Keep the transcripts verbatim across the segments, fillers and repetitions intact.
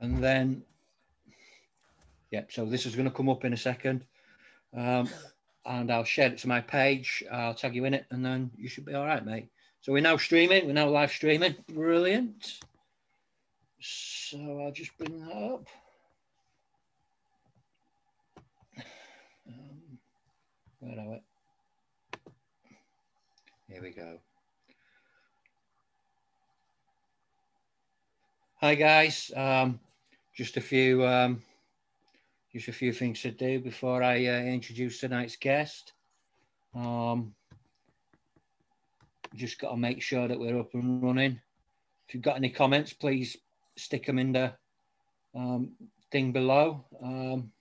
and then, yeah, so this is going to come up in a second. Um, and I'll share it to my page. I'll tag you in it, and then you should be all right, mate. So we're now streaming. We're now live streaming. Brilliant. So I'll just bring that up. Um, where are we? Here we go. Hi guys, um, just a few um, just a few things to do before I uh, introduce tonight's guest. Um, just got to make sure that we're up and running. If you've got any comments, please stick them in the um, thing below. Um,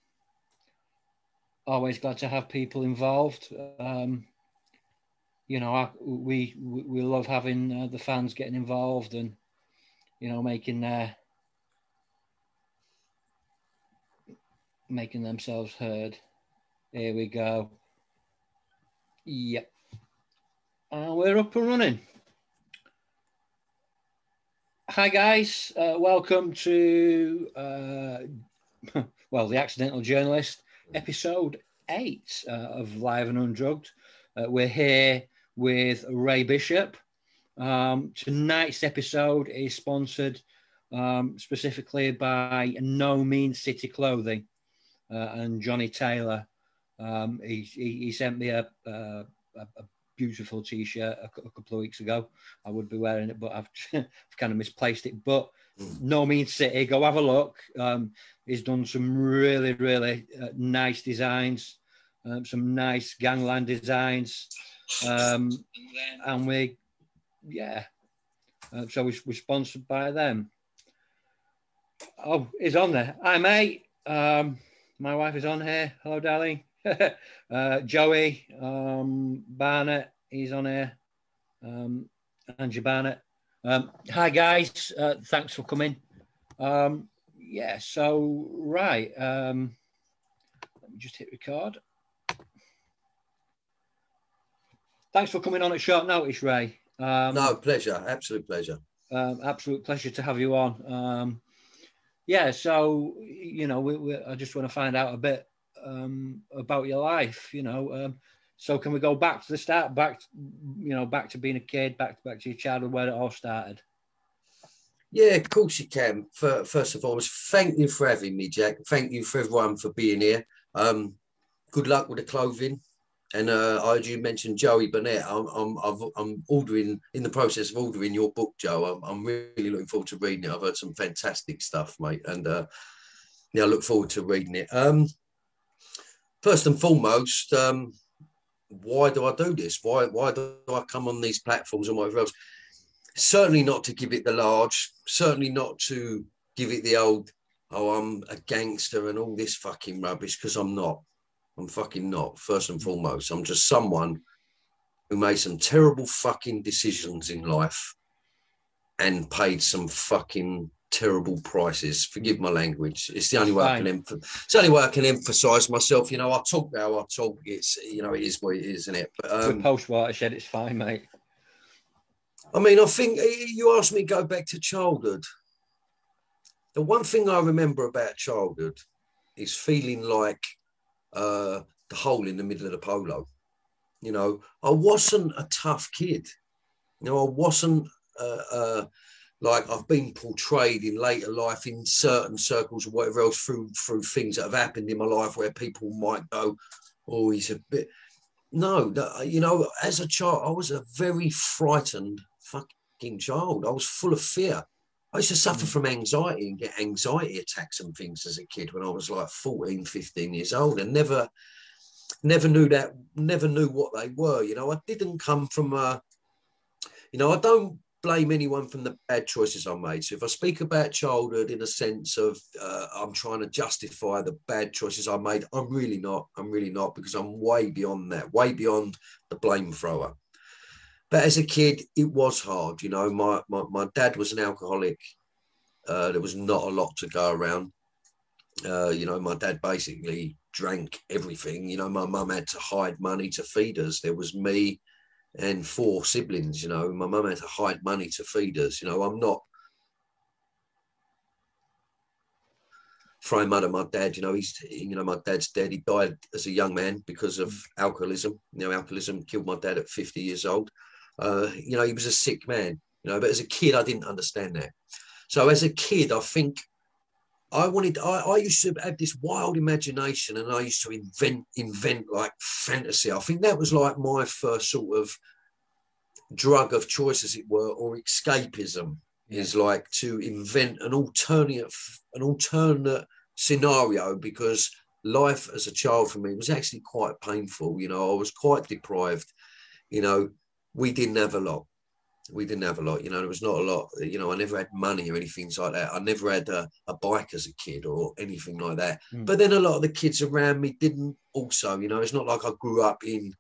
always glad to have people involved. Um, you know, I, we we love having uh, the fans getting involved and, you know, making their, making themselves heard. Here we go. Yep. And we're up and running. Hi guys, uh, welcome to, uh, well, The Accidental Journalist, episode eight uh, of Live and Undrugged. Uh, we're here with Ray Bishop. Um, tonight's episode is sponsored um, specifically by No Mean City Clothing uh, and Johnny Taylor. Um, he, he, he sent me a, a, a beautiful t-shirt a, a couple of weeks ago. I would be wearing it, but I've, I've kind of misplaced it. But No Mean City, go have a look. Um, he's done some really, really uh, nice designs, um, some nice gangland designs. Um, and we... Yeah, uh, so we're, we're sponsored by them. Oh, it's on there. Hi, mate. Um, my wife is on here. Hello, darling. uh, Joey um, Barnett, he's on here. Um, Andrew Barnett. Um, hi, guys. Uh, thanks for coming. Um, yeah, so, right. Um, let me just hit record. Thanks for coming on at short notice, Ray. Um, no, pleasure, absolute pleasure. Um, absolute pleasure to have you on. Um, yeah, so, you know, we, we, I just want to find out a bit um, about your life, you know. Um, so can we go back to the start, back, you know, back to being a kid, back, back to your childhood, where it all started? Yeah, of course you can. For, first and foremost, thank you for having me, Jack. Thank you for everyone for being here. Um, good luck with the clothing. And uh, I heard you mentioned Joey Barnett. I'm, I'm, I've, I'm ordering, in the process of ordering your book, Joe. I'm, I'm really looking forward to reading it. I've heard some fantastic stuff, mate. And uh, yeah, I look forward to reading it. Um, first and foremost, um, why do I do this? Why, why do I come on these platforms and whatever else? Certainly not to give it the large. Certainly not to give it the old, oh, I'm a gangster and all this fucking rubbish, because I'm not. I'm fucking not, first and foremost. I'm just someone who made some terrible fucking decisions in life and paid some fucking terrible prices. Forgive my language. It's the only way I can emph- it's the only way I can emphasise myself. You know, I talk how I talk. It's, you know, it is what it is, isn't it? But, um, post-watershed, it's fine, mate. I mean, I think you asked me to go back to childhood. The one thing I remember about childhood is feeling like Uh, the hole in the middle of the polo. You know, I wasn't a tough kid. You know, I wasn't uh, uh, like I've been portrayed in later life in certain circles or whatever else through through things that have happened in my life where people might go, oh, he's a bit... No, you know, as a child, I was a very frightened fucking child. I was full of fear. I used to suffer from anxiety and get anxiety attacks and things as a kid when I was like fourteen, fifteen years old, and never, never knew that, never knew what they were. You know, I didn't come from a, you know, I don't blame anyone from the bad choices I made. So if I speak about childhood in a sense of uh, I'm trying to justify the bad choices I made, I'm really not, I'm really not, because I'm way beyond that, way beyond the blame thrower. But as a kid, it was hard. You know, my, my, my dad was an alcoholic. Uh, there was not a lot to go around. Uh, you know, my dad basically drank everything. You know, my mum had to hide money to feed us. There was me and four siblings, you know. My mum had to hide money to feed us. You know, I'm not throw mud at my dad. You know, he's, you know, my dad's dead. He died as a young man because of alcoholism. You know, alcoholism killed my dad at fifty years old. Uh, you know, he was a sick man, you know, but as a kid, I didn't understand that. So as a kid, I think I wanted, I, I used to have this wild imagination, and I used to invent, invent like fantasy. I think that was like my first sort of drug of choice, as it were, or escapism, yeah. is like to invent an alternate, an alternate scenario, because life as a child for me was actually quite painful. You know, I was quite deprived, you know, we didn't have a lot. We didn't have a lot, you know, there was not a lot, you know, I never had money or anything like that. I never had a, a bike as a kid or anything like that. Mm. But then a lot of the kids around me didn't also, you know, it's not like I grew up in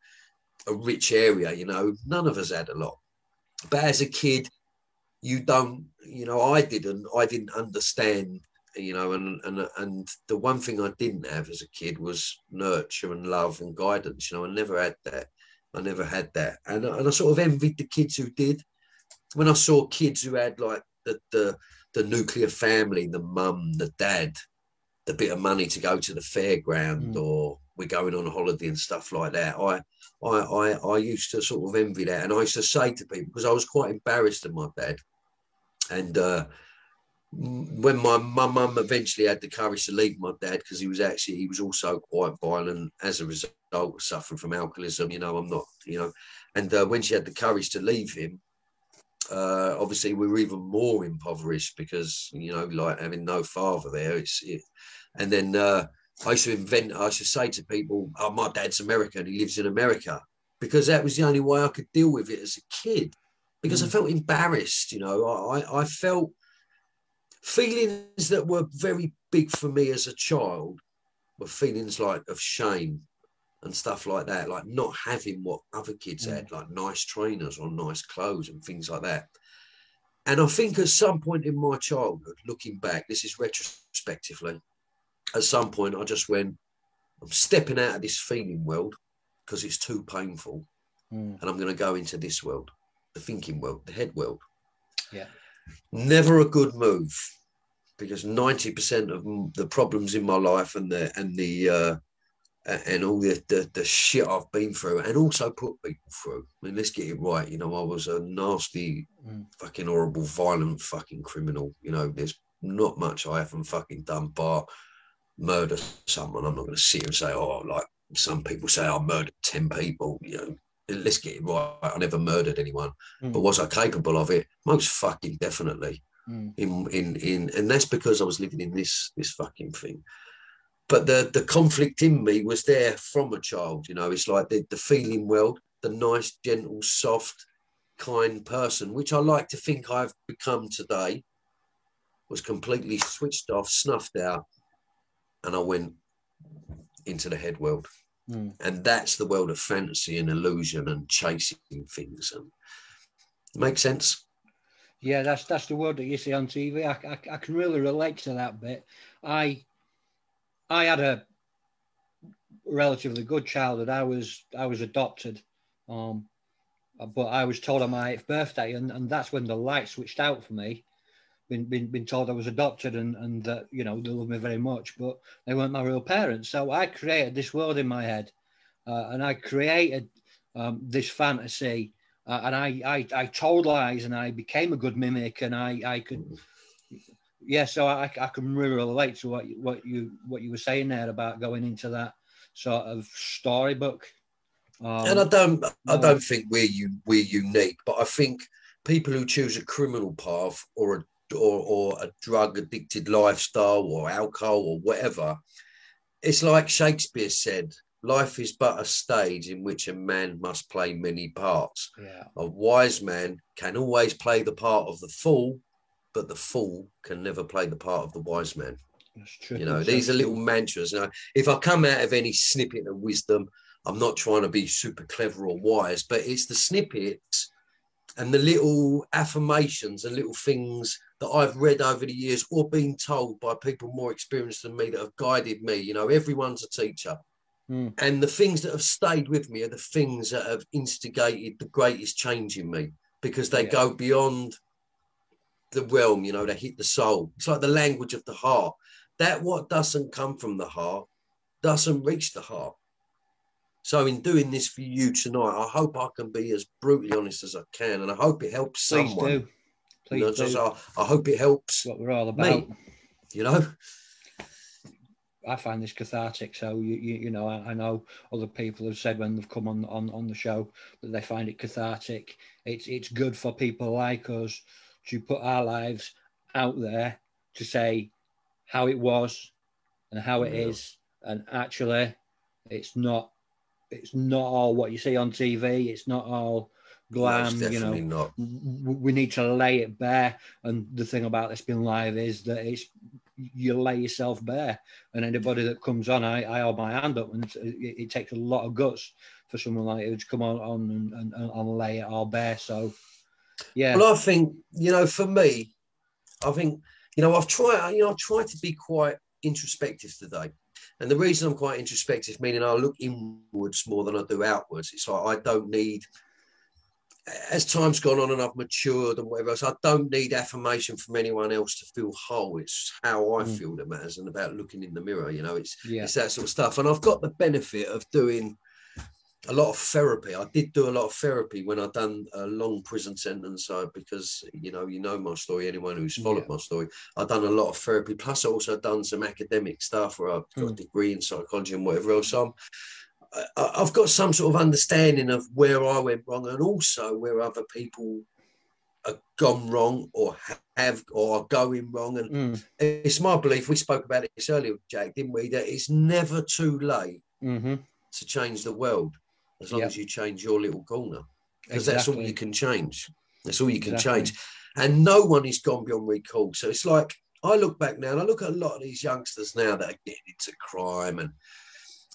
a rich area, you know, none of us had a lot. But as a kid, you don't, you know, I didn't, I didn't understand, you know, and, and, and the one thing I didn't have as a kid was nurture and love and guidance. You know, I never had that. I never had that. And, and I sort of envied the kids who did. When I saw kids who had like the, the, the nuclear family, the mum, the dad, the bit of money to go to the fairground mm. or we're going on holiday and stuff like that, I, I, I, I used to sort of envy that. And I used to say to people, because I was quite embarrassed of my dad. And uh, when my, my mum eventually had the courage to leave my dad, because he was actually, he was also quite violent as a result, suffering from alcoholism, you know, I'm not, you know. And uh, when she had the courage to leave him, Uh, obviously we were even more impoverished because, you know, like having no father there. It's it. And then uh, I used to invent, I used to say to people, oh, my dad's American, he lives in America, because that was the only way I could deal with it as a kid, because mm. I felt embarrassed, you know. I, I felt feelings that were very big for me as a child were feelings like of shame and stuff like that, like not having what other kids had, like nice trainers or nice clothes and things like that. And I think at some point in my childhood, looking back, this is retrospectively, at some point I just went, I'm stepping out of this feeling world because it's too painful, mm. and I'm going to go into this world, the thinking world, the head world. Yeah. Never a good move, because ninety percent of the problems in my life and the, and the, uh, and all the, the, the shit I've been through, and also put people through. I mean, let's get it right. You know, I was a nasty, mm. fucking horrible, violent fucking criminal. You know, there's not much I haven't fucking done bar murder someone. I'm not going to sit here and say, oh, like some people say, I murdered ten people. You know, let's get it right. I never murdered anyone. Mm. But was I capable of it? Most fucking definitely. Mm. In, in, in, and that's because I was living in this, this fucking thing. But the, the conflict in me was there from a child, you know. It's like the, the feeling world, the nice, gentle, soft, kind person, which I like to think I've become today, was completely switched off, snuffed out, and I went into the head world. Mm. And that's the world of fantasy and illusion and chasing things. And make sense? Yeah, that's, that's the world that you see on T V. I, I, I can really relate to that bit. I... I had a relatively good childhood. I was I was adopted, um, but I was told on my eighth birthday, and, and that's when the light switched out for me. Been been been told I was adopted, and and that, you know, they love me very much, but they weren't my real parents. So I created this world in my head, uh, and I created um, this fantasy, uh, and I, I I told lies, and I became a good mimic, and I I could. Yeah, so I, I can really relate to what you, what you what you were saying there about going into that sort of storybook. Um, and I don't I don't think we're you we're unique, but I think people who choose a criminal path or a or, or a drug addicted lifestyle or alcohol or whatever, it's like Shakespeare said, life is but a stage in which a man must play many parts. Yeah. A wise man can always play the part of the fool, but the fool can never play the part of the wise man. That's true. You know, these are little mantras. Now, if I come out of any snippet of wisdom, I'm not trying to be super clever or wise, but it's the snippets and the little affirmations and little things that I've read over the years or been told by people more experienced than me that have guided me. You know, everyone's a teacher. Mm. And the things that have stayed with me are the things that have instigated the greatest change in me, because they yeah. go beyond the realm, you know, they hit the soul. It's like the language of the heart. that what doesn't come from the heart doesn't reach the heart. So in doing this for you tonight, I hope I can be as brutally honest as I can, and I hope it helps Please someone. Do. Please you know, do. Just, I, I hope it helps what we're all about. Me, you know? I find this cathartic. So, you you, you know, I, I know other people have said when they've come on, on, on the show that they find it cathartic. It's, it's good for people like us to put our lives out there to say how it was and how it yeah. is. And actually, it's not it's not all what you see on T V. It's not all glam. No, you know, not. We need to lay it bare. And the thing about this being live is that it's you lay yourself bare. And anybody that comes on, I, I hold my hand up, and it, it takes a lot of guts for someone like you to come on, on and, and, and lay it all bare. So, yeah. Well, I think, you know, for me, I think, you know, I've tried, you know, I've tried to be quite introspective today. And the reason I'm quite introspective, meaning I look inwards more than I do outwards. It's like I don't need, as time's gone on and I've matured and whatever else, I don't need affirmation from anyone else to feel whole. It's how I mm. feel that matters, and about looking in the mirror, you know, it's, yeah. it's that sort of stuff. And I've got the benefit of doing a lot of therapy. I did do a lot of therapy when I done a long prison sentence, uh, because, you know, you know my story, anyone who's followed yeah. my story, I've done a lot of therapy. Plus I also done some academic stuff where I've got mm. a degree in psychology and whatever else. So I'm, I, I've got some sort of understanding of where I went wrong, and also where other people are gone wrong or have or are going wrong. And mm. it's my belief, we spoke about this earlier, Jack, didn't we, that it's never too late mm-hmm. to change the world. As long yep. as you change your little corner, because exactly. that's all you can change. That's all you can exactly. change. And no one is gone beyond recall. So it's like, I look back now and I look at a lot of these youngsters now that are getting into crime and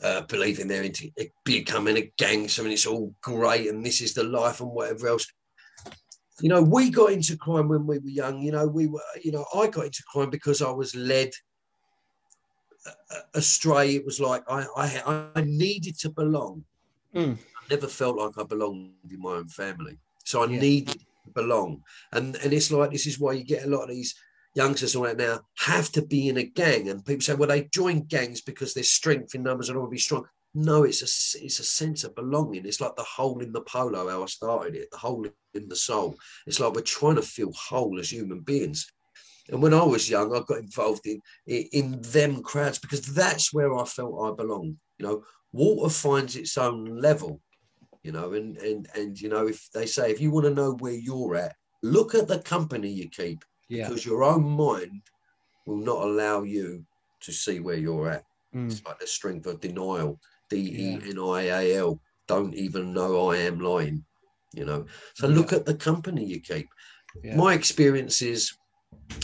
uh, believing they're into becoming a gangster and it's all great and this is the life and whatever else. You know, we got into crime when we were young. You know, we were, you know, I got into crime because I was led astray. It was like, I, I, I needed to belong. Mm. I never felt like I belonged in my own family, so I yeah. needed to belong. And and it's like, this is why you get a lot of these youngsters right now have to be in a gang, and people say, well, they join gangs because there's strength in numbers and I want to be strong. No, it's a it's a sense of belonging. It's like the hole in the polo, how I started it, the hole in the soul. It's like we're trying to feel whole as human beings. And when I was young, I got involved in in them crowds because that's where I felt I belonged. You know, water finds its own level, you know, and, and, and, you know, if they say, if you want to know where you're at, look at the company you keep, yeah. because your own mind will not allow you to see where you're at. Mm. It's like the strength of denial, D E N I A L, yeah. don't even know I am lying, you know. So yeah. look at the company you keep. Yeah. My experience is,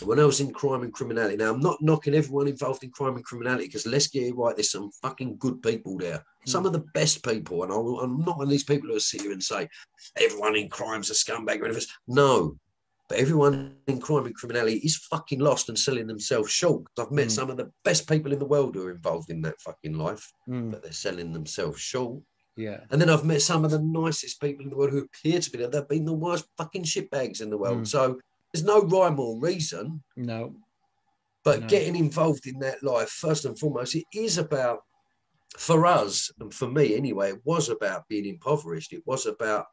when I was in crime and criminality, now I'm not knocking everyone involved in crime and criminality, because let's get it right, there's some fucking good people there, mm. some of the best people, and I will, I'm not one of these people who sit here and say everyone in crime's a scumbag or anything. No, but everyone in crime and criminality is fucking lost and selling themselves short. I've met mm. some of the best people in the world who are involved in that fucking life, mm. but they're selling themselves short. Yeah, and then I've met some of the nicest people in the world who appear to be there. They've been the worst fucking shitbags in the world. Mm. So there's no rhyme or reason. No. But no. getting involved in that life, first and foremost, it is about, for us, and for me anyway, it was about being impoverished. It was about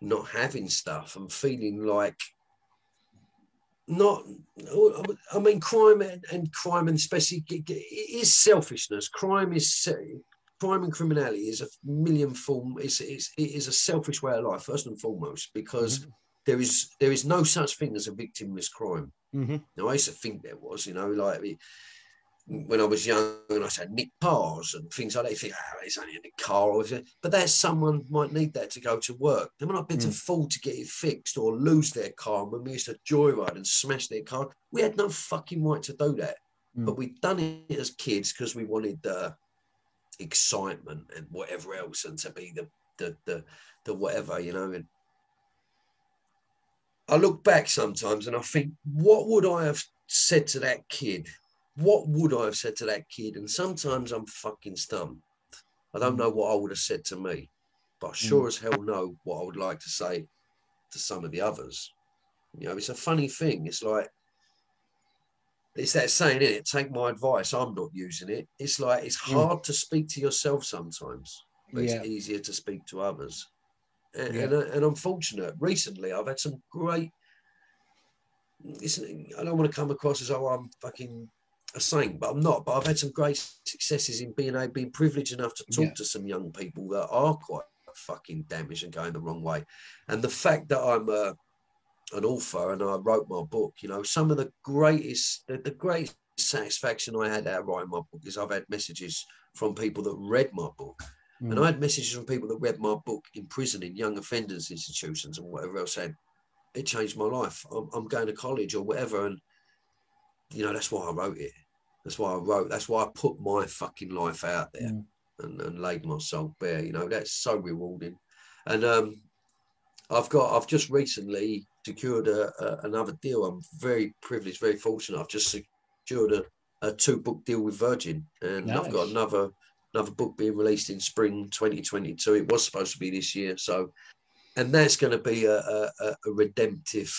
not having stuff and feeling like not, I mean, crime and, and crime and especially, it is selfishness. Crime is, crime and criminality is a million form, it's, it's, it is a selfish way of life, first and foremost, because mm-hmm. There is there is no such thing as a victimless crime. Mm-hmm. Now, I used to think there was, you know, like when I was young and I said nick cars and things like that, you think, oh, it's only a nick car. But that's someone might need that to go to work. They might not be able mm. to afford to get it fixed or lose their car. When we used to joyride and smash their car, we had no fucking right to do that. Mm. But we'd done it as kids because we wanted the excitement and whatever else and to be the, the, the, the whatever, you know, and I look back sometimes and I think, what would I have said to that kid? What would I have said to that kid? And sometimes I'm fucking stumped. I don't know what I would have said to me, but I sure mm. as hell know what I would like to say to some of the others. You know, it's a funny thing. It's like, it's that saying, isn't it? Take my advice. I'm not using it. It's like, it's hard mm. to speak to yourself sometimes, but yeah. it's easier to speak to others. And, yeah. and, and I'm fortunate. Recently, I've had some great, it's, I don't want to come across as, oh, I'm fucking a saint, but I'm not. But I've had some great successes in being, being privileged enough to talk yeah. to some young people that are quite fucking damaged and going the wrong way. And the fact that I'm a, an author and I wrote my book, you know, some of the greatest, the, the greatest satisfaction I had out of writing my book is I've had messages from people that read my book. Mm. And I had messages from people that read my book in prison, in young offenders institutions and whatever else, said, it changed my life. I'm, I'm going to college or whatever. And, you know, that's why I wrote it. That's why I wrote, that's why I put my fucking life out there mm. and, and laid my soul bare. You know, that's so rewarding. And um, I've got, I've just recently secured a, a, another deal. I'm very privileged, very fortunate. I've just secured a, a two book deal with Virgin, and nice. I've got another another book being released in spring twenty twenty-two. It was supposed to be this year, so and that's going to be a, a, a redemptive,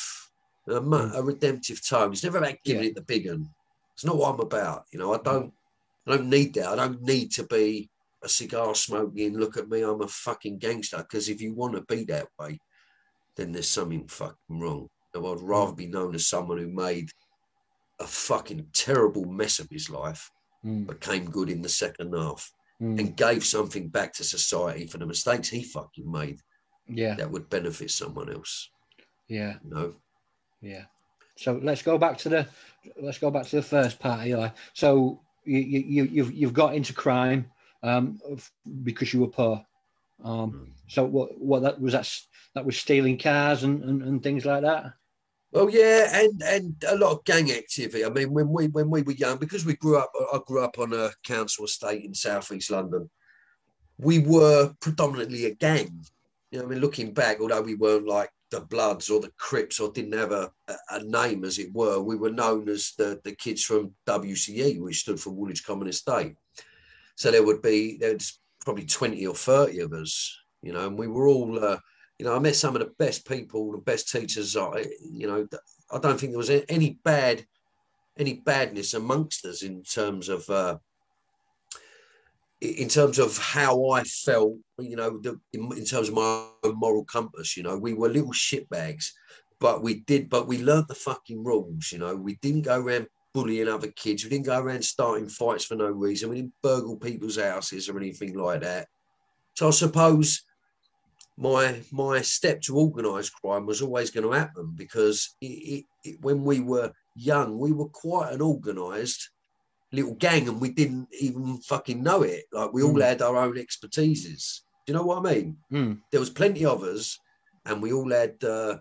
a, a redemptive tone. It's never about giving yeah. it the big one. It's not what I'm about, you know. I don't, I don't need that. I don't need to be a cigar smoking. Look at me, I'm a fucking gangster. Because if you want to be that way, then there's something fucking wrong. So I'd rather be known as someone who made a fucking terrible mess of his life, mm. but came good in the second half mm. and gave something back to society for the mistakes he fucking made. Yeah. That would benefit someone else. Yeah. You know? Yeah. So let's go back to the, let's go back to the first part of your life. So you, you, you've, you've got into crime um, because you were poor. Um, mm. So what, what that was, that, that was stealing cars and, and, and things like that? Well, yeah, and, and a lot of gang activity. I mean, when we when we were young, because we grew up, I grew up on a council estate in southeast London, we were predominantly a gang. You know, I mean, looking back, although we weren't like the Bloods or the Crips or didn't have a, a name, as it were, we were known as the, the kids from W C E, which stood for Woolwich Common Estate. So there would be, there's probably twenty or thirty of us, you know, and we were all, uh, you know, I met some of the best people, the best teachers. I, you know, I don't think there was any bad, any badness amongst us in terms of, uh, in terms of how I felt, you know, the, in, in terms of my moral compass. You know, we were little shitbags, but we did, but we learned the fucking rules. You know, we didn't go around bullying other kids. We didn't go around starting fights for no reason. We didn't burgle people's houses or anything like that. So I suppose my my step to organised crime was always going to happen, because it, it, it, when we were young, we were quite an organised little gang and we didn't even fucking know it. Like, we mm. all had our own expertises. Do you know what I mean? Mm. There was plenty of us and we all had... Uh,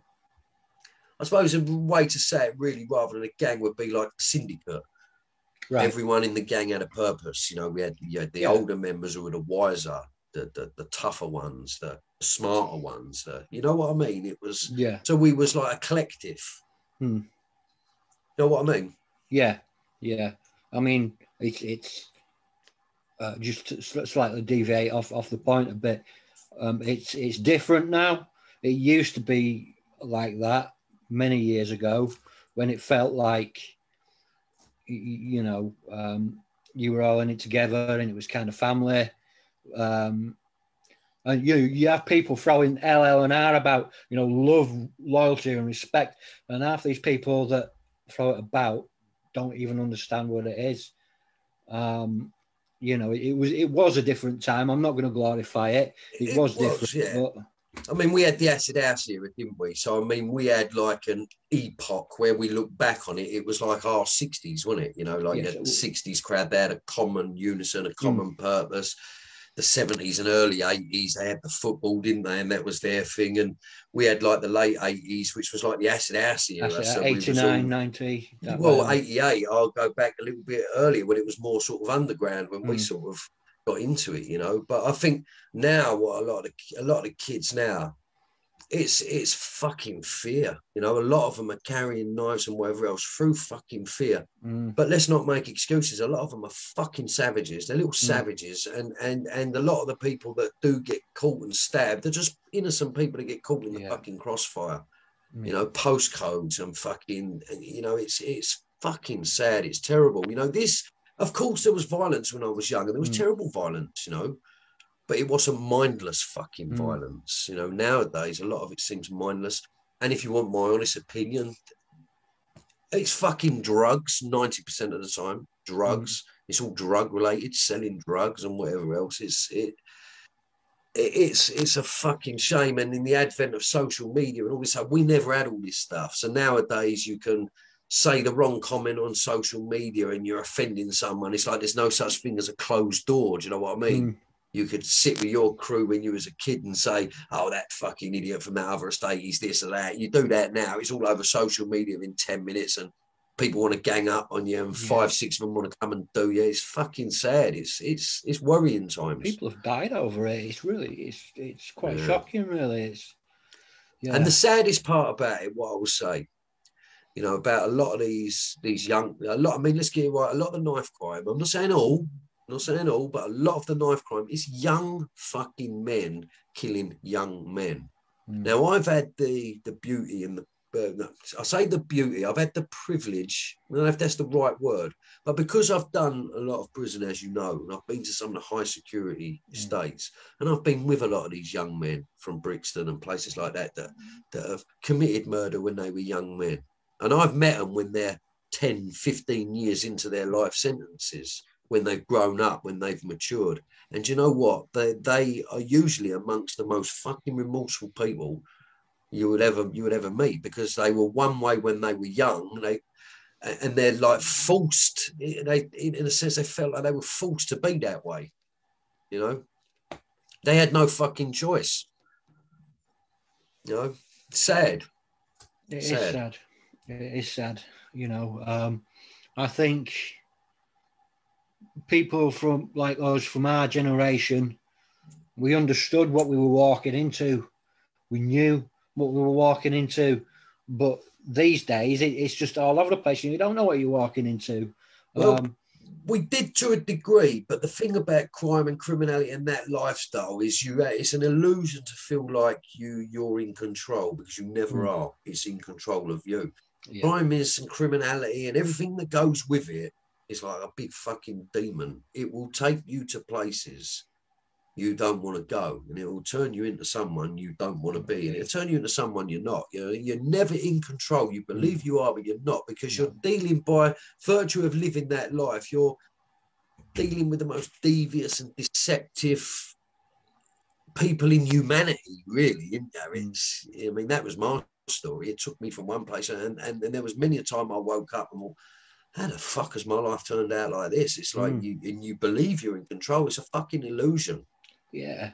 I suppose a way to say it really, rather than a gang, would be like syndicate. Right. Everyone in the gang had a purpose. You know, we had the, the yeah. older members who were the wiser, the, the the tougher ones, the smarter ones. The, you know what I mean? It was yeah. So we was like a collective. Hmm. You know what I mean? Yeah, yeah. I mean, it's it's uh, just to slightly deviate off off the point a bit. Um, it's it's different now. It used to be like that many years ago, when it felt like, you know, um, you were all in it together and it was kind of family. Um, and you you have people throwing L L and R about, you know, love, loyalty and respect. And half these people that throw it about don't even understand what it is. Um, you know, it, it was it was a different time. I'm not going to glorify it. It, it was, was different. Yeah. But, I mean, we had the Acid House era, didn't we? So, I mean, we had like an epoch where we look back on it. It was like our sixties, wasn't it? You know, like yes, the sixties crowd, they had a common unison, a common mm. purpose. The seventies and early eighties, they had the football, didn't they? And that was their thing. And we had like the late eighties, which was like the Acid House era. Actually, so eighty-nine, ninety. Well, eighty-eight, I'll go back a little bit earlier when it was more sort of underground, when mm. we sort of got into it, you know. But I think now what a lot of the, a lot of the kids now, it's it's fucking fear, you know. A lot of them are carrying knives and whatever else through fucking fear. Mm. But let's not make excuses. A lot of them are fucking savages. They're little mm. savages, and and and a lot of the people that do get caught and stabbed, they're just innocent people that get caught in the yeah. fucking crossfire. Mm. You know, postcodes and fucking, you know, it's it's fucking sad. It's terrible. You know, this, of course, there was violence when I was young, and there was mm. terrible violence, you know, but it wasn't mindless fucking mm. violence. You know, nowadays, a lot of it seems mindless. And if you want my honest opinion, it's fucking drugs ninety percent of the time. Drugs. Mm. It's all drug related, selling drugs and whatever else. It's it, it's it's a fucking shame. And in the advent of social media and all this stuff, we never had all this stuff. So nowadays you can say the wrong comment on social media and you're offending someone. It's like there's no such thing as a closed door. Do you know what I mean? Mm. You could sit with your crew when you was a kid and say, oh, that fucking idiot from that other estate, he's this or that. You do that now. It's all over social media in ten minutes and people want to gang up on you and five, yeah. six of them want to come and do you. It's fucking sad. It's it's it's worrying times. People have died over it. It's really, it's it's quite yeah. shocking, really. It's, yeah. And the saddest part about it, what I will say, you know, about a lot of these, these young, a lot, I mean, let's get it right, a lot of knife crime, I'm not saying all, I'm not saying all, but a lot of the knife crime is young fucking men killing young men. Mm. Now, I've had the the beauty and the, uh, I say the beauty, I've had the privilege, I don't know if that's the right word, but because I've done a lot of prison, as you know, and I've been to some of the high security mm. estates, and I've been with a lot of these young men from Brixton and places like that that, that have committed murder when they were young men. And I've met them when they're ten, fifteen years into their life sentences, when they've grown up, when they've matured. And you know what? They they are usually amongst the most fucking remorseful people you would ever you would ever meet, because they were one way when they were young, they and they're like forced. They in a sense they felt like they were forced to be that way. You know, they had no fucking choice. You know, sad. It sad. is sad. It is sad. You know, um, I think people from like us, from our generation, we understood what we were walking into. We knew what we were walking into. But these days, it, it's just all over the place. You don't know what you're walking into. Well, um, we did to a degree, but the thing about crime and criminality and that lifestyle is you. It's an illusion to feel like you, you're in control, because you never are. It's in control of you. Yeah. Crime is and criminality and everything that goes with it. It's like a big fucking demon. It will take you to places you don't want to go, and it will turn you into someone you don't want to be, and it'll turn you into someone you're not. You're, you're never in control. You believe you are, but you're not, because you're dealing, by virtue of living that life, you're dealing with the most devious and deceptive people in humanity, really. You know, it's, I mean, that was my story. It took me from one place, and, and, and there was many a time I woke up and all, how the fuck has my life turned out like this? It's like mm. you and you believe you're in control. It's a fucking illusion. Yeah.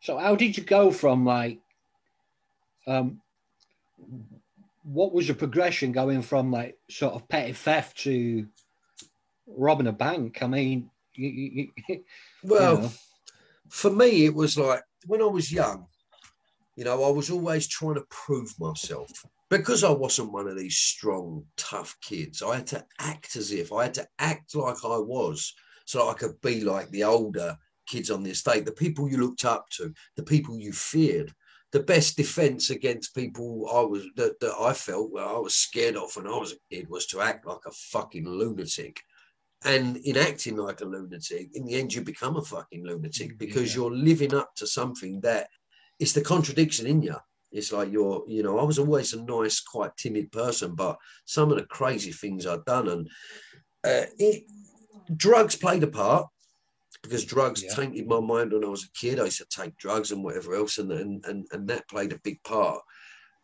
So how did you go from like, um, what was your progression going from like sort of petty theft to robbing a bank? I mean, you, you, you well, know. For me, it was like when I was young, you know, I was always trying to prove myself. Because I wasn't one of these strong, tough kids, I had to act as if, I had to act like I was, so I could be like the older kids on the estate, the people you looked up to, the people you feared. The best defence against people I was that, that I felt well, I was scared of when I was a kid was to act like a fucking lunatic. And in acting like a lunatic, in the end, you become a fucking lunatic, because yeah. you're living up to something that is the contradiction in you. It's like you're, you know, I was always a nice, quite timid person, but some of the crazy things I've done, and uh, it, drugs played a part, because drugs yeah. tainted my mind when I was a kid. I used to take drugs and whatever else, and, and, and, and that played a big part.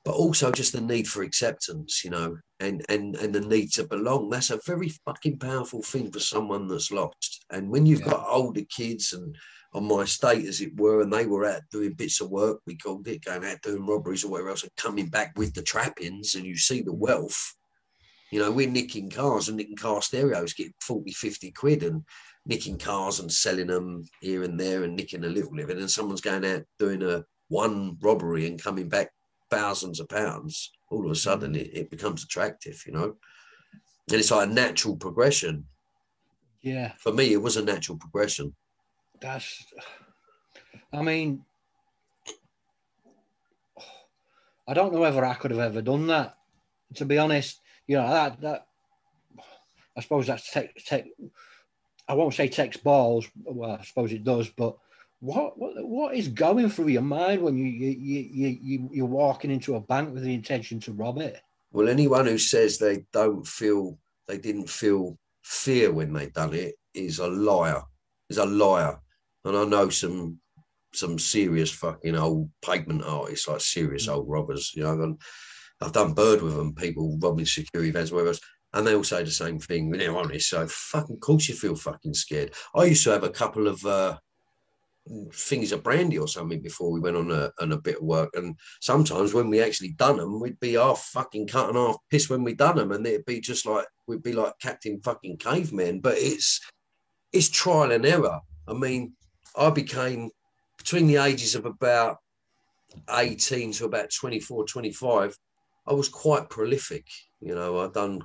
But also just the need for acceptance, you know, and, and, and the need to belong. That's a very fucking powerful thing for someone that's lost. And when you've yeah. got older kids and on my estate, as it were, and they were out doing bits of work, we called it, going out doing robberies or whatever else, and coming back with the trappings, and you see the wealth. You know, we're nicking cars and nicking car stereos, getting forty, fifty quid, and nicking cars and selling them here and there and nicking a little living. And someone's going out doing a one robbery and coming back thousands of pounds. All of a sudden it, it becomes attractive, you know, and it's like a natural progression. Yeah, for me it was a natural progression. That's, I mean, I don't know whether I could have ever done that, to be honest. You know, that that I suppose that's tech, tech, I won't say tech's balls. Well, I suppose it does, but what what what is going through your mind when you you you you you're walking into a bank with the intention to rob it? Well, anyone who says they don't feel they didn't feel fear when they done it is a liar. Is a liar, and I know some some serious fucking old pavement artists, like serious old robbers. You know, and I've done bird with them. People robbing security vans, whatever else. And they all say the same thing. When they're honest, so fucking, of course you feel fucking scared. I used to have a couple of uh, things of brandy or something before we went on a, on a bit of work. And sometimes when we actually done them, we'd be half fucking cut and half pissed when we done them, and it'd be just like we'd be like Captain fucking Caveman. But it's it's trial and error. I mean, I became between the ages of about eighteen to about twenty-four, twenty-five. I was quite prolific. You know, I've done,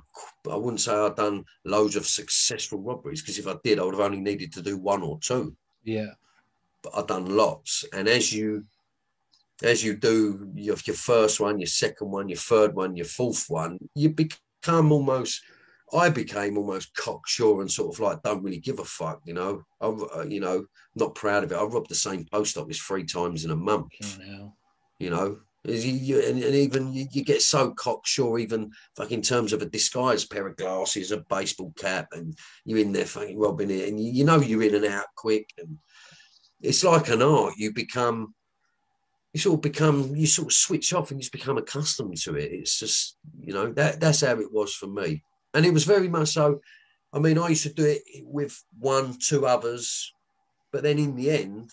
I wouldn't say I've done loads of successful robberies, because if I did, I would have only needed to do one or two. Yeah. But I've done lots. And as you, as you do your, your first one, your second one, your third one, your fourth one, you become almost, I became almost cocksure and sort of like, don't really give a fuck, you know. I'm, uh, you know, not proud of it. I robbed the same post office three times in a month, oh, you know. Is you, you, and, and even you, you get so cocksure, even like in terms of a disguised pair of glasses, a baseball cap, and you're in there fucking robbing it, and you, you know you're in and out quick. And it's like an art. You become, you sort of become, you sort of switch off, and you just become accustomed to it. It's just, you know, that that's how it was for me, and it was very much so. I mean, I used to do it with one, two others, but then in the end,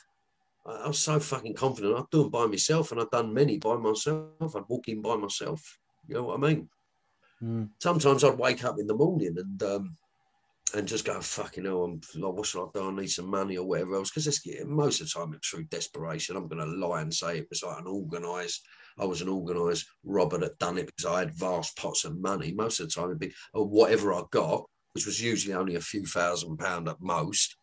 I was so fucking confident. I'd do them by myself, and I'd done many by myself. I'd walk in by myself. You know what I mean? Mm. Sometimes I'd wake up in the morning and um, and just go, fucking hell, I'm, like, what should I do? I need some money or whatever else. Because most of the time it's through desperation. I'm going to lie and say it was like an organised, I was an organised robber that done it, because I had vast pots of money. Most of the time it'd be oh, whatever I got, which was usually only a few thousand pounds at most.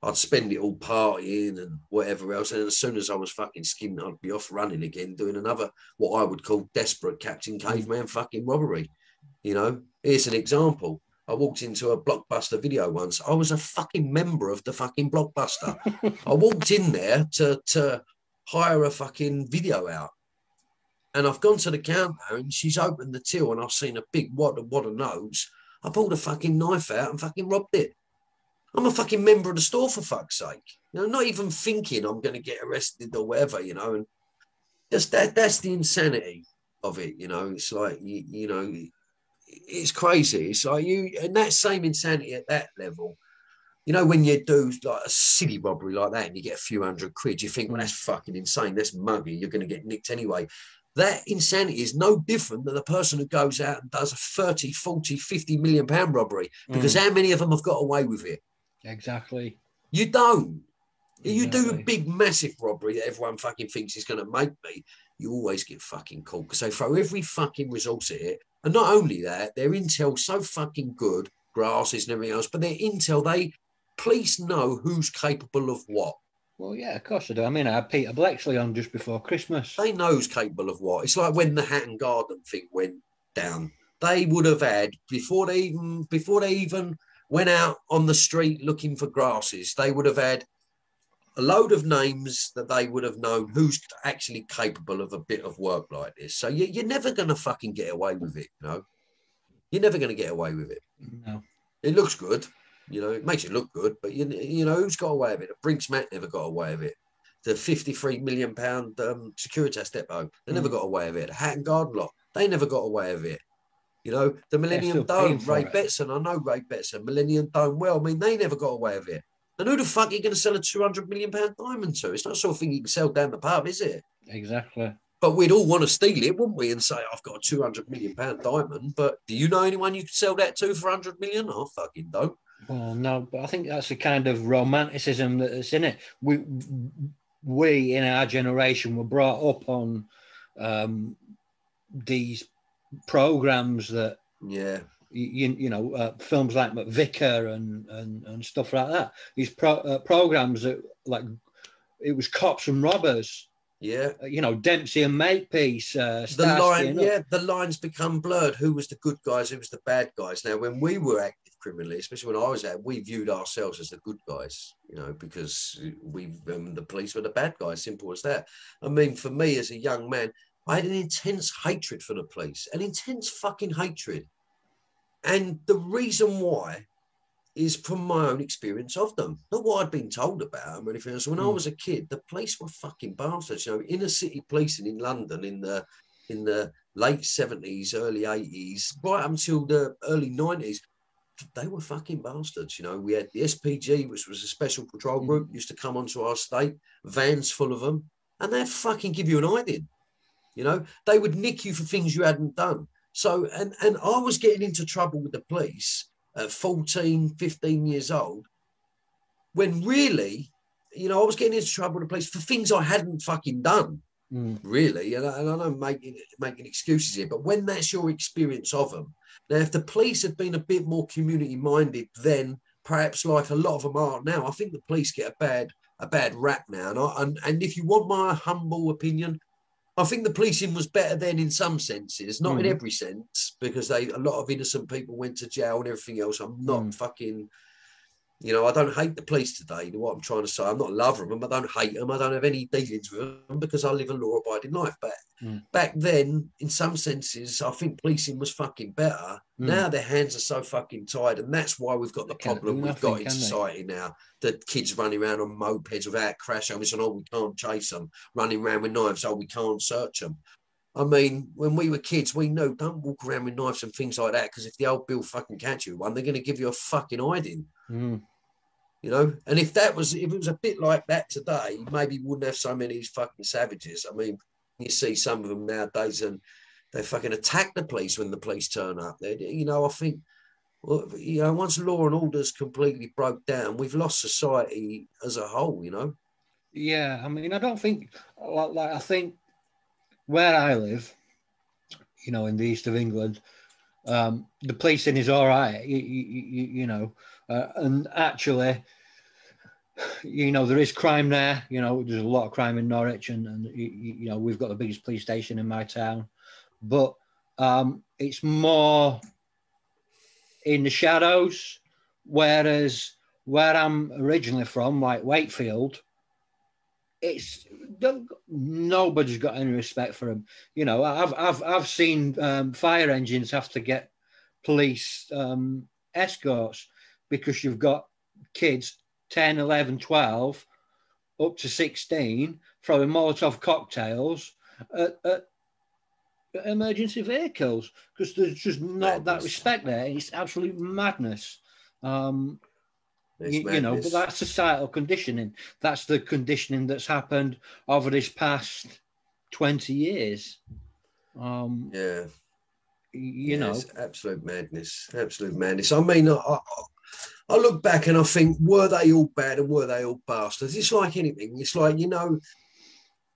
I'd spend it all partying and whatever else. And as soon as I was fucking skinned, I'd be off running again, doing another, what I would call desperate Captain Caveman fucking robbery. You know, here's an example. I walked into a Blockbuster video once. I was a fucking member of the fucking Blockbuster. I walked in there to, to hire a fucking video out. And I've gone to the counter and she's opened the till and I've seen a big wad of, wad of notes. I pulled a fucking knife out and fucking robbed it. I'm a fucking member of the store, for fuck's sake. You know, not even thinking I'm going to get arrested or whatever, you know. And just that, that's the insanity of it, you know. It's like, you, you know, it's crazy. It's like you, and that same insanity at that level, you know, when you do like a silly robbery like that and you get a few hundred quid, you think, well, that's fucking insane. That's muggy. You're going to get nicked anyway. That insanity is no different than the person who goes out and does a thirty, forty, fifty million pound robbery, because mm. how many of them have got away with it? Exactly. You don't. Exactly. You do a big, massive robbery that everyone fucking thinks is going to make me. You always get fucking caught, because they throw every fucking resource at it. And not only that, their intel's so fucking good, grasses and everything else, but their intel, they police know who's capable of what. Well, yeah, of course they do. I mean, I had Peter Blexley on just before Christmas. They know who's capable of what. It's like when the Hatton Garden thing went down. They would have had, before they even, before they even... went out on the street looking for grasses, they would have had a load of names that they would have known who's actually capable of a bit of work like this. So you, you're never going to fucking get away with it, you know? You're never going to get away with it. No. It looks good, you know? It makes it look good, but, you, you know, who's got away with it? Brinks Matt never got away with it. The fifty-three million pound um, Securitas depot, they mm. never got away with it. The Hatton Garden lot, they never got away with it. You know, the Millennium Dome, Ray Betson. I know Ray Betson, Millennium Dome well. I mean, they never got away with it. And who the fuck are you going to sell a two hundred million pound diamond to? It's not the sort of thing you can sell down the pub, is it? Exactly. But we'd all want to steal it, wouldn't we, and say, I've got a two hundred million pound diamond, but do you know anyone you could sell that to for one hundred million pounds? I fucking don't. Well, no, but I think that's the kind of romanticism that's in it. We, we in our generation, were brought up on um, these programs that, yeah, you, you know, uh, films like MacVicar and, and and stuff like that. These pro, uh, programs that, like, it was cops and robbers. Yeah, uh, you know, Dempsey and Makepeace. Uh, the line, yeah, the lines become blurred. Who was the good guys? Who was the bad guys? Now, when we were active criminally, especially when I was there, we viewed ourselves as the good guys, you know, because we um, the police were the bad guys, simple as that. I mean, for me as a young man, I had an intense hatred for the police, an intense fucking hatred. And the reason why is from my own experience of them, not what I'd been told about them or anything else. When mm. I was a kid, the police were fucking bastards. You know, inner city policing in London in the in the late seventies, early eighties, right up until the early nineties, they were fucking bastards. You know, we had the S P G, which was a special patrol group, used to come onto our estate, vans full of them, and they'd fucking give you an hiding. You know, they would nick you for things you hadn't done. So, and and I was getting into trouble with the police at fourteen, fifteen years old, when really, you know, I was getting into trouble with the police for things I hadn't fucking done, mm. really. And I, and I don't make making excuses here, but when that's your experience of them, now if the police had been a bit more community-minded then, perhaps like a lot of them are now, I think the police get a bad a bad rap now. And, I, and, and if you want my humble opinion, I think the policing was better then in some senses, not mm. in every sense, because they a lot of innocent people went to jail and everything else. I'm not mm. fucking, you know, I don't hate the police today, you know what I'm trying to say. I'm not a lover of them, I don't hate them, I don't have any dealings with them because I live a law-abiding life. But mm. back then, in some senses, I think policing was fucking better. Mm. Now their hands are so fucking tied, and that's why we've got the problem we've got in society now. The kids running around on mopeds without crash helmets, and oh, we can't chase them. Running around with knives, oh, we can't search them. I mean, when we were kids, we knew don't walk around with knives and things like that, because if the old bill fucking catch you one, they're going to give you a fucking hiding. Mm. You know, and if that was, if it was a bit like that today, maybe we wouldn't have so many fucking savages. I mean, you see some of them nowadays, and they fucking attack the police when the police turn up. They, you know, I think, well, you know, once law and order's completely broke down, we've lost society as a whole. You know. Yeah, I mean, I don't think like, like I think where I live, you know, in the east of England, um, the policing is all right. You, you, you know. Uh, and actually, you know, there is crime there. You know, there's a lot of crime in Norwich, and, and you, you know, we've got the biggest police station in my town. But um, it's more in the shadows, whereas where I'm originally from, like Wakefield, it's don't, nobody's got any respect for them. You know, I've I've I've seen um, fire engines have to get police um, escorts, because you've got kids ten, eleven, twelve, up to sixteen, throwing Molotov cocktails at, at emergency vehicles, because there's just not madness. That respect there. It's absolute madness. Um, you, madness. You know, but that's societal conditioning. That's the conditioning that's happened over this past twenty years. Um, yeah. You yeah, know. Absolute madness. Absolute madness. I mean, I... I I look back and I think, were they all bad and were they all bastards? It's like anything. It's like, you know,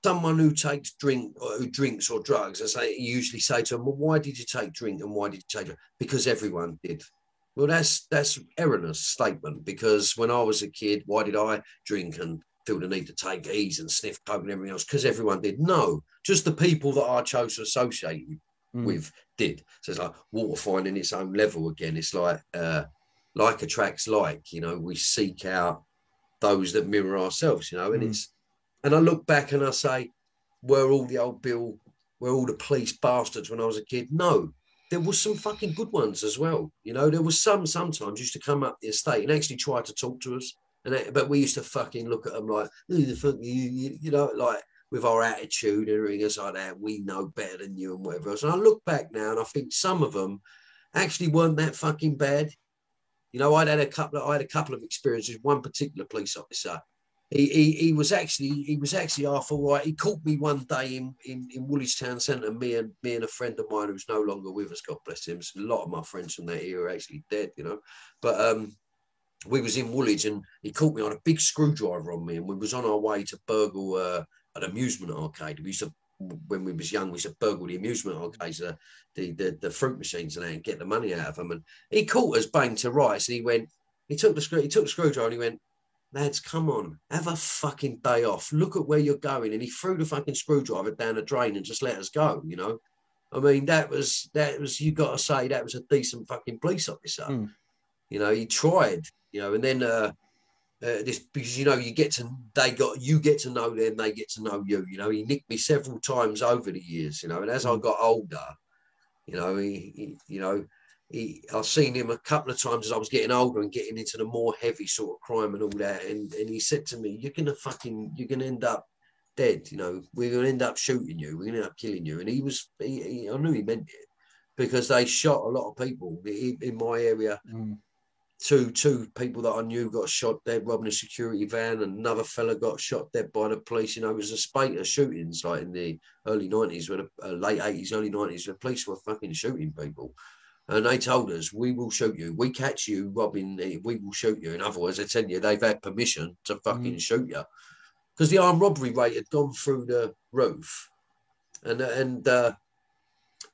someone who takes drink or who drinks or drugs, I say, usually say to them, well, why did you take drink and why did you take drink? Because everyone did. Well, that's that's an erroneous statement, because when I was a kid, why did I drink and feel the need to take ease and sniff coke and everything else? Because everyone did. No, just the people that I chose to associate mm. with did. So it's like water finding its own level again. It's like... Uh, Like attracts like, you know, we seek out those that mirror ourselves, you know, and mm. it's, and I look back and I say, were all the old Bill, were all the police bastards when I was a kid? No, there was some fucking good ones as well. You know, there was some sometimes used to come up the estate and actually try to talk to us. And that, but we used to fucking look at them like, who the fuck, you, you, you know, like with our attitude and everything else like that, we know better than you and whatever else. And I look back now and I think some of them actually weren't that fucking bad. You know, I'd had a couple. Of, I had a couple of experiences. One particular police officer, he he, he was actually he was actually half all right. He caught me one day in in, in Woolwich Town Centre. Me and me and a friend of mine who's no longer with us. God bless him. A lot of my friends from that era are actually dead. You know, but um, we was in Woolwich and he caught me on a big screwdriver on me, and we was on our way to burgle uh, an amusement arcade. We used to. When we was young, we used to burgle the amusement arcades, uh, the, the the fruit machines and that, and get the money out of them. And he caught us bang to rights. And he went, he took the screw, he took the screwdriver, and he went, lads, come on, have a fucking day off. Look at where you're going. And he threw the fucking screwdriver down the drain and just let us go. You know, I mean, that was that was you got to say that was a decent fucking police officer. Mm. You know, he tried, you know, and then uh, uh, this, because, you know, you get to, they got, you get to know them, they get to know you, you know, he nicked me several times over the years, you know, and as I got older, you know, he, he you know, he, I've seen him a couple of times as I was getting older and getting into the more heavy sort of crime and all that. And, and he said to me, you're going to fucking, you're going to end up dead. You know, we're going to end up shooting you. We're going to end up killing you. And he was, he, he, I knew he meant it, because they shot a lot of people in, in my area. Mm. Two, two people that I knew got shot dead robbing a security van, and another fella got shot dead by the police. You know, it was a spate of shootings like in the early nineties, when the uh, late eighties, early nineties, the police were fucking shooting people. And they told us, we will shoot you. We catch you robbing, we will shoot you. In other words, I tell you, they've had permission to fucking mm. shoot you. Because the armed robbery rate had gone through the roof. And and uh,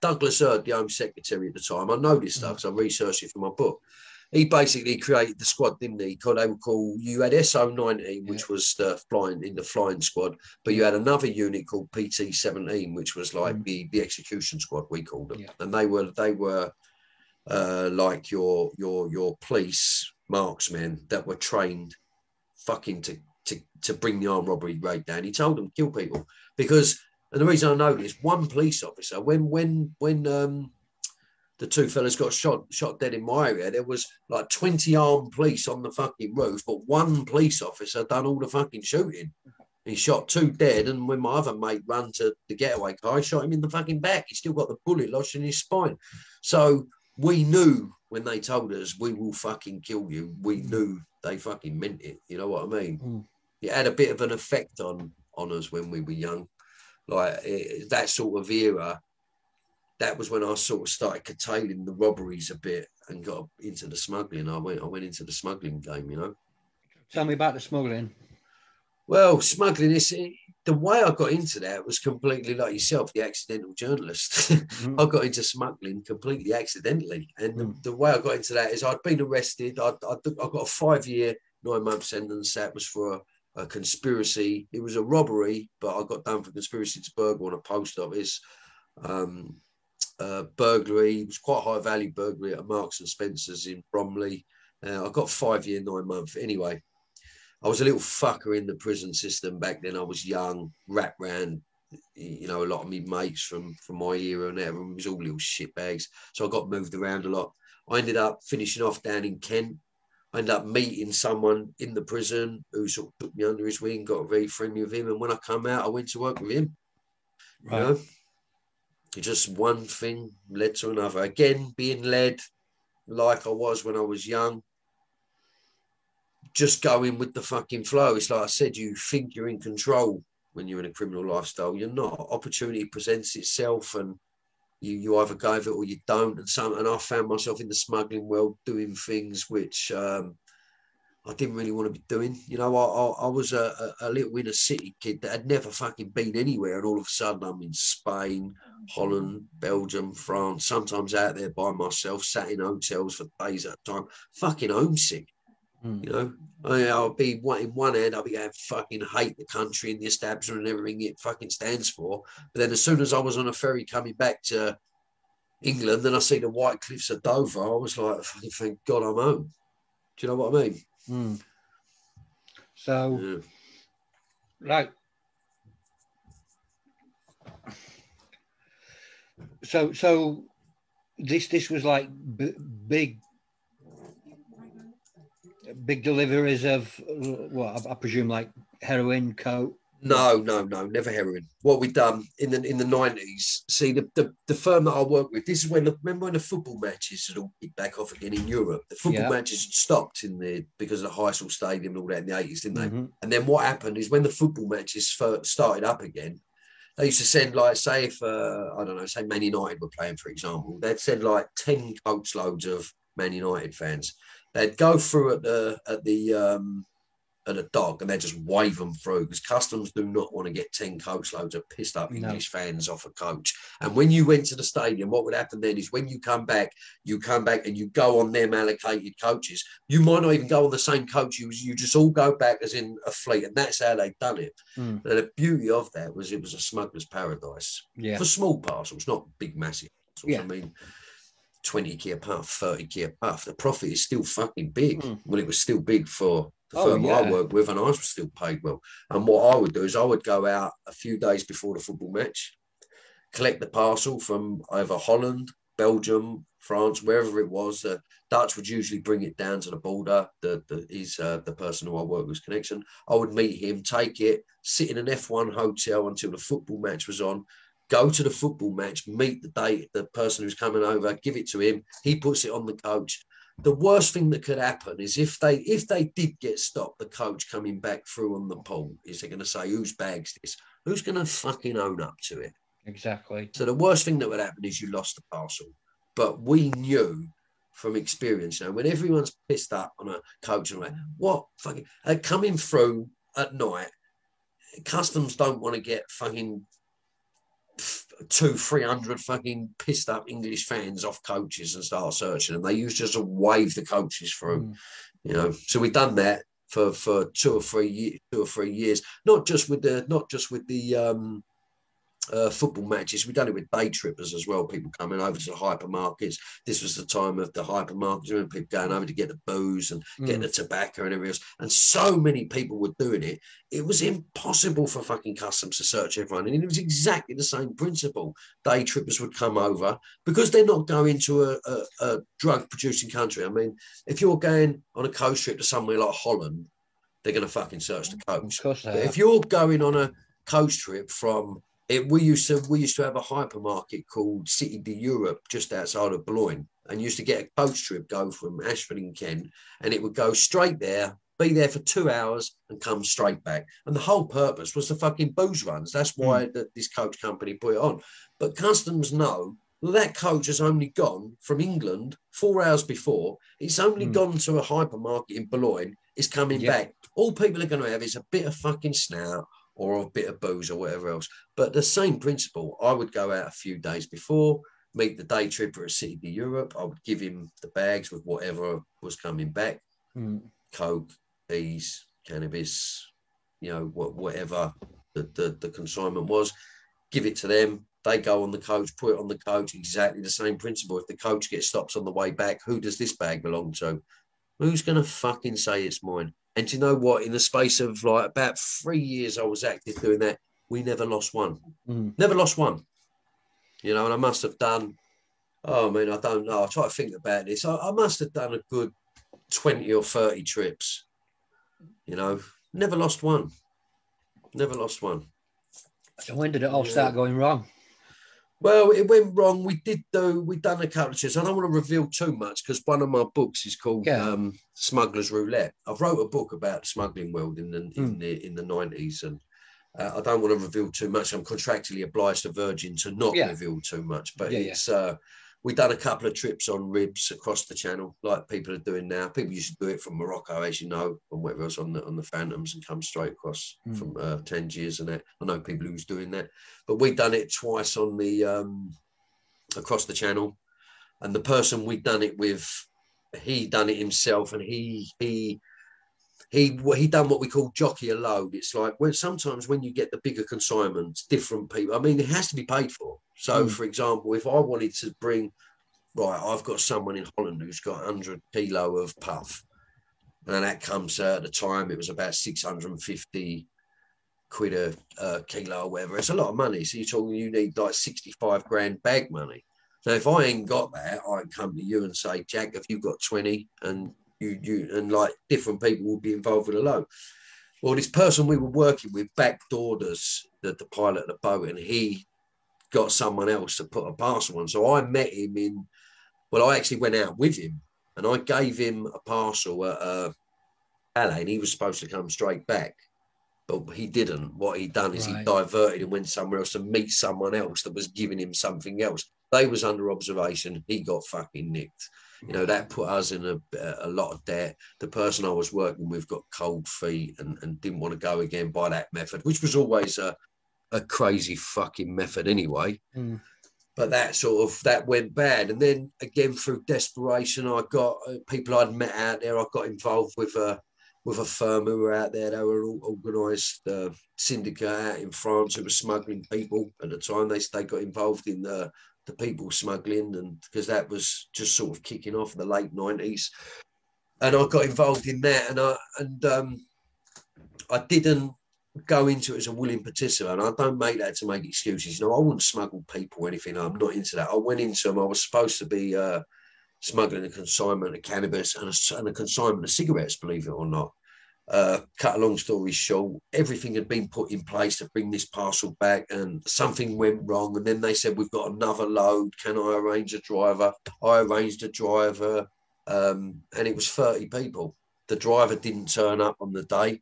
Douglas Hurd, the Home Secretary at the time, I know this stuff because I researched it for my book. He basically created the squad, didn't he? They would call, you had S O nineteen, which yeah. was the flying in the flying squad, but you had another unit called P T seventeen, which was like mm. the, the execution squad, we called them. Yeah. And they were they were uh, like your your your police marksmen that were trained fucking to to to bring the armed robbery rate down. He told them kill people, because, and the reason I know this, one police officer, when when when um. the two fellas got shot shot dead in my area, there was like twenty armed police on the fucking roof, but one police officer done all the fucking shooting. He shot two dead, and when my other mate ran to the getaway car, I shot him in the fucking back. He still got the bullet lodged in his spine. So we knew when they told us, we will fucking kill you, we knew they fucking meant it. You know what I mean? Mm. It had a bit of an effect on, on us when we were young. Like it, that sort of era, that was when I sort of started curtailing the robberies a bit and got into the smuggling. I went I went into the smuggling game, you know. Tell me about the smuggling. Well, smuggling, is the way I got into that was completely like yourself, the accidental journalist. Mm. I got into smuggling completely accidentally. And mm. the, the way I got into that is I'd been arrested. I, I, I got a five-year, nine-month sentence. That was for a, a conspiracy. It was a robbery, but I got done for conspiracy to burgle on a post office. Um... Uh, burglary, it was quite high value burglary at Marks and Spencer's in Bromley. Uh, I got five year, nine month. Anyway, I was a little fucker in the prison system back then. I was young, rat ran, you know, a lot of me mates from, from my era and everyone was all little shitbags. So I got moved around a lot. I ended up finishing off down in Kent. I ended up meeting someone in the prison who sort of took me under his wing, got very friendly with him. And when I come out, I went to work with him. Right. You know? Just one thing led to another. Again, being led like I was when I was young, just going with the fucking flow. It's like I said, you think you're in control when you're in a criminal lifestyle. You're not. Opportunity presents itself and you, you either go with it or you don't. And some, and I found myself in the smuggling world doing things which um, I didn't really want to be doing. You know, I, I, I was a, a little inner city kid that had never fucking been anywhere. And all of a sudden I'm in Spain, Holland, Belgium, France, sometimes out there by myself, sat in hotels for days at a time, fucking homesick. Mm. You know, I, I'll be one, in one hand, I'll be going, fucking hate the country and the establishment and everything it fucking stands for. But then as soon as I was on a ferry coming back to England, then I see the White Cliffs of Dover, I was like, fucking thank God I'm home. Do you know what I mean? Mm. So, yeah. Right. So, so this this was like b big, big deliveries of well, I, I presume like heroin, coke. No, no, no, never heroin. What we done in the in the nineties. See, the, the the firm that I worked with. This is when the, remember when the football matches had all kicked back off again in Europe. The football yeah. matches had stopped in the because of the Heysel Stadium and all that in the eighties, didn't they? Mm-hmm. And then what happened is when the football matches first started up again, they used to send like, say if uh, I don't know, say Man United were playing, for example, they'd send like ten coach loads of Man United fans. They'd go through at the at the um, at the dock and they'd just wave them through because customs do not want to get ten coach loads of pissed up English no. fans off a coach. And when you went to the stadium, what would happen then is when you come back, you come back and you go on them allocated coaches. You might not even go on the same coach. You, you just all go back as in a fleet, and that's how they'd done it. Mm. And the beauty of that was it was a smuggler's paradise yeah. for small parcels, not big, massive parcels. Yeah. I mean, twenty k a puff, thirty k a puff. The profit is still fucking big. Mm. Well, it was still big for the oh, firm yeah. I worked with, and I was still paid well. And what I would do is I would go out a few days before the football match, collect the parcel from either Holland, Belgium, France, wherever it was. The uh, Dutch would usually bring it down to the border. The, the, he's uh, the person who I worked with, Connection. I would meet him, take it, sit in an F one hotel until the football match was on, go to the football match, meet the date, the person who's coming over, give it to him. He puts it on the coach. The worst thing that could happen is if they if they did get stopped, the coach coming back through on the pool, is they're going to say, whose bag's this? Who's going to fucking own up to it? Exactly. So the worst thing that would happen is you lost the parcel. But we knew from experience, you know, when everyone's pissed up on a coach and all that, what fucking, uh, coming through at night, customs don't want to get fucking two, three hundred fucking pissed up English fans off coaches and start searching them. They used to just wave the coaches through, mm. you know. So we've done that for for two or three years, two or three years. Not just with the, not just with the. Um, Uh, football matches. We've done it with day trippers as well, people coming over to the hypermarkets. This was the time of the hypermarkets, when people going over to get the booze and mm. get the tobacco and everything else, and so many people were doing it, it was impossible for fucking customs to search everyone. And it was exactly the same principle. Day trippers would come over because they're not going to a, a, a drug producing country. I mean, if you're going on a coast trip to somewhere like Holland, they're going to fucking search the coast. Of course they are. If you're going on a coast trip from It, we used to we used to have a hypermarket called City de Europe just outside of Boulogne, and used to get a coach trip go from Ashford in Kent, and it would go straight there, be there for two hours and come straight back. And the whole purpose was the fucking booze runs. That's why mm. the, this coach company put it on. But customs know, well, that coach has only gone from England four hours before. It's only mm. gone to a hypermarket in Boulogne. It's coming yep. back. All people are going to have is a bit of fucking snout or a bit of booze or whatever else. But the same principle, I would go out a few days before, meet the day tripper at City de Europe. I would give him the bags with whatever was coming back, mm. coke, peas, cannabis, you know, whatever the, the, the consignment was, give it to them. They go on the coach, put it on the coach, exactly the same principle. If the coach gets stopped on the way back, who does this bag belong to? Who's going to fucking say it's mine? And do you know what? In the space of like about three years I was active doing that, we never lost one. Mm. Never lost one. You know, and I must have done, oh, I mean, I don't know. I try to think about this. I, I must have done a good twenty or thirty trips. You know, never lost one. Never lost one. So when did it all yeah. start going wrong? Well, it went wrong. We did do, we done a couple of shows. I don't want to reveal too much because one of my books is called yeah. um, Smuggler's Roulette. I wrote a book about the smuggling world in the mm. in the in the nineties, and uh, I don't want to reveal too much. I'm contractually obliged to Virgin to not yeah. reveal too much, but yeah, it's yeah. Uh, we done a couple of trips on ribs across the channel, like people are doing now. People used to do it from Morocco, as you know, and whatever else on the on the Phantoms, and come straight across mm. from uh, Tangiers and that. I know people who was doing that, but we done it twice on the um, across the channel, and the person we done it with, he done it himself, and he he. He he done what we call jockey a load. It's like when sometimes when you get the bigger consignments, different people. I mean, it has to be paid for. So, mm. for example, if I wanted to bring, right, I've got someone in Holland who's got one hundred kilo of puff, and that comes uh, at the time it was about six hundred fifty quid a uh, kilo or whatever. It's a lot of money. So you're talking you need like sixty-five grand bag money. So if I ain't got that, I can come to you and say, Jack, have you got twenty? And You, you and like different people will be involved with a load. Well, this person we were working with backdoored us, the, the pilot of the boat, and he got someone else to put a parcel on. So I met him in, well, I actually went out with him and I gave him a parcel at uh, L A, and he was supposed to come straight back, but he didn't. What he done is right. he diverted and went somewhere else to meet someone else that was giving him something else. They was under observation. He got fucking nicked. You know, that put us in a, a lot of debt. The person I was working with got cold feet and, and didn't want to go again by that method, which was always a, a crazy fucking method anyway. Mm. But that sort of, that went bad. And then again, through desperation, I got people I'd met out there. I got involved with a, with a firm who were out there. They were an organised uh, syndicate out in France who were smuggling people at the time. They, they got involved in the... the people smuggling, and because that was just sort of kicking off in the late nineties, and I got involved in that, and I and um, I didn't go into it as a willing participant. I don't make that to make excuses. No, I wouldn't smuggle people or anything. I'm not into that. I went into them. I was supposed to be uh, smuggling a consignment of cannabis and a, and a consignment of cigarettes, believe it or not. Uh, cut a long story short, everything had been put in place to bring this parcel back, and something went wrong. And then they said, we've got another load. Can I arrange a driver? I arranged a driver, um, and it was thirty people. The driver didn't turn up on the day.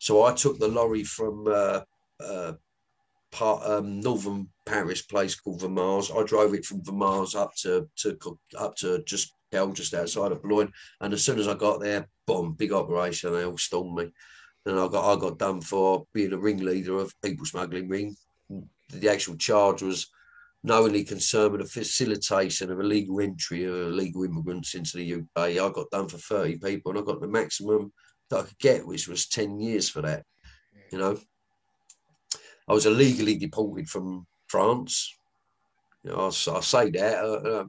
So I took the lorry from uh, uh, part, um, northern Paris place called Vermars. I drove it from Vermars up to, to up to just Kel, just outside of Boulogne. And as soon as I got there, boom, big operation. They all stormed me, and I got I got done for being a ringleader of people smuggling ring. The actual charge was knowingly concerned with the facilitation of illegal entry of illegal immigrants into the U K. I got done for thirty people, and I got the maximum that I could get, which was ten years for that. You know, I was illegally deported from France. You know, I, I say that uh, uh,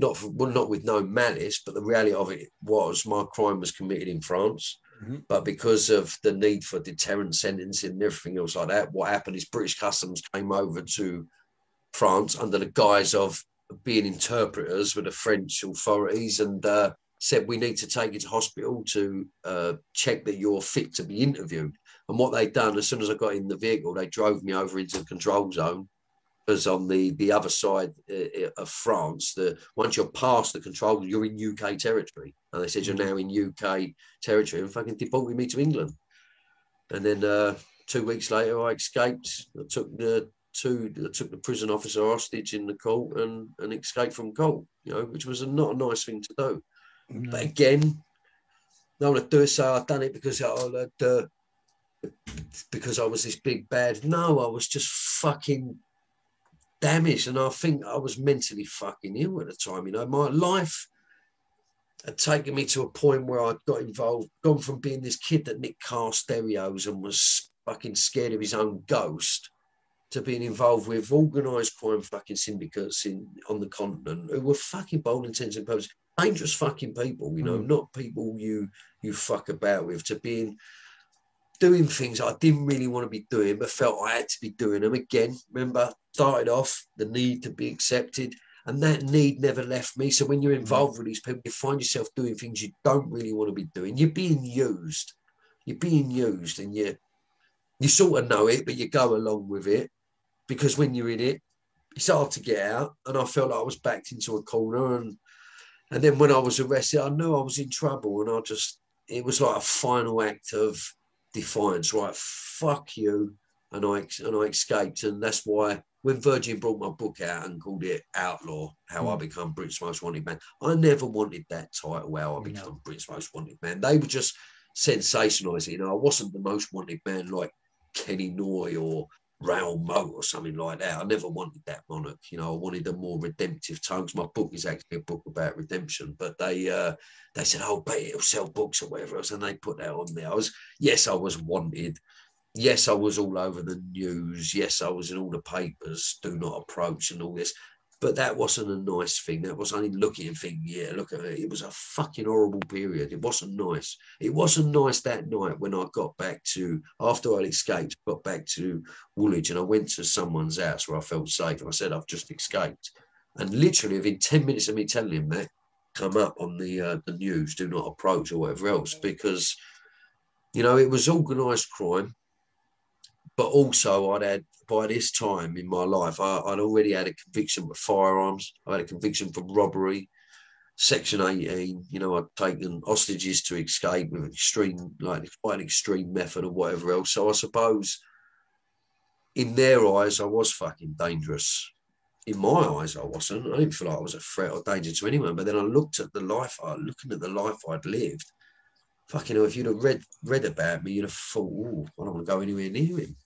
not for, well, not with no malice, but the reality of it was my crime was committed in France. Mm-hmm. But because of the need for deterrent sentencing and everything else like that, what happened is British Customs came over to France under the guise of being interpreters with the French authorities, and uh, said, we need to take you to hospital to uh, check that you're fit to be interviewed. And what they'd done, as soon as I got in the vehicle, they drove me over into the control zone, because on the, the other side of France, the, once you're past the control, you're in U K territory. And they said, you're now in U K territory, and fucking deported me to England. And then uh, two weeks later, I escaped. I took the two, I took the prison officer hostage in the court, and, and escaped from court, you know, which was a, not a nice thing to do. But again, no one would do it, so I've done it because I had, uh, because I was this big bad. No, I was just fucking damaged, and I think I was mentally fucking ill at the time. You know, my life had taken me to a point where I got involved, gone from being this kid that nicked car stereos and was fucking scared of his own ghost, to being involved with organised crime fucking syndicates in on the continent who were fucking, by all intents and purposes, dangerous fucking people, you know, mm. not people you you fuck about with, to being doing things I didn't really want to be doing, but felt I had to be doing them. Again, remember, started off the need to be accepted, and that need never left me. So when you're involved mm. with these people, you find yourself doing things you don't really want to be doing. You're being used. You're being used, and you you sort of know it, but you go along with it, because when you're in it, it's hard to get out. And I felt like I was backed into a corner, and And then when I was arrested, I knew I was in trouble, and I just, it was like a final act of defiance, right? Fuck you. And I, and I escaped. And that's why when Virgin brought my book out and called it Outlaw, How mm. I Become Britain's Most Wanted Man, I never wanted that title, How I Become no. Britain's Most Wanted Man. They were just sensationalising. You know, I wasn't the most wanted man like Kenny Noy or Raoul Moat or something like that. I never wanted that monarch. You know, I wanted a more redemptive tone. My book is actually a book about redemption. But they uh, they said, oh, but it'll sell books or whatever else, and they put that on there. I was, yes, I was wanted. Yes, I was all over the news. Yes, I was in all the papers, do not approach and all this. But that wasn't a nice thing. That was, I didn't look at it and think, yeah, look at it. It was a fucking horrible period. It wasn't nice. It wasn't nice that night when I got back to, after I'd escaped, got back to Woolwich, and I went to someone's house where I felt safe. And I said, I've just escaped. And literally within ten minutes of me telling him that, come up on the, uh, the news, do not approach or whatever else, because, you know, it was organised crime. But also I'd had, by this time in my life, I, I'd already had a conviction for firearms. I had a conviction for robbery, Section eighteen. You know, I'd taken hostages to escape with extreme, like quite an extreme method or whatever else. So I suppose in their eyes, I was fucking dangerous. In my eyes, I wasn't. I didn't feel like I was a threat or danger to anyone. But then I looked at the life, I looking at the life I'd lived. Fucking hell, if you'd have read, read about me, you'd have thought, oh, I don't want to go anywhere near him.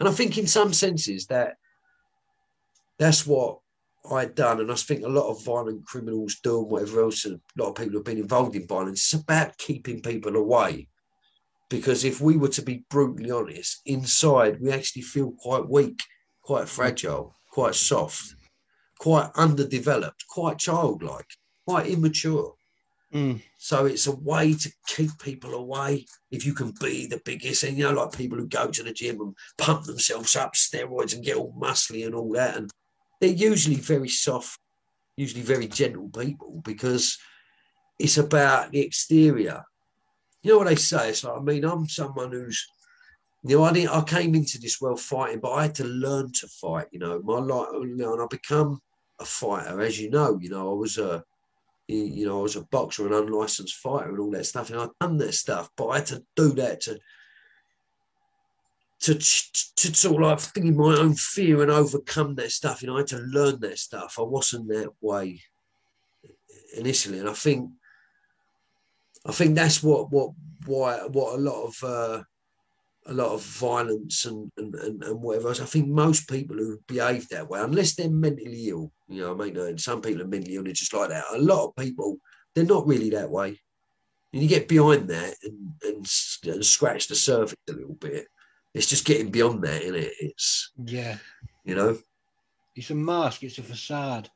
And I think in some senses that that's what I'd done. And I think a lot of violent criminals do and whatever else, and a lot of people have been involved in violence. It's about keeping people away. Because if we were to be brutally honest, inside we actually feel quite weak, quite fragile, quite soft, quite underdeveloped, quite childlike, quite immature. Mm. So it's a way to keep people away if you can be the biggest. And, you know, like people who go to the gym and pump themselves up, steroids and get all muscly and all that. And they're usually very soft, usually very gentle people, because it's about the exterior. You know what they say? It's like, I mean, I'm someone who's, you know, I didn't, I came into this world fighting, but I had to learn to fight, you know, my life, you know, and I become a fighter, as you know, you know, I was a, you know, I was a boxer, an unlicensed fighter and all that stuff. And I've done that stuff, but I had to do that to, to, to, to sort of like feed my own fear and overcome that stuff. You know, I had to learn that stuff. I wasn't that way initially. And I think, I think that's what, what, why, what a lot of, uh, a lot of violence and, and, and, and whatever else. I think most people who behave that way, unless they're mentally ill, you know, I mean, and some people are mentally ill, they're just like that. A lot of people, they're not really that way. And you get behind that and, and, and scratch the surface a little bit. It's just getting beyond that, isn't it? It's, yeah. You know? It's a mask. It's a facade.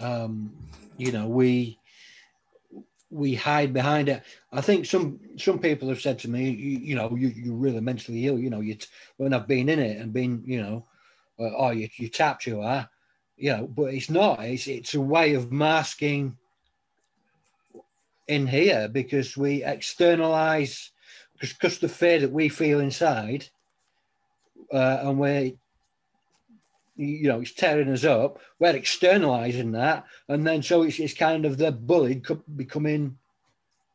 Um, you know, we... we hide behind it. I think some some people have said to me, you, you know, you, you're really mentally ill, you know, you t- when I've been in it and been, you know, uh, oh, you, you tapped, you are, you know, but it's not. It's, it's a way of masking in here because we externalise, because the fear that we feel inside uh, and we're, you know, it's tearing us up. We're externalizing that. And then so it's, it's kind of the bully becoming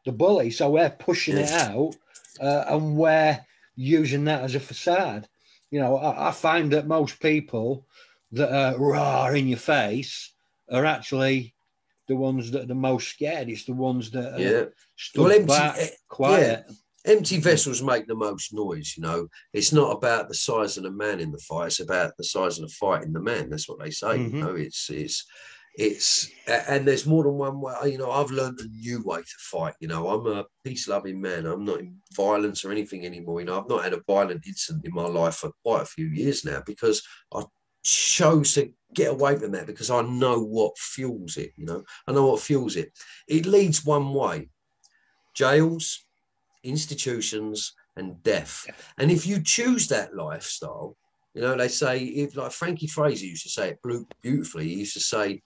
the bully. So we're pushing it out uh, and we're using that as a facade. You know, I, I find that most people that are raw in your face are actually the ones that are the most scared. It's the ones that are yeah. stood well, empty, back, quiet. Yeah. Empty vessels make the most noise, you know. It's not about the size of the man in the fight. It's about the size of the fight in the man. That's what they say, mm-hmm. you know. It's, it's, it's, and there's more than one way. You know, I've learned a new way to fight. You know, I'm a peace-loving man. I'm not in violence or anything anymore. You know, I've not had a violent incident in my life for quite a few years now because I chose to get away from that because I know what fuels it, you know. I know what fuels it. It leads one way. Jails, institutions and death. And if you choose that lifestyle, you know, they say, if like Frankie Fraser used to say it beautifully, he used to say,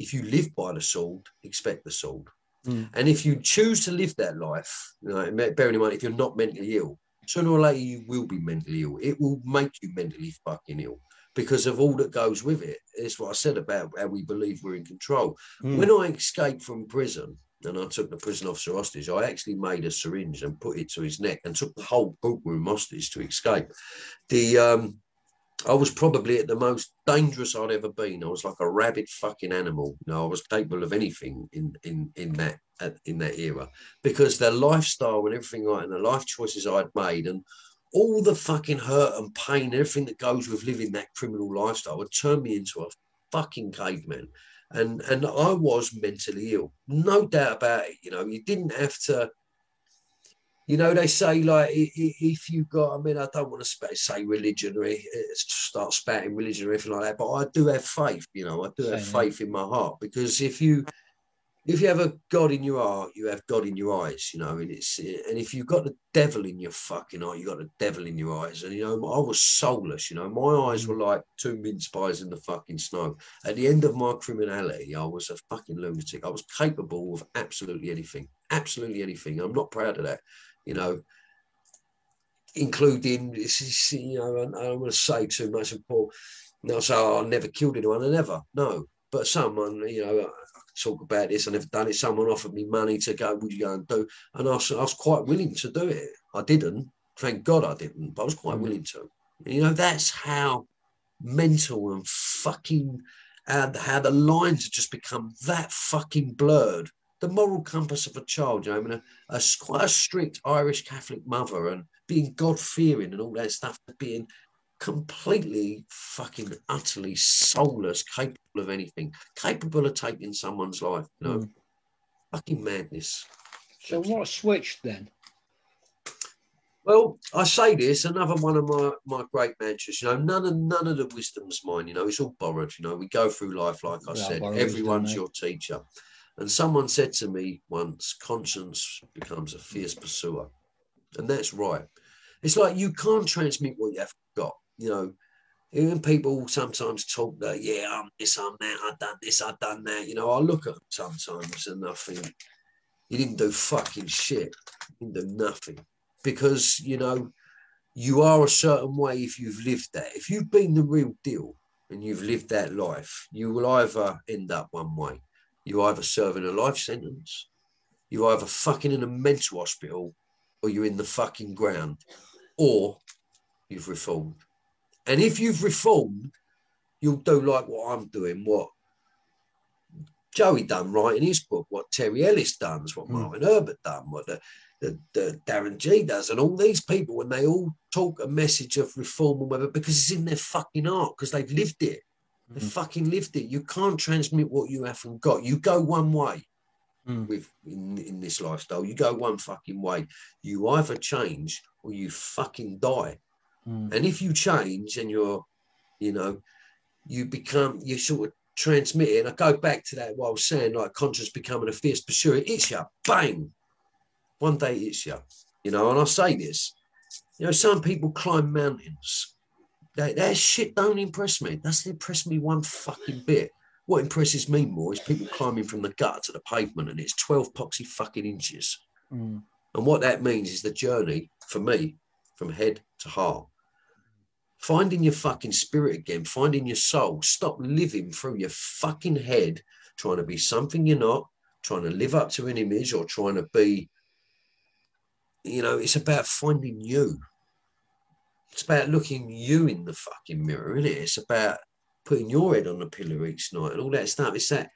if you live by the sword, expect the sword. Mm. And if you choose to live that life, you know, bearing in mind, if you're not mentally ill, sooner or later you will be mentally ill. It will make you mentally fucking ill because of all that goes with it. It's what I said about how we believe we're in control. Mm. When I escaped from prison, and I took the prison officer hostage, I actually made a syringe and put it to his neck and took the whole boot room hostage to escape. The um, I was probably at the most dangerous I'd ever been. I was like a rabid fucking animal. You know, I was capable of anything in in in that in that era because the lifestyle and everything I and the life choices I'd made and all the fucking hurt and pain and everything that goes with living that criminal lifestyle would turn me into a fucking caveman. And and I was mentally ill, no doubt about it. You know, you didn't have to, you know, they say, like, if you got, I mean, I don't want to say religion or start spouting religion or anything like that, but I do have faith, you know, I do have faith in my heart because if you, if you have a God in your heart, you have God in your eyes, you know, and it's, and if you've got the devil in your fucking eye, you've got the devil in your eyes. And, you know, I was soulless, you know, my eyes were like two mince pies in the fucking snow. At the end of my criminality, I was a fucking lunatic. I was capable of absolutely anything, absolutely anything. I'm not proud of that, you know, including, this is, you know, I don't want to say too much and Paul, now so I never killed anyone, I never, no. But someone, you know, talk about this, I've never done it. Someone offered me money to go, would you go and do? And I was, I was quite willing to do it. I didn't. Thank God I didn't, but I was quite willing to. And, you know, that's how mental and fucking, and how the lines have just become that fucking blurred. The moral compass of a child, you know, I mean, a, a quite a strict Irish Catholic mother and being God-fearing and all that stuff, but being completely fucking utterly soulless, capable of anything, capable of taking someone's life, you know. Mm. Fucking madness. So what switched then? Well, I say this, another one of my, my great mantras, you know, none of, none of the wisdom's mine, you know, it's all borrowed, you know, we go through life, like I said, everyone's your teacher. And someone said to me once, conscience becomes a fierce pursuer. And that's right. It's like you can't transmit what you have got, you know. Even people sometimes talk that, yeah, I'm this, I'm that, I've done this, I've done that. You know, I look at them sometimes and I think, you didn't do fucking shit. You didn't do nothing. Because, you know, you are a certain way if you've lived that. If you've been the real deal and you've lived that life, you will either end up one way. You're either serving a life sentence, you're either fucking in a mental hospital, or you're in the fucking ground, or you've reformed. And if you've reformed, you'll do like what I'm doing, what Joey done right in his book, what Terry Ellis done, what Martin mm. Herbert done, what the, the, the Darren G does, and all these people, and they all talk a message of reform and whatever, because it's in their fucking heart, because they've lived it. They mm. fucking lived it. You can't transmit what you haven't got. You go one way mm. with in, in this lifestyle. You go one fucking way. You either change or you fucking die. And if you change and you're, you know, you become, you sort of transmit it. And I go back to that, what I was saying, like conscience becoming a fierce pursuer. It hits you, bang. One day it hits you, you know, and I say this, you know, some people climb mountains. That, that shit don't impress me. Doesn't impress me one fucking bit. What impresses me more is people climbing from the gutter to the pavement and it's twelve poxy fucking inches. Mm. And what that means is the journey, for me, from head to heart. Finding your fucking spirit again, finding your soul. Stop living through your fucking head, trying to be something you're not, trying to live up to an image or trying to be, you know, it's about finding you. It's about looking you in the fucking mirror, isn't it? It's about putting your head on the pillow each night and all that stuff. It's that,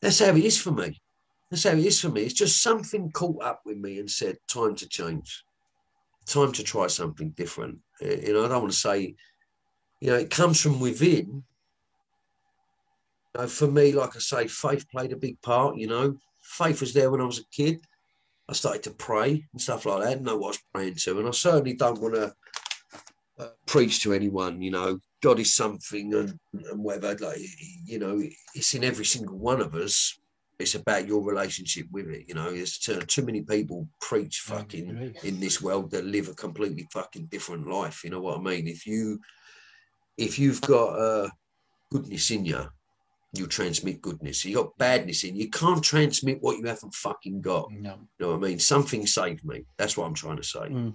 that's how it is for me. That's how it is for me. It's just something caught up with me and said, time to change. Time to try something different. You know, I don't want to say, you know, it comes from within. You know, for me, like I say, faith played a big part, you know. Faith was there when I was a kid. I started to pray and stuff like that. I didn't know what I was praying to. And I certainly don't want to uh, preach to anyone, you know, God is something and, and whatever. Like, you know, it's in every single one of us. It's about your relationship with it, you know. There's too, too many people preach fucking in this world that live a completely fucking different life. You know what I mean? If you, if you've got uh, goodness in you, you'll transmit goodness. You got badness in you, you can't transmit what you haven't fucking got. No. You know what I mean? Something saved me. That's what I'm trying to say. Mm.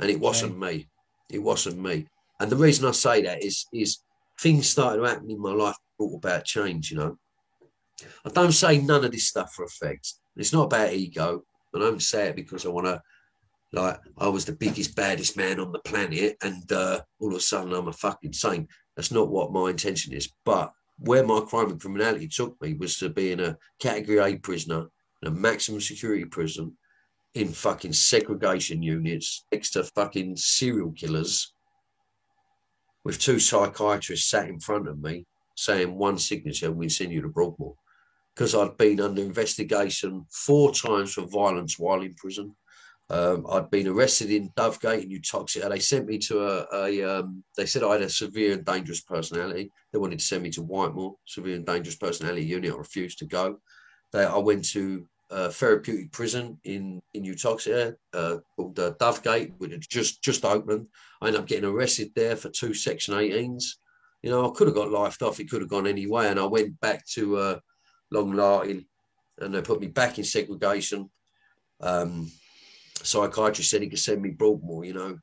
And it wasn't okay. me. It wasn't me. And the reason I say that is, is things started happening in my life brought about change. You know. I don't say none of this stuff for effect. It's not about ego. I don't say it because I want to, like, I was the biggest, baddest man on the planet and uh, all of a sudden I'm a fucking saint. That's not what my intention is. But where my crime and criminality took me was to being a category A prisoner in a maximum security prison in fucking segregation units next to fucking serial killers with two psychiatrists sat in front of me saying one signature and we'd send you to Broadmoor. Because I'd been under investigation four times for violence while in prison. Um, I'd been arrested in Dovegate and Eutoxia. They sent me to a, a um, they said I had a severe and dangerous personality. They wanted to send me to Whitemore, severe and dangerous personality unit. I refused to go. They, I went to a therapeutic prison in, in Eutoxia uh, called uh, Dovegate, which had just, just opened. I ended up getting arrested there for two Section eighteens. You know, I could have got lifed off. It could have gone any way. And I went back to, uh, Long Larton, and they put me back in segregation. Um, psychiatrist said he could send me Broadmoor, you know.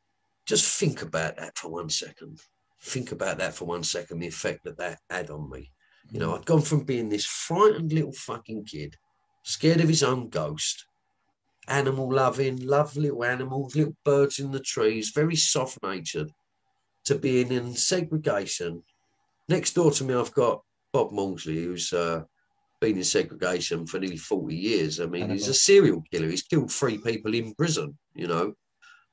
Just think about that for one second. Think about that for one second, the effect that that had on me. You know, I'd gone from being this frightened little fucking kid, scared of his own ghost, animal loving, love little animals, little birds in the trees, very soft-natured, to being in segregation. Next door to me, I've got Bob Maudsley, who's... Uh, been in segregation for nearly forty years. I mean, he's a serial killer. He's killed three people in prison, you know.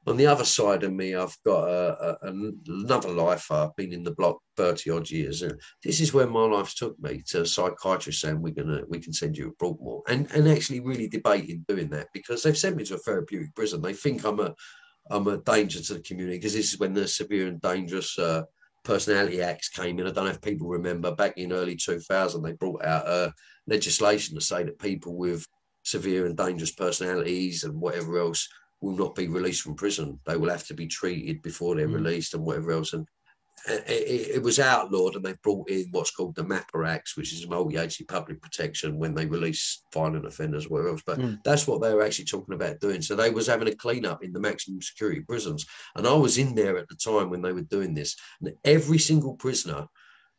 On the other side of me, I've got a, a, another life. I've been in the block thirty odd years. And this is where my life's took me, to a psychiatrist saying, we're gonna, we can send you to Broadmoor. And, and actually really debating doing that because they've sent me to a therapeutic prison. They think I'm a, I'm a danger to the community, because this is when the severe and dangerous uh, personality acts came in. I don't know if people remember, back in early two thousand, they brought out uh, legislation to say that people with severe and dangerous personalities and whatever else will not be released from prison. They will have to be treated before they're released and whatever else. And it, it was outlawed, and they brought in what's called the MAPPA Acts, which is multi-agency public protection when they release violent offenders, whatever else. But mm. that's what they were actually talking about doing. So they was having a clean-up in the maximum security prisons. And I was in there at the time when they were doing this. And every single prisoner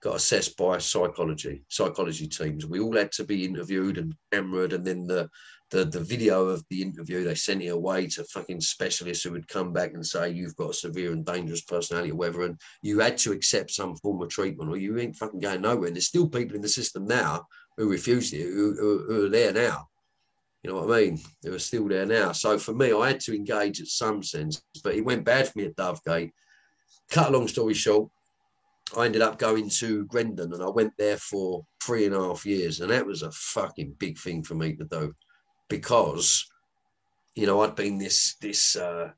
got assessed by psychology, psychology teams. We all had to be interviewed and cameraed, and then the The, the video of the interview, they sent it away to fucking specialists who would come back and say, you've got a severe and dangerous personality or whatever, and you had to accept some form of treatment or you ain't fucking going nowhere. And there's still people in the system now who refuse it, who, who, who are there now. You know what I mean? They were still there now. So for me, I had to engage at some sense, but it went bad for me at Dovegate. Cut a long story short, I ended up going to Grendon, and I went there for three and a half years, and that was a fucking big thing for me to do. Because, you know, I'd been this this uh,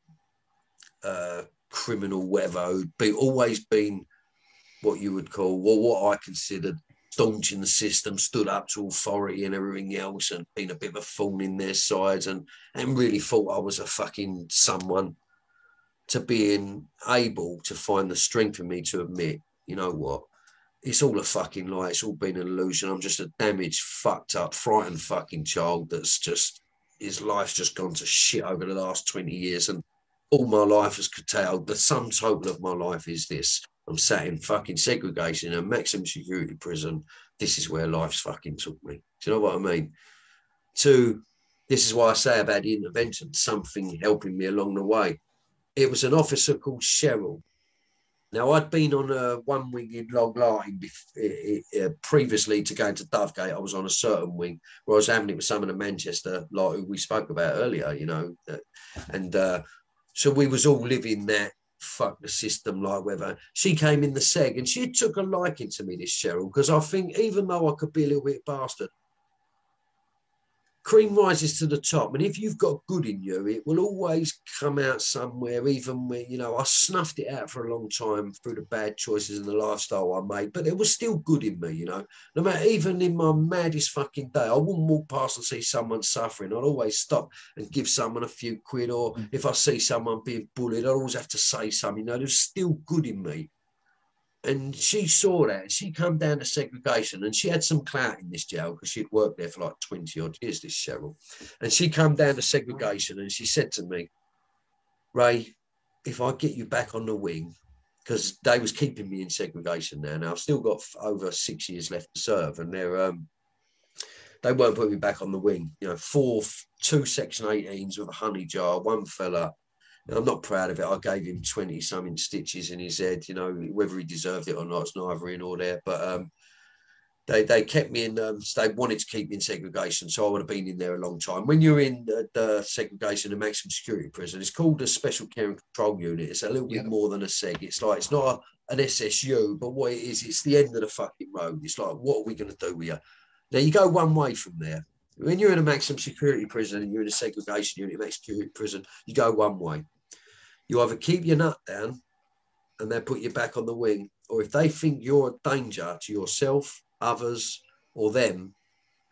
uh, criminal, whatever, who'd be, always been what you would call, well, what I considered staunch in the system, stood up to authority and everything else, and been a bit of a fawn in their sides, and, and really thought I was a fucking someone, to being able to find the strength in me to admit, you know what, it's all a fucking lie. It's all been an illusion. I'm just a damaged, fucked up, frightened fucking child that's just, his life's just gone to shit over the last twenty years, and all my life has curtailed. The sum total of my life is this. I'm sat in fucking segregation in a maximum security prison. This is where life's fucking took me. Do you know what I mean? Two, this is why I say about the intervention, something helping me along the way. It was an officer called Cheryl. Now, I'd been on a one wing in Long Larton previously to going to Dovegate. I was on a certain wing where I was having it with someone in Manchester, like who we spoke about earlier, you know. And uh, so we was all living that fuck the system, like whatever. She came in the seg, and she took a liking to me, this Cheryl, because I think even though I could be a little bit bastard, cream rises to the top, and if you've got good in you, it will always come out somewhere, even when, you know, I snuffed it out for a long time through the bad choices and the lifestyle I made, but there was still good in me, you know. No matter, even in my maddest fucking day, I wouldn't walk past and see someone suffering. I'd always stop and give someone a few quid, or if I see someone being bullied, I'd always have to say something, you know. There's still good in me. And she saw that. She come down to segregation, and she had some clout in this jail because she'd worked there for like twenty odd years, this Cheryl. And she come down to segregation, and she said to me, Ray, if I get you back on the wing, because they was keeping me in segregation now. Now, I've still got over six years left to serve, and they're, um, they weren't putting me back on the wing. You know, four, two Section eighteens with a honey jar, one fella. I'm not proud of it. I gave him twenty-something stitches in his head, you know, whether he deserved it or not, it's neither here nor there. But um, they, they kept me in, um, they wanted to keep me in segregation, so I would have been in there a long time. When you're in the, the segregation, the maximum security prison, it's called a special care and control unit. It's a little bit yeah. more than a seg. It's like, it's not a, an S S U, but what it is, it's the end of the fucking road. It's like, what are we going to do with you? Now, you go one way from there. When you're in a maximum security prison and you're in a segregation unit, maximum security prison, you go one way. You either keep your nut down and they put you back on the wing, or if they think you're a danger to yourself, others, or them,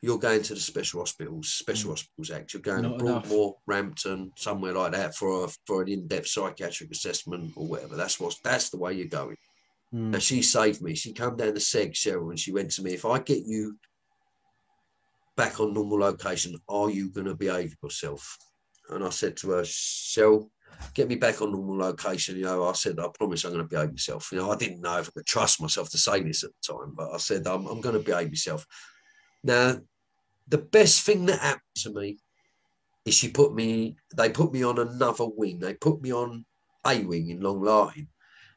you're going to the special hospitals, Special Hospitals Act. You're going Not to Broadmoor, Rampton, somewhere like that for a, for an in-depth psychiatric assessment or whatever. That's what, that's the way you're going. Mm. And she saved me. She came down the seg, Cheryl, and she went to me, if I get you back on normal location, are you going to behave yourself? And I said to her, Cheryl, get me back on normal location. You know, I said, I promise I'm going to behave myself. You know, I didn't know if I could trust myself to say this at the time, but I said, I'm, I'm going to behave myself. Now, the best thing that happened to me is she put me, they put me on another wing. They put me on A-Wing in Long Larton.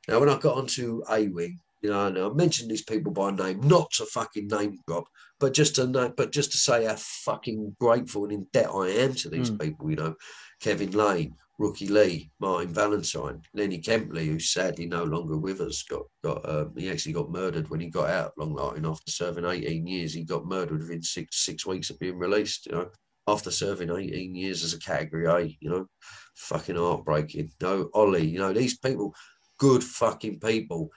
Now, when I got onto A-Wing, you know, and I mentioned these people by name, not to fucking name drop, but just to know, but just to say how fucking grateful and in debt I am to these mm. people. You know, Kevin Lane, Rookie Lee, Martin Valentine, Lenny Kempley, who's sadly no longer with us. Got got um, he actually got murdered when he got out of Long Larton after serving eighteen years. He got murdered within six six weeks of being released. You know, after serving eighteen years as a category A, you know, fucking heartbreaking. No, Ollie, you know, these people, good fucking people.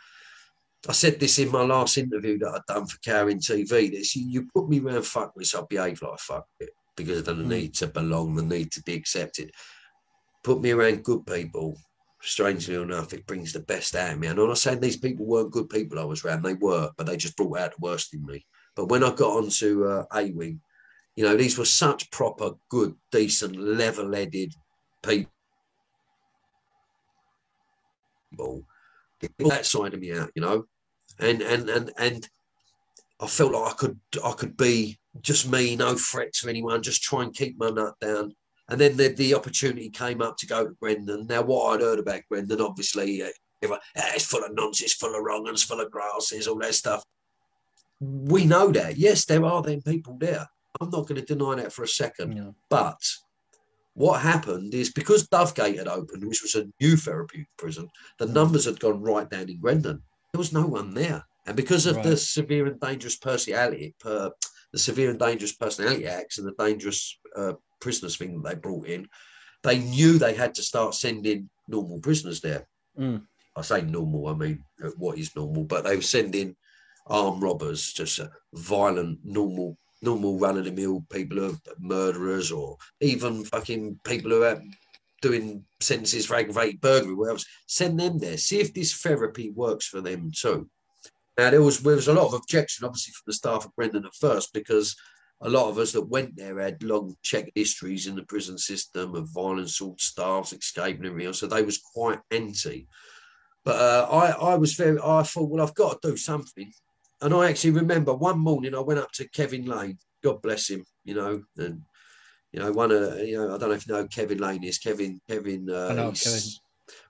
I said this in my last interview that I'd done for Karen T V. This, you put me around fuck with, so I behave like fuck it because of the need to belong, the need to be accepted. Put me around good people. Strangely enough, it brings the best out of me. And I'm not saying these people weren't good people I was around. They were, but they just brought out the worst in me. But when I got onto uh, A-Wing, you know, these were such proper, good, decent, level-headed people. It brought that side of me out, you know, and and and and I felt like I could I could be just me, no threat to anyone, just try and keep my nut down. And then the, the opportunity came up to go to Grendon. Now, what I'd heard about Grendon, obviously, uh, if I, uh, it's full of nonsense, full of wrong, and it's full of grasses, all that stuff. We know that. Yes, there are then people there. I'm not going to deny that for a second. Yeah. But what happened is because Dovegate had opened, which was a new therapeutic prison, the numbers had gone right down in Grendon. There was no one there. And because of right. the severe and dangerous personality, per, the severe and dangerous personality acts and the dangerous uh, prisoners thing that they brought in, they knew they had to start sending normal prisoners there. Mm. I say normal, I mean, what is normal? But they were sending armed robbers, just uh, violent, normal normal run-of-the-mill people who are murderers or even fucking people who are doing sentences for aggravated burglary, where else, send them there. See if this therapy works for them too. Now, there was, there was a lot of objection, obviously, from the staff of Grendon at first, because a lot of us that went there had long check histories in the prison system of violence, all staffs, escaping and real, so they was quite anti. But uh, I, I was very, I thought, well, I've got to do something. And I actually remember one morning I went up to Kevin Lane, God bless him, you know, and, you know, one of, you know, I don't know if you know who Kevin Lane is. Kevin, Kevin, uh, I know, Kevin.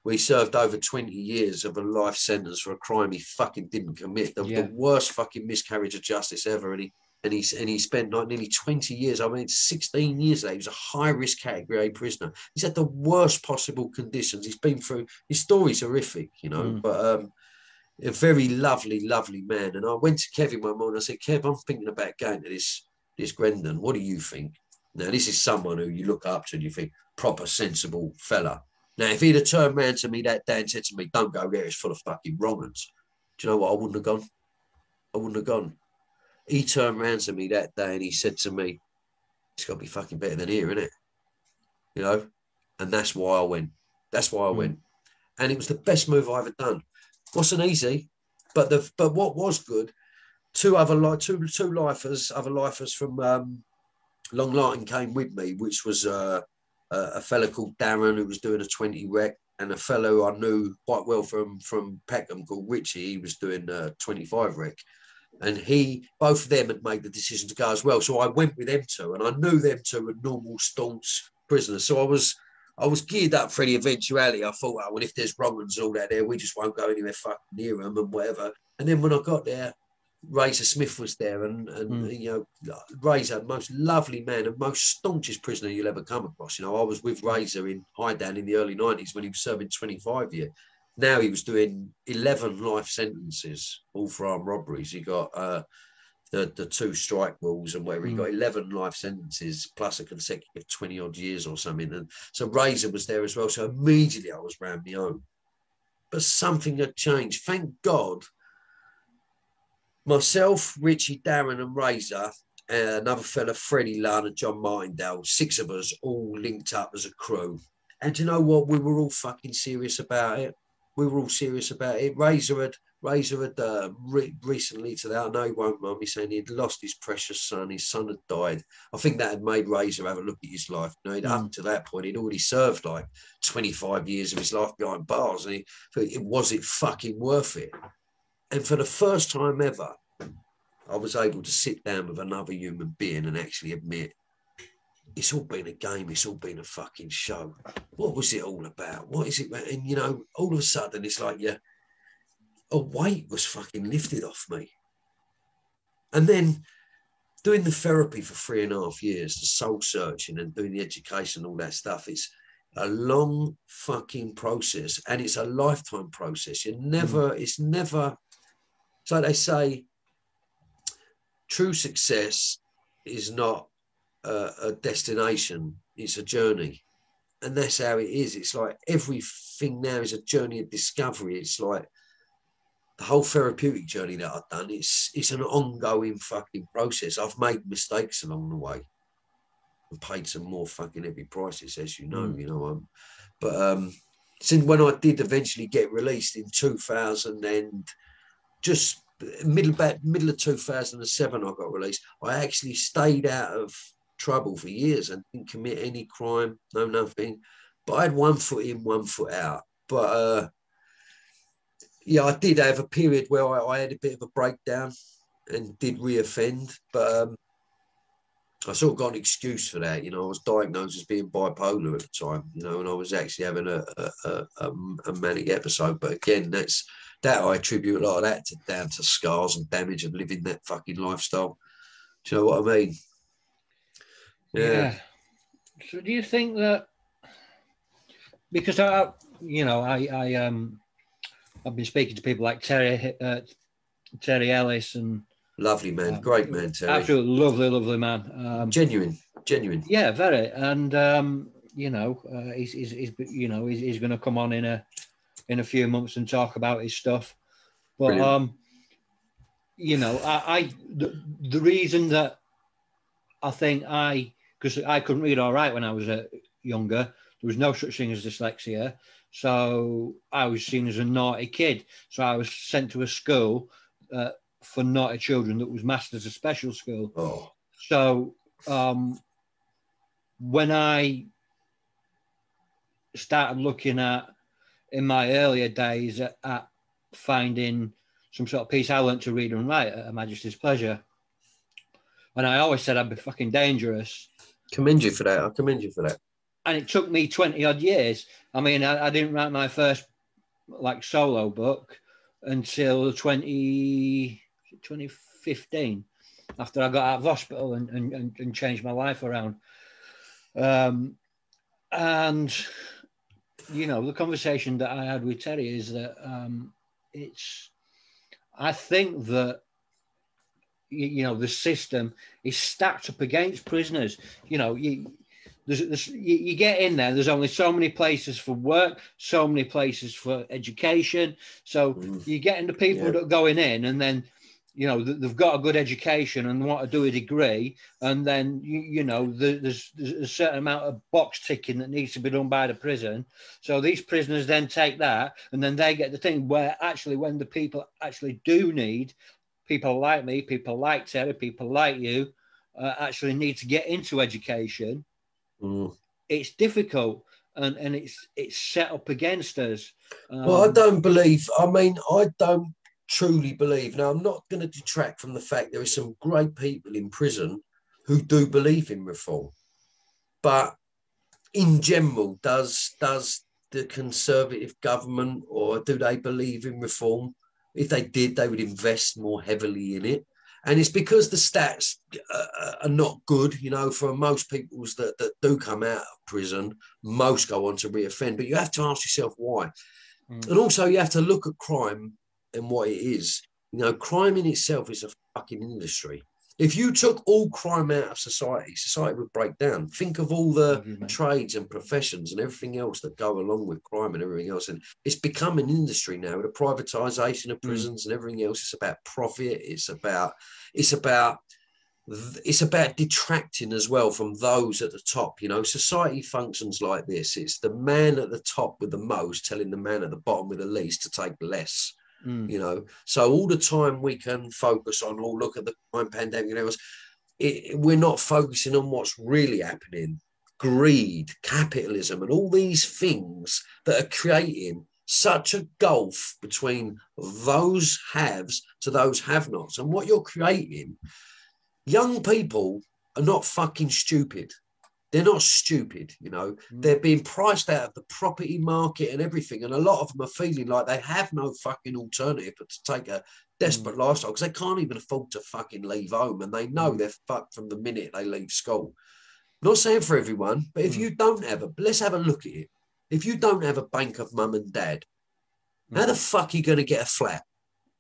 We served over twenty years of a life sentence for a crime he fucking didn't commit. The, yeah. the worst fucking miscarriage of justice ever. And he, and he, and he spent like nearly twenty years. I mean, sixteen years later, he was a high risk category A prisoner. He's had the worst possible conditions. He's been through, his story's horrific, you know, mm. but, um, a very lovely, lovely man. And I went to Kevin one morning. I said, Kev, I'm thinking about going to this, this Grendon. What do you think? Now, this is someone who you look up to and you think, proper, sensible fella. Now, if he'd have turned around to me that day and said to me, don't go there, it's full of fucking wrong'uns. Do you know what? I wouldn't have gone. I wouldn't have gone. He turned around to me that day and he said to me, it's got to be fucking better than here, isn't it? You know? And that's why I went. That's why I went. And it was the best move I ever done. Wasn't easy, but the but what was good, two other like two two lifers, other lifers from um, Long Larton came with me, which was uh, a, a fella called Darren who was doing a twenty rec, and a fellow I knew quite well from from Peckham called Richie. He was doing a twenty five rec, and he both of them had made the decision to go as well. So I went with them two, and I knew them two were normal staunch prisoners. So I was. I was geared up for any eventuality. I thought, oh, well, if there's wrong ones all out there, we just won't go anywhere fucking near them and whatever. And then when I got there, Razor Smith was there. And, and mm. you know, Razor, most lovely man and most staunchest prisoner you'll ever come across. You know, I was with Razor in Highdown in the early nineties when he was serving twenty-five years. Now he was doing eleven life sentences, all for armed robberies. He got uh, the, the two strike rules and whatever. He got eleven life sentences plus a consecutive twenty odd years or something. And so Razor was there as well. So immediately I was round my own, but something had changed. Thank God myself, Richie, Darren and Razor, and another fella, Freddie Lunn and John Martindale, six of us all linked up as a crew. And you know what? We were all fucking serious about it. We were all serious about it. Razor had, Razor had uh, re recently to that, I know he won't mind me saying, he had lost his precious son. His son had died. I think that had made Razor have a look at his life. You know, mm. Up to that point, he'd already served like twenty-five years of his life behind bars, and he thought, was it fucking worth it? And for the first time ever, I was able to sit down with another human being and actually admit, it's all been a game. It's all been a fucking show. What was it all about? What is it? And, you know, all of a sudden, it's like you're, a weight was fucking lifted off me. And then doing the therapy for three and a half years, the soul searching and doing the education, all that stuff, it's a long fucking process, and it's a lifetime process. You never, mm. it's never, so they say, true success is not a, a destination, it's a journey. And that's how it is. It's like everything now is a journey of discovery. It's like the whole therapeutic journey that I've done, it's, it's an ongoing fucking process. I've made mistakes along the way and paid some more fucking heavy prices, as you know, you know. Um, but um, since when I did eventually get released in two thousand and just middle, back, middle of two thousand seven, I got released. I actually stayed out of trouble for years and didn't commit any crime, no nothing. But I had one foot in, one foot out. But uh, yeah, I did have a period where I, I had a bit of a breakdown and did reoffend. But um, I sort of got an excuse for that. You know, I was diagnosed as being bipolar at the time, you know, and I was actually having a, a, a, a manic episode. But again, that's that I attribute a lot of that to, down to scars and damage of living that fucking lifestyle. Do you know what I mean? Yeah. yeah. So do you think that, because I, you know, I, I, um, I've been speaking to people like Terry, uh, Terry Ellis, and lovely man, uh, great man, Terry, absolutely lovely, lovely man, um, genuine, genuine, yeah, very, and um, you know, uh, he's, he's, he's, you know, he's, he's going to come on in a, in a few months and talk about his stuff, but Brilliant. um, you know, I, I the, the reason that I think I, because I couldn't read all right when I was uh, younger, there was no such thing as dyslexia. So I was seen as a naughty kid. So I was sent to a school uh, for naughty children that was massed as a special school. Oh. So um, when I started looking at, in my earlier days, at, at finding some sort of piece, I learned to read and write at Her Majesty's pleasure. And I always said I'd be fucking dangerous. Commend you for that. I commend you for that. And it took me twenty odd years. I mean, I, I didn't write my first like solo book until twenty fifteen, after I got out of hospital and, and, and changed my life around. Um, and, you know, the conversation that I had with Terry is that um, it's, I think that, you know, the system is stacked up against prisoners. You know, you, there's, there's, you you get in there, there's only so many places for work, so many places for education. So mm. you get into people yeah. that are going in, and then, you know, they've got a good education and want to do a degree. And then, you, you know, there's, there's a certain amount of box ticking that needs to be done by the prison. So these prisoners then take that, and then they get the thing where actually when the people actually do need people like me, people like Terry, people like you, uh, actually need to get into education. Mm. It's difficult, and, and it's it's set up against us. Um, well, I don't believe, I mean, I don't truly believe. Now, I'm not going to detract from the fact there are some great people in prison who do believe in reform. But in general, does does the Conservative government, or do they believe in reform? If they did, they would invest more heavily in it. And it's because the stats uh, are not good, you know, for most people that, that do come out of prison, most go on to reoffend. But you have to ask yourself why. Mm. And also you have to look at crime and what it is. You know, crime in itself is a fucking industry. If you took all crime out of society, society would break down. Think of all the mm-hmm. trades and professions and everything else that go along with crime and everything else. And it's become an industry now, with the privatisation of prisons mm. and everything else. It's about profit. It's about, it's about, it's about detracting as well from those at the top. You know, society functions like this. It's the man at the top with the most telling the man at the bottom with the least to take less. Mm. You know, so all the time we can focus on, oh, look at the crime pandemic and everything else, we're not focusing on what's really happening. Greed, capitalism, and all these things that are creating such a gulf between those haves to those have-nots. And what you're creating, young people are not fucking stupid. They're not stupid, you know. They're being priced out of the property market and everything. And a lot of them are feeling like they have no fucking alternative but to take a desperate mm. lifestyle, because they can't even afford to fucking leave home. And they know they're fucked from the minute they leave school. I'm not saying for everyone, but if mm. you don't have a, let's have a look at it. If you don't have a bank of mum and dad, mm. how the fuck are you going to get a flat?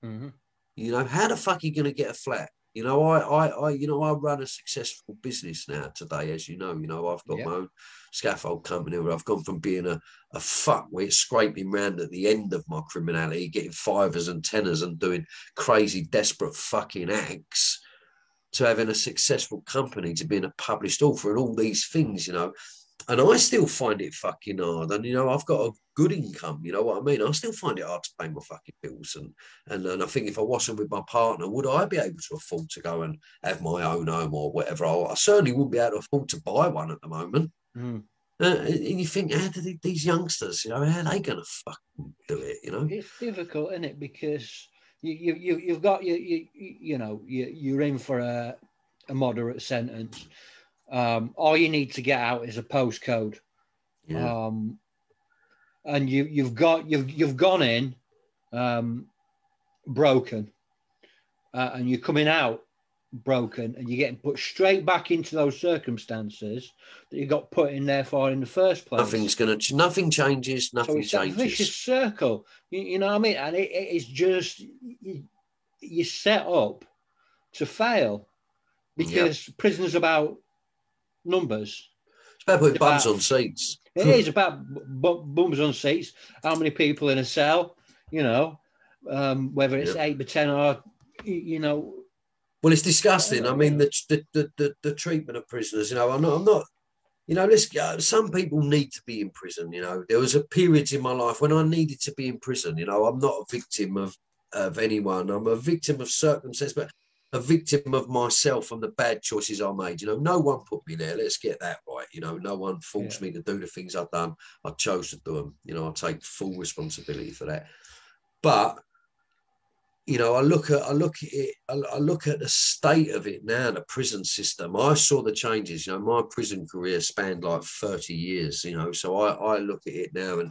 Mm-hmm. You know, how the fuck are you going to get a flat? You know, I, I, I, you know, I run a successful business now today, as you know. You know, I've got yep. my own scaffold company where I've gone from being a, a fuckwit, scraping round at the end of my criminality, getting fivers and tenors and doing crazy, desperate fucking acts, to having a successful company, to being a published author and all these things, you know. And I still find it fucking hard. And, you know, I've got a good income, you know what I mean? I still find it hard to pay my fucking bills. And, and, and I think if I wasn't with my partner, would I be able to afford to go and have my own home or whatever? I, I certainly wouldn't be able to afford to buy one at the moment. Mm. Uh, and you think, how do they, these youngsters, you know, how are they going to fucking do it, you know? It's difficult, isn't it? Because you, you, you, you've got, you, you, you know, you, you're in for a, a moderate sentence. Um, all you need to get out is a postcode, yeah. um, and you, you've got you've you've gone in um, broken, uh, and you're coming out broken, and you're getting put straight back into those circumstances that you got put in there for in the first place. Nothing's gonna, nothing changes, nothing so it's changes. It's a vicious circle, you, you know what I mean? And it, it's just you, you're set up to fail because yep. prison's about numbers. It's about putting bums on seats. It is about b- bums on seats. How many people in a cell? You know, um, whether it's yeah. eight or ten, or you know. Well, it's disgusting. I, I mean, the the, the the the treatment of prisoners. You know, I'm not. I'm not. You know, let's go. Some people need to be in prison. You know, there was a period in my life when I needed to be in prison. You know, I'm not a victim of of anyone. I'm a victim of circumstance, but. A victim of myself and the bad choices I made. You know, no one put me there. Let's get that right. You know, no one forced yeah. me to do the things I've done. I chose to do them. You know, I take full responsibility for that. But, you know, I look at I look at it. I, I look at the state of it now, the prison system. I saw the changes. You know, my prison career spanned like thirty years. You know, so I, I look at it now, and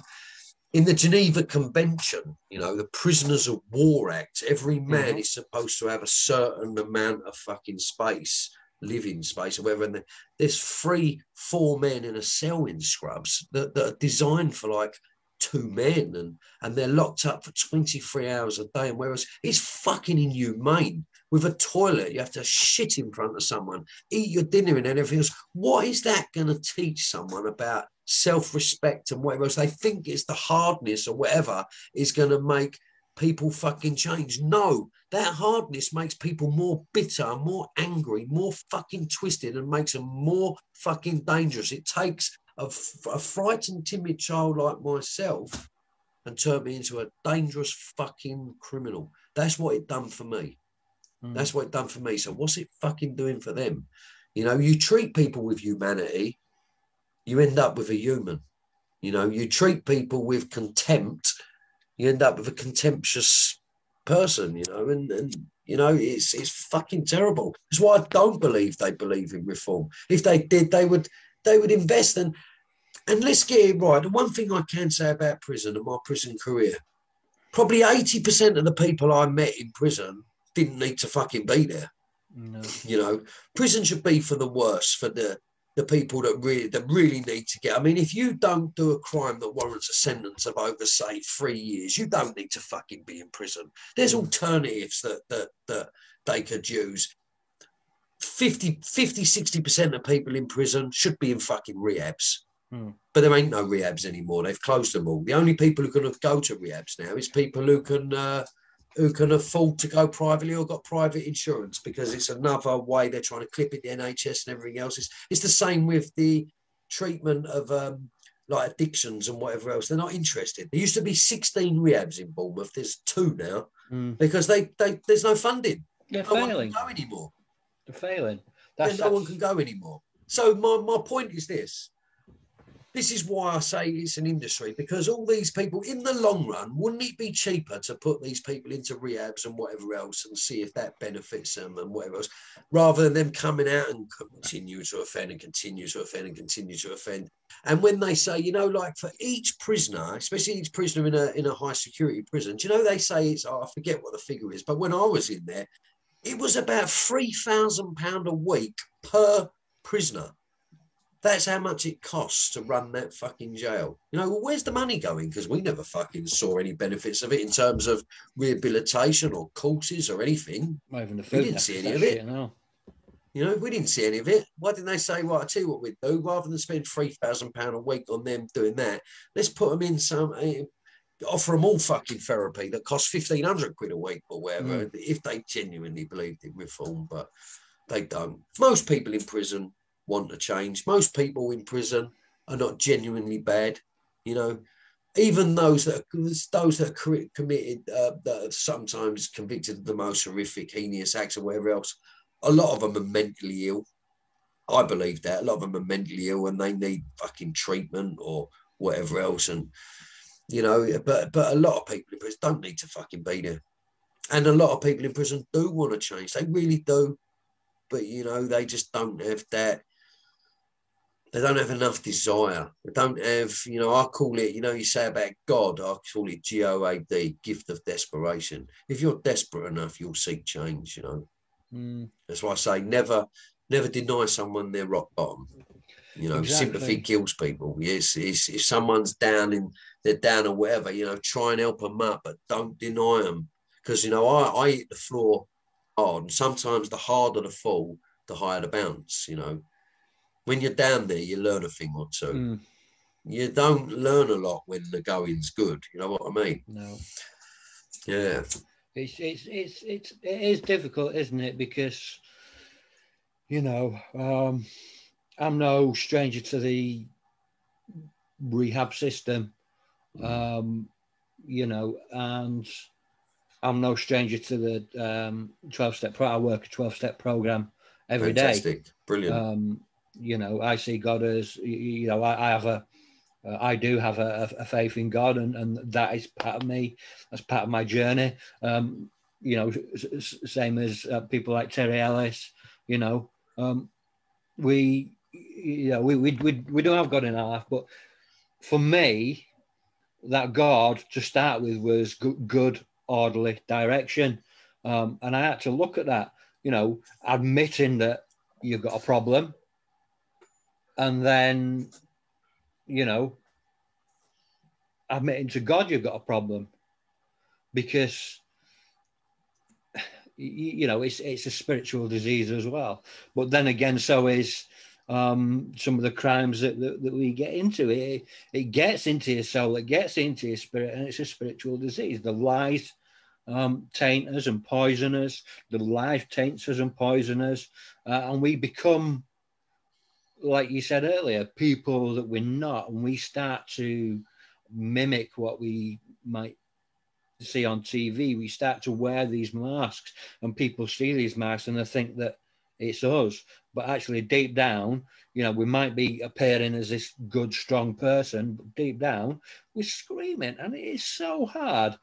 in the Geneva Convention, you know, the Prisoners of War Act, every man mm-hmm. is supposed to have a certain amount of fucking space, living space, or whatever. And there's three, four men in a cell in Scrubs that, that are designed for like two men, and, and they're locked up for twenty-three hours a day. And whereas it's fucking inhumane. With a toilet, you have to shit in front of someone, eat your dinner and everything else. What is that going to teach someone about self-respect and whatever else? They think it's the hardness or whatever is going to make people fucking change. No, that hardness makes people more bitter, more angry, more fucking twisted, and makes them more fucking dangerous. It takes a, a frightened, timid child like myself and turned me into a dangerous fucking criminal. That's what it done for me. Mm. That's what it done for me. So what's it fucking doing for them? You know, you treat people with humanity, you end up with a human. You know, you treat people with contempt, you end up with a contemptuous person, you know, and, and you know, it's it's fucking terrible. That's why I don't believe they believe in reform. If they did, they would they would invest in, and let's get it right. The one thing I can say about prison and my prison career, probably eighty percent of the people I met in prison didn't need to fucking be there. No. You know, prison should be for the worst, for the the people that really that really need to get. I mean, if you don't do a crime that warrants a sentence of over, say, three years, you don't need to fucking be in prison. There's alternatives that that, that they could use. fifty, sixty percent of people in prison should be in fucking rehabs. Hmm. But there ain't no rehabs anymore. They've closed them all. The only people who can go to rehabs now is people who can... Uh, who can afford to go privately or got private insurance, because it's another way they're trying to clip it, the N H S and everything else. It's, it's the same with the treatment of um, like addictions and whatever else. They're not interested. There used to be sixteen rehabs in Bournemouth. There's two now mm. because they, they there's no funding. They're no failing. One can go anymore. They're failing. That's, no that's... one can go anymore. So my, my point is this. This is why I say it's an industry, because all these people, in the long run, wouldn't it be cheaper to put these people into rehabs and whatever else and see if that benefits them and whatever else, rather than them coming out and continue to offend and continue to offend and continue to offend. And when they say, you know, like for each prisoner, especially each prisoner in a in a high security prison, do you know, they say it's, oh, I forget what the figure is, but when I was in there, it was about three thousand pounds a week per prisoner. That's how much it costs to run that fucking jail. You know, well, where's the money going? Because we never fucking saw any benefits of it in terms of rehabilitation or courses or anything. Not even the food. We didn't see any of it. No. You know, we didn't see any of it. Why didn't they say, well, I tell you what we'd do, rather than spend three thousand pounds a week on them doing that, let's put them in some, uh, offer them all fucking therapy that costs fifteen hundred quid a week or whatever, mm. if they genuinely believed in reform, but they don't. Most people in prison want to change. Most people in prison are not genuinely bad, you know. Even those that are, those that are committed, uh, that are sometimes convicted of the most horrific, heinous acts or whatever else, a lot of them are mentally ill. I believe that. A lot of them are mentally ill and they need fucking treatment or whatever else. And, you know, but, but a lot of people in prison don't need to fucking be there. And a lot of people in prison do want to change. They really do. But, you know, they just don't have that. They don't have enough desire. They don't have, you know, I call it, you know, you say about God, I call it G O A D, gift of desperation. If you're desperate enough, you'll seek change, you know. Mm. That's why I say never, never deny someone their rock bottom. You know, exactly. Sympathy kills people. Yes, it's, if someone's down in, they're down or whatever, you know, try and help them up, but don't deny them. Because, you know, I, I hit the floor hard. And sometimes the harder the fall, the higher the bounce, you know. When you're down there, you learn a thing or two. Mm. You don't learn a lot when the going's good. You know what I mean? No. Yeah. It's it's it's it's it is difficult, isn't it? Because, you know, um, I'm no stranger to the rehab system, um, you know, and I'm no stranger to the twelve-step. Um, I work a twelve-step program every Fantastic. day. Brilliant. Um, you know, I see God as, you know, I, I have a. Uh, I do have a, a faith in God, and, and that is part of me. That's part of my journey. Um, you know, s- same as uh, people like Terry Ellis. You know, um, we, you know, we we we we don't have God in our life, but for me, that God to start with was good, good orderly direction, um, and I had to look at that. You know, admitting that you've got a problem, and then, you know, admitting to God you've got a problem, because, you know, it's it's a spiritual disease as well. But then again, so is um, some of the crimes that, that, that we get into. It, it gets into your soul, it gets into your spirit, and it's a spiritual disease. The lies um, taint us and poison us. The life taints us and poison us, uh, and we become, like you said earlier, people that we're not, and we start to mimic what we might see on T V. We start to wear these masks, and people see these masks and they think that it's us. But actually, deep down, you know, we might be appearing as this good, strong person, but deep down, we're screaming, and it is so hard.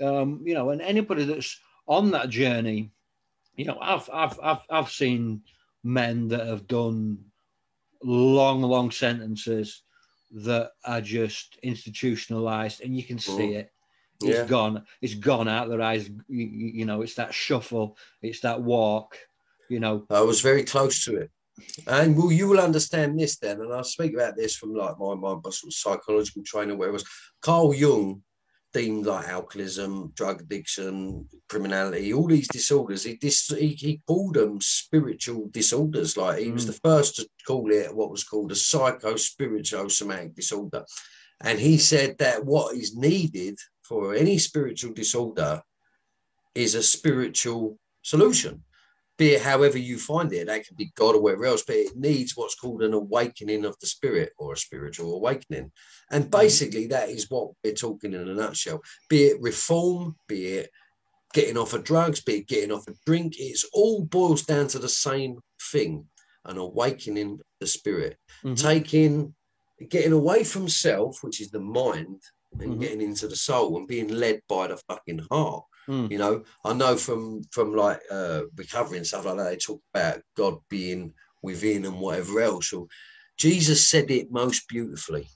Um, you know, and anybody that's on that journey, you know, I've I've I've I've seen men that have done long, long sentences that are just institutionalized, and you can see it. It's yeah. gone. It's gone out their eyes. You, you know, it's that shuffle. It's that walk. You know, I was very close to it, and will you will understand this then. And I'll speak about this from like my my sort of psychological trainer, where it was Carl Jung deemed like alcoholism, drug addiction, criminality, all these disorders. He dis he, he called them spiritual disorders. Like he mm. was the first to call it what was called a psycho-spiritual-somatic disorder. And he said that what is needed for any spiritual disorder is a spiritual solution, be it however you find it. That could be God or whatever else, but it needs what's called an awakening of the spirit, or a spiritual awakening. And basically that is what we're talking in a nutshell. Be it reform, be it getting off of drugs, be it getting off of drink, it's all boils down to the same thing, an awakening of the spirit. Mm-hmm. Taking, getting away from self, which is the mind, and mm-hmm. getting into the soul and being led by the fucking heart. You know, I know from from like uh, recovery and stuff like that, they talk about God being within and whatever else. Or Jesus said it most beautifully,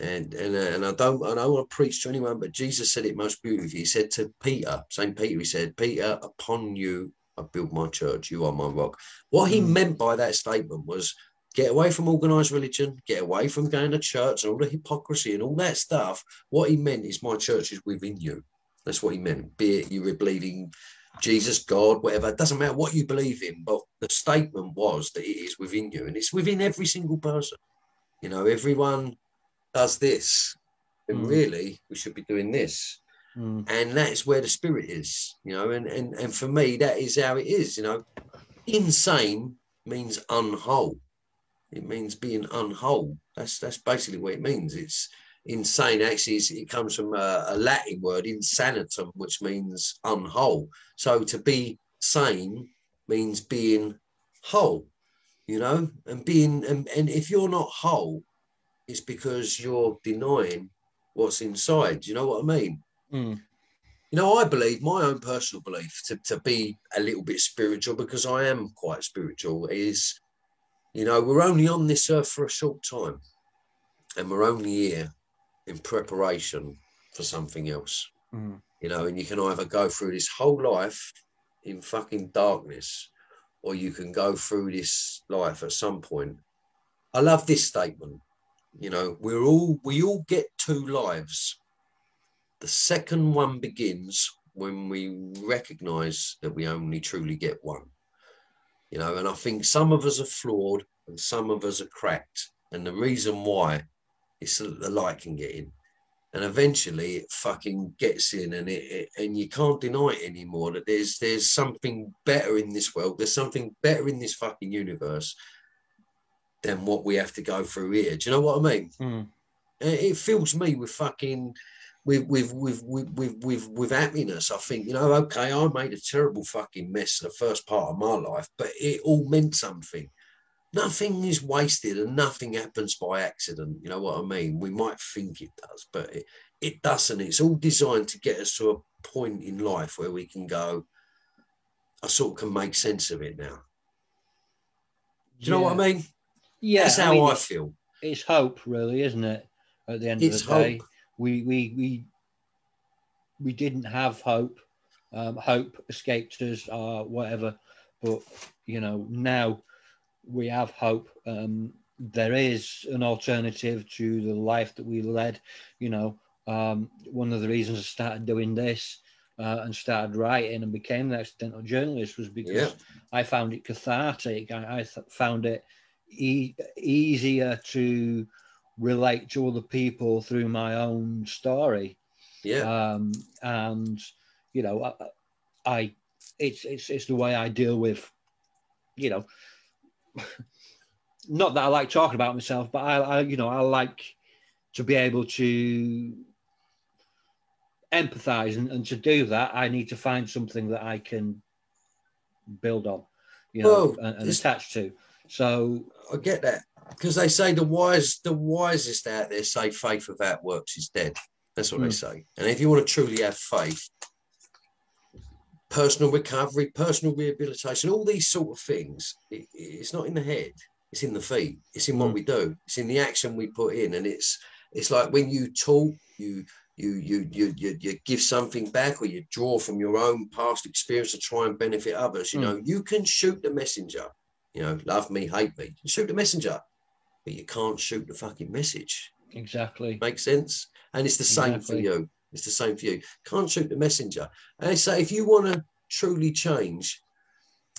and and uh, and I don't I don't want to preach to anyone, but Jesus said it most beautifully. He said to Peter, Saint Peter, he said, "Peter, upon you I build my church. You are my rock." What he mm. meant by that statement was, Get away from organised religion, get away from going to church and all the hypocrisy and all that stuff. What he meant is my church is within you. That's what he meant. Be it you were believing Jesus, God, whatever. It doesn't matter what you believe in, but the statement was that it is within you, and it's within every single person. You know, everyone does this, and mm. really we should be doing this. Mm. And that's where the spirit is, you know, and, and, and for me, that is how it is, you know. Insane means unwhole. It means being unwhole. That's that's basically what it means. It's insane. Actually, it's, it comes from a, a Latin word, insanitum, which means unwhole. So to be sane means being whole, you know, and being, and, and if you're not whole, it's because you're denying what's inside. You know what I mean? Mm. You know, I believe, my own personal belief, to, to be a little bit spiritual, because I am quite spiritual, is, you know, we're only on this earth for a short time, and we're only here in preparation for something else, mm. you know, and you can either go through this whole life in fucking darkness, or you can go through this life at some point. I love this statement. You know, we're all, we all get two lives. The second one begins when we recognize that we only truly get one. You know, and I think some of us are flawed and some of us are cracked. And the reason why is so that the light can get in. And eventually it fucking gets in, and it, it and you can't deny it anymore, that there's there's something better in this world. There's something better in this fucking universe than what we have to go through here. Do you know what I mean? Mm. It fills me with fucking... With with with with with with happiness. I think, you know, okay, I made a terrible fucking mess in the first part of my life, but it all meant something. Nothing is wasted, and nothing happens by accident. You know what I mean? We might think it does, but it, it doesn't. It's all designed to get us to a point in life where we can go, I sort of can make sense of it now. Do you yeah. know what I mean? Yeah, that's how I, mean, I feel. It's hope, really, isn't it? At the end it's of the day. Hope. We we we we didn't have hope. Um, hope escaped us, or whatever. But you know, now we have hope. Um, there is an alternative to the life that we led. You know, um, one of the reasons I started doing this uh, and started writing and became an accidental journalist was because yeah. I found it cathartic. I, I th- found it e- easier to relate to other people through my own story, yeah. Um, and you know, I, I, it's it's it's the way I deal with, you know, not that I like talking about myself, but I, I, you know, I like to be able to empathize, and, and to do that, I need to find something that I can build on, you know, oh, and, and attach to. So I get that. Because they say the wise, the wisest out there say faith without works is dead. That's what mm. they say. And if you want to truly have faith, personal recovery, personal rehabilitation, all these sort of things, it, it's not in the head. It's in the feet. It's in what mm. we do. It's in the action we put in. And it's it's like when you talk, you you you you you, you give something back, or you draw from your own past experience to try and benefit others. You mm. know, you can shoot the messenger. You know, love me, hate me. You shoot the messenger. But you can't shoot the fucking message. Exactly. Makes sense? And it's the same exactly. for you. It's the same for you. Can't shoot the messenger. And I say, if you want to truly change,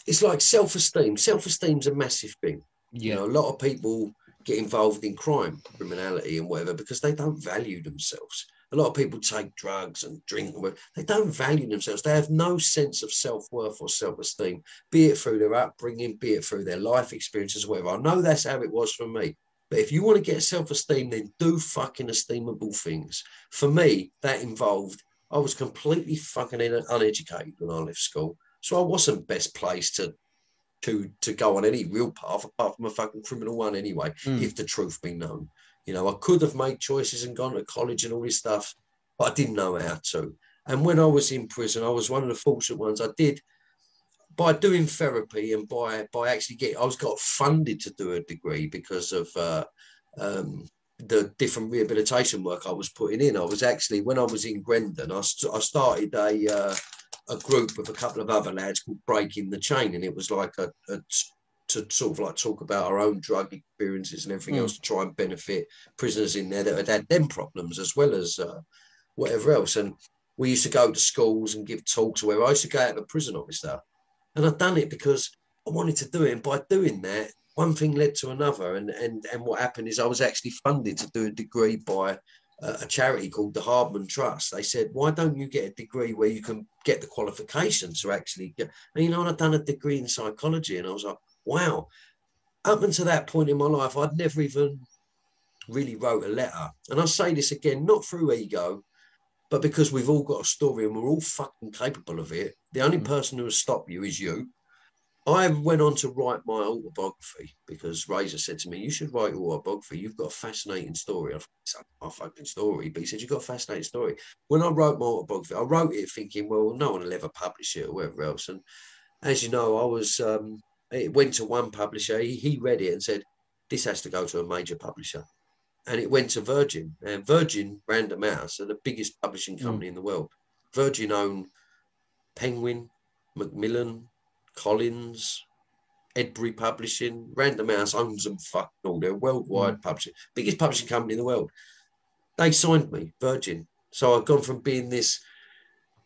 it's like self-esteem. Self-esteem's a massive thing. Yeah. You know, a lot of people get involved in crime, criminality and whatever, because they don't value themselves. A lot of people take drugs and drink. They don't value themselves. They have no sense of self-worth or self-esteem, be it through their upbringing, be it through their life experiences, whatever. I know that's how it was for me. But if you want to get self-esteem, then do fucking esteemable things. For me, that involved, I was completely fucking uneducated when I left school. So I wasn't best placed to to to go on any real path apart from a fucking criminal one anyway, mm. if the truth be known. You know, I could have made choices and gone to college and all this stuff, but I didn't know how to. And when I was in prison, I was one of the fortunate ones. I did, by doing therapy and by by actually getting, I was got funded to do a degree because of uh, um, the different rehabilitation work I was putting in. I was actually, when I was in Grendon, I, st- I started a uh, a group with a couple of other lads called Breaking the Chain, and it was like a, a to sort of like talk about our own drug experiences and everything mm. else to try and benefit prisoners in there that had had them problems as well as uh, whatever else. And we used to go to schools and give talks where I used to go out to the prison officer, and I'd done it because I wanted to do it. And by doing that, one thing led to another. And, and, and what happened is I was actually funded to do a degree by uh, a charity called the Hardman Trust. They said, why don't you get a degree where you can get the qualifications to actually get, and, you know, and I'd done a degree in psychology, and I was like, wow. Up until that point in my life, I'd never even really wrote a letter. And I say this again, not through ego, but because we've all got a story and we're all fucking capable of it. The only person who will stop you is you. I went on to write my autobiography because Razor said to me, you should write your autobiography. You've got a fascinating story. I said, my fucking story. But he said, you've got a fascinating story. When I wrote my autobiography, I wrote it thinking, well, no one will ever publish it or whatever else. And as you know, I was, um, it went to one publisher. He, he read it and said, this has to go to a major publisher. And it went to Virgin. And Virgin Random House are the biggest publishing company mm. in the world. Virgin owned Penguin, Macmillan, Collins, Edbury Publishing. Random House owns them fucking all. They're worldwide mm. publishing, biggest publishing company in the world. They signed me, Virgin. So I've gone from being this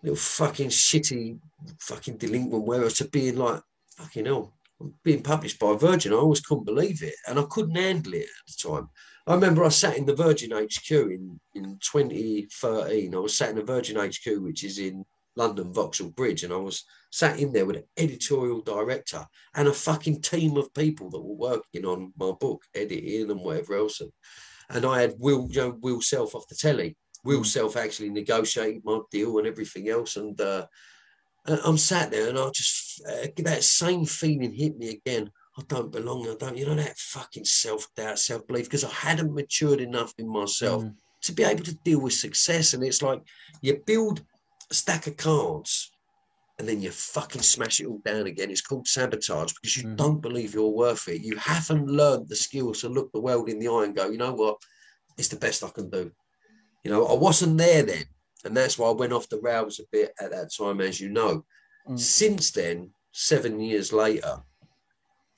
little fucking shitty fucking delinquent where to being like, fucking hell, I'm being published by Virgin. I always couldn't believe it, and I couldn't handle it at the time. I remember I sat in the Virgin H Q in, in twenty thirteen. I was sat in the Virgin H Q, which is in London, Vauxhall Bridge, and I was sat in there with an editorial director and a fucking team of people that were working on my book, editing and whatever else. And, and I had Will, you know, Will Self off the telly. Will Self actually negotiated my deal and everything else. And uh, I'm sat there, and I just, uh, that same feeling hit me again. I don't belong. I don't, you know, that fucking self-doubt, self-belief, because I hadn't matured enough in myself mm. to be able to deal with success. And it's like you build a stack of cards and then you fucking smash it all down again. It's called sabotage because you mm. don't believe you're worth it. You haven't learned the skills to look the world in the eye and go, you know what, it's the best I can do. You know, I wasn't there then. And that's why I went off the rails a bit at that time, as you know. Mm. Since then, seven years later,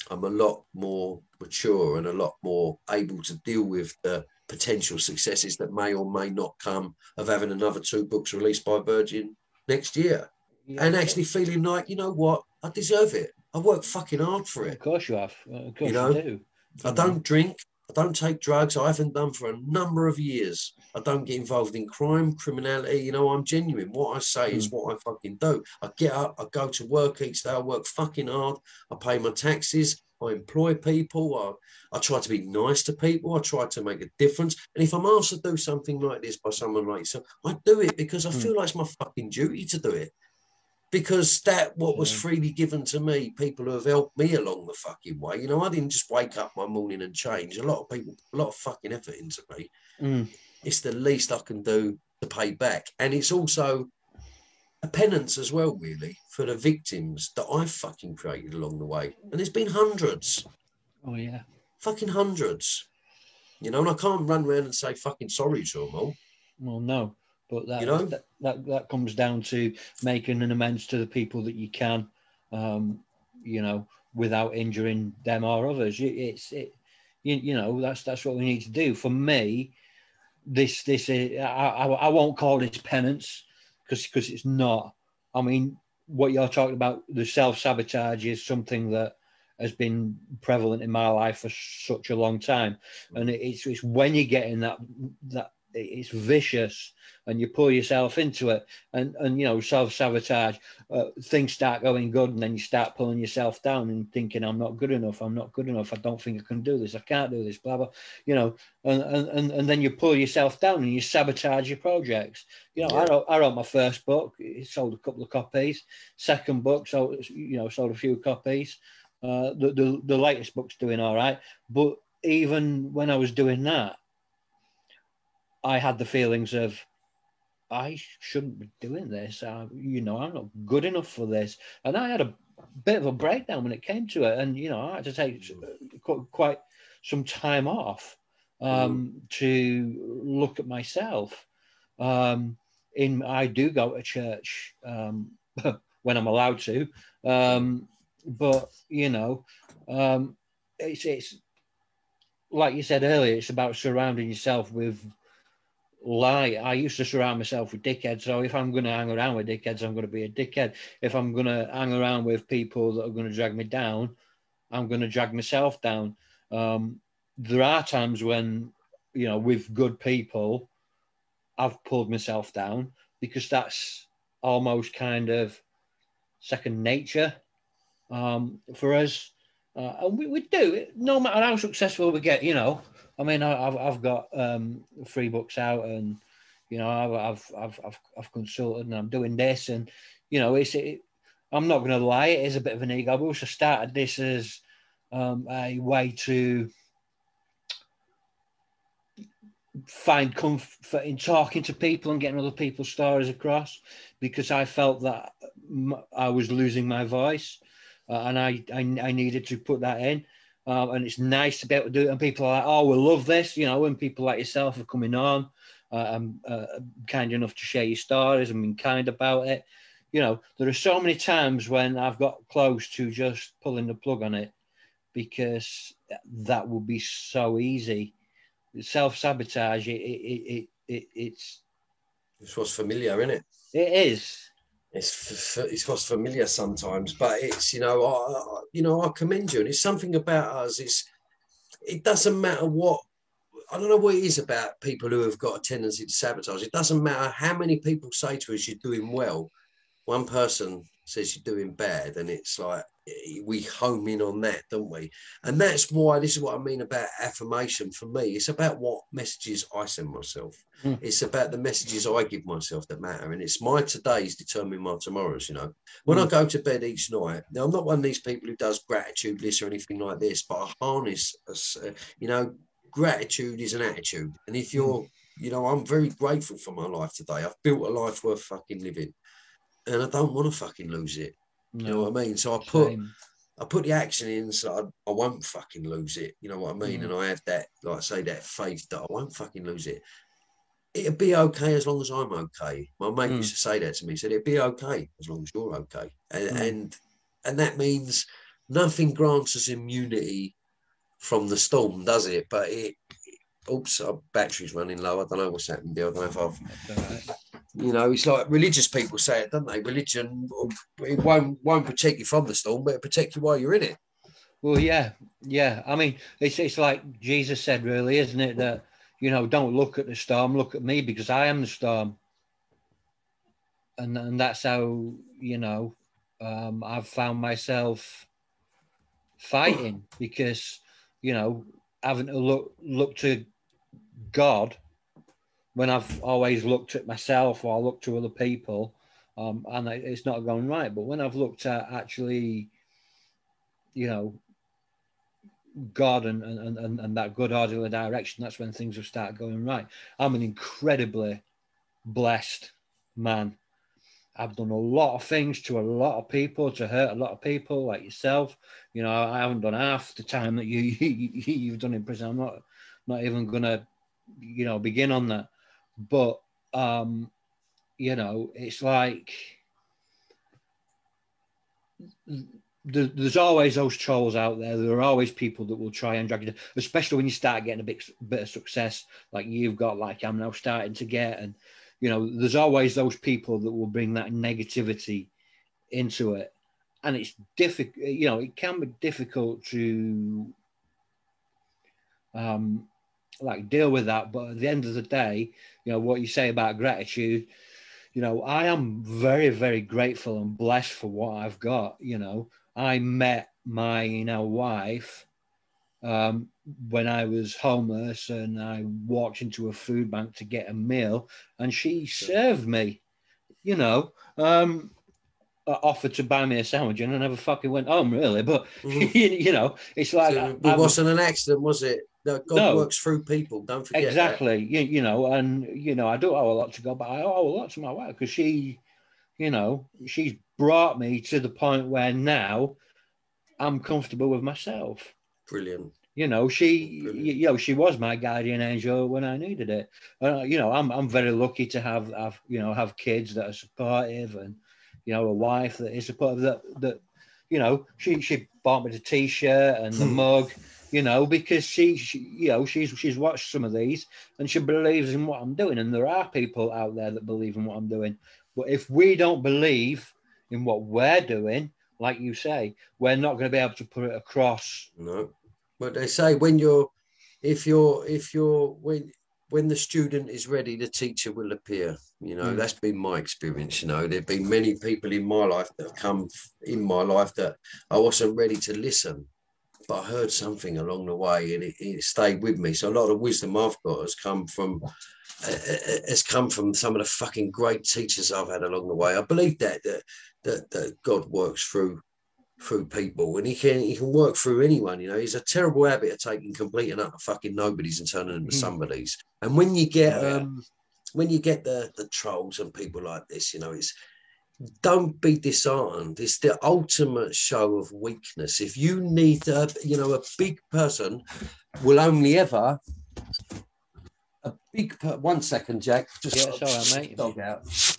I'm a lot more mature and a lot more able to deal with the potential successes that may or may not come of having another two books released by Virgin next year. Yeah. And actually feeling like, you know what, I deserve it. I worked fucking hard for it. Of course you have. Of course you, know? you do. I don't drink. I don't take drugs. I haven't done for a number of years. I don't get involved in crime, criminality. You know, I'm genuine. What I say mm. is what I fucking do. I get up, I go to work each day. I work fucking hard. I pay my taxes. I employ people. I, I try to be nice to people. I try to make a difference. And if I'm asked to do something like this by someone like yourself, I do it because I mm. feel like it's my fucking duty to do it. Because that, what was freely given to me, people who have helped me along the fucking way. You know, I didn't just wake up one morning and change. A lot of people, a lot of fucking effort into me. Mm. It's the least I can do to pay back. And it's also a penance as well, really, for the victims that I fucking created along the way. And there's been hundreds. Oh, yeah. Fucking hundreds. You know, and I can't run around and say fucking sorry to them all. Well, no. But that, you know? that that that comes down to making an amends to the people that you can, um, you know, without injuring them or others. It's it, you, you know, that's that's what we need to do. For me, this this is, I, I I won't call this penance because because it's not. I mean, what you're talking about, the self-sabotage, is something that has been prevalent in my life for such a long time, and it's it's when you get in that that. It's vicious, and you pull yourself into it, and and you know, self-sabotage. Uh, things start going good, and then you start pulling yourself down and thinking, "I'm not good enough. I'm not good enough. I don't think I can do this. I can't do this." Blah blah. You know, and and and then you pull yourself down and you sabotage your projects. You know, yeah. I wrote I wrote my first book. It sold a couple of copies. Second book, so you know, sold a few copies. Uh, the, the the latest book's doing all right, but even when I was doing that, I had the feelings of, I shouldn't be doing this. I, you know, I'm not good enough for this. And I had a bit of a breakdown when it came to it. And, you know, I had to take quite some time off um, mm. to look at myself. Um, in I do go to church um, when I'm allowed to. Um, but, you know, Um, it's, it's like you said earlier, it's about surrounding yourself with lie. I used to surround myself with dickheads. So if I'm going to hang around with dickheads, I'm going to be a dickhead. If I'm going to hang around with people that are going to drag me down, I'm going to drag myself down. Um, there are times when, you know, with good people, I've pulled myself down because that's almost kind of second nature um, for us. Uh, and we, we do it no matter how successful we get, you know. I mean, I, I've I've got um, three books out, and you know, I've I've I've I've consulted, and I'm doing this, and you know, it's it, I'm not going to lie, it is a bit of an ego boost. I started this as um, a way to find comfort in talking to people and getting other people's stories across, because I felt that I was losing my voice. Uh, and I, I I needed to put that in. Um, and it's nice to be able to do it. And people are like, oh, we love this. You know, when people like yourself are coming on, uh, and, uh, kind enough to share your stories and being kind about it. You know, there are so many times when I've got close to just pulling the plug on it because that would be so easy. Self-sabotage, it, it, it, it, it's... It's what's familiar, isn't it? It is. It's, it's what's familiar sometimes, but it's, you know, I, you know, I commend you, and it's something about us. It's, it doesn't matter what, I don't know what it is about people who have got a tendency to sabotage. It doesn't matter how many people say to us, you're doing well. One person says you're doing bad, and it's like, we home in on that, don't we? And that's why, this is what I mean about affirmation for me. It's about what messages I send myself. Mm. It's about the messages I give myself that matter. And it's my today's determine my tomorrows, you know. When mm. I go to bed each night, now I'm not one of these people who does gratitude lists or anything like this, but I harness, a, you know, gratitude is an attitude. And if you're, mm. you know, I'm very grateful for my life today. I've built a life worth fucking living. And I don't want to fucking lose it. You know what I mean? So I put Same. I put the action in, so I, I won't fucking lose it. You know what I mean? Mm. And I have that, like I say, that faith that I won't fucking lose it. It'll be okay as long as I'm okay. My mate mm. used to say that to me. He said, it'll be okay as long as you're okay. And, mm. and, and that means nothing grants us immunity from the storm, does it? But it... Oops, our battery's running low. I don't know what's happened there. I don't know if I've... Right. You know, it's like religious people say it, don't they? Religion, it won't, won't protect you from the storm, but it'll protect you while you're in it. Well, yeah, yeah. I mean, it's, it's like Jesus said, really, isn't it? That, you know, don't look at the storm, look at me, because I am the storm. And, and that's how, you know, um, I've found myself fighting because, you know, having to look, look to God when I've always looked at myself or I look to other people, um, and it's not going right. But when I've looked at actually, you know, God and, and, and, and that good orderly direction, that's when things will start going right. I'm an incredibly blessed man. I've done a lot of things to a lot of people, to hurt a lot of people like yourself. You know, I haven't done half the time that you, you, you've done in prison. I'm not, not even going to, you know, begin on that. But, um, you know, it's like th there's always those trolls out there. There are always people that will try and drag you down, especially when you start getting a bit, bit of success like you've got, like I'm now starting to get. And, you know, there's always those people that will bring that negativity into it. And it's difficult, you know, it can be difficult to, um, like, deal with that. But at the end of the day, you know, what you say about gratitude, you know, I am very, very grateful and blessed for what I've got. You know, I met my, you know, wife um, when I was homeless, and I walked into a food bank to get a meal, and she served me, you know, um, offered to buy me a sandwich, and I never fucking went home, really. But, mm. you know, it's like... So it wasn't an accident, was it? No, God no. works through people, don't forget Exactly, you, you know, and, you know, I do owe a lot to God, but I owe a lot to my wife, because she, you know, she's brought me to the point where now I'm comfortable with myself. Brilliant. You know, she, Brilliant. you know, she was my guardian angel when I needed it. Uh, you know, I'm, I'm very lucky to have, have, you know, have kids that are supportive, and, you know, a wife that is supportive, that, that you know, she she bought me the T-shirt and the mug, you know, because she, she, you know, she's she's watched some of these and she believes in what I'm doing. And there are people out there that believe in what I'm doing. But if we don't believe in what we're doing, like you say, we're not going to be able to put it across. No, but they say when you're, if you're, if you're, when when the student is ready, the teacher will appear. You know, mm. that's been my experience. You know, there've been many people in my life that have come in my life that I wasn't ready to listen, but I heard something along the way and it, it stayed with me. So a lot of the wisdom I've got has come from, uh, has come from some of the fucking great teachers I've had along the way. I believe that, that, that, that God works through, through people, and he can he can work through anyone. You know, it's a terrible habit of taking complete and utter fucking nobodies and turning them mm. to somebodies. And when you get yeah. um when you get the the trolls and people like this, you know, it's don't be disheartened. It's the ultimate show of weakness. If you need a, you know, a big person will only ever a big per, one second, Jack. Just yeah, stop, sorry, mate. Dog out.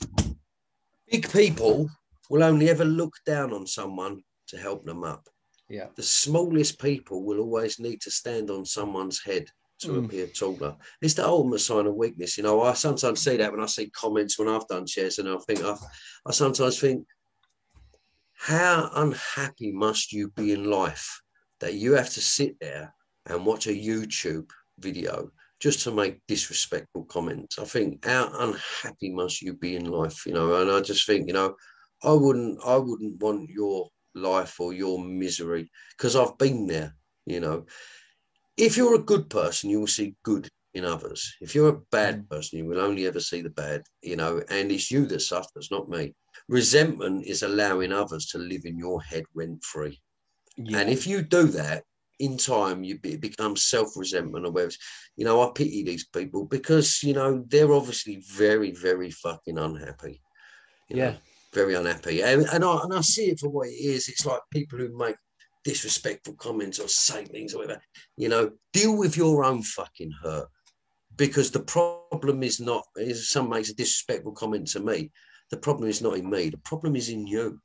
Big people will only ever look down on someone to help them up. Yeah. The smallest people will always need to stand on someone's head to mm. appear taller. It's the ultimate sign of weakness. You know, I sometimes see that when I see comments when I've done shares, and I think I, I sometimes think, how unhappy must you be in life that you have to sit there and watch a YouTube video just to make disrespectful comments? I think, how unhappy must you be in life? You know, and I just think, you know, I wouldn't, I wouldn't want your life or your misery, because I've been there. You know, if you're a good person, you will see good in others. If you're a bad person, you will only ever see the bad, you know, and it's you that suffers, not me. Resentment is allowing others to live in your head rent free. Yeah. And if you do that, in time, you be, become self-resentment or whatever. You know, I pity these people because, you know, they're obviously very, very fucking unhappy. You yeah. know? Very unhappy, and, and I and I see it for what it is. It's like people who make disrespectful comments or say things or whatever. You know, deal with your own fucking hurt, because the problem is not is someone makes a disrespectful comment to me. The problem is not in me. The problem is in you.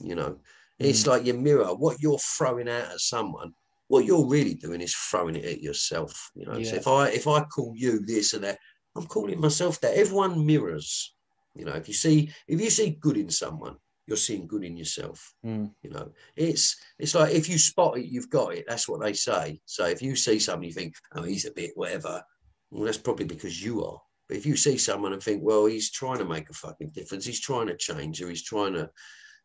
You know, it's mm. like your mirror. What you're throwing out at someone, what you're really doing is throwing it at yourself. You know, yeah. so if I if I call you this and that, I'm calling myself that. Everyone mirrors. You know, if you see if you see good in someone, you're seeing good in yourself. Mm. You know, it's it's like if you spot it, you've got it. That's what they say. So if you see someone, you think, oh, he's a bit whatever. Well, that's probably because you are. But if you see someone and think, well, he's trying to make a fucking difference, he's trying to change, or he's trying to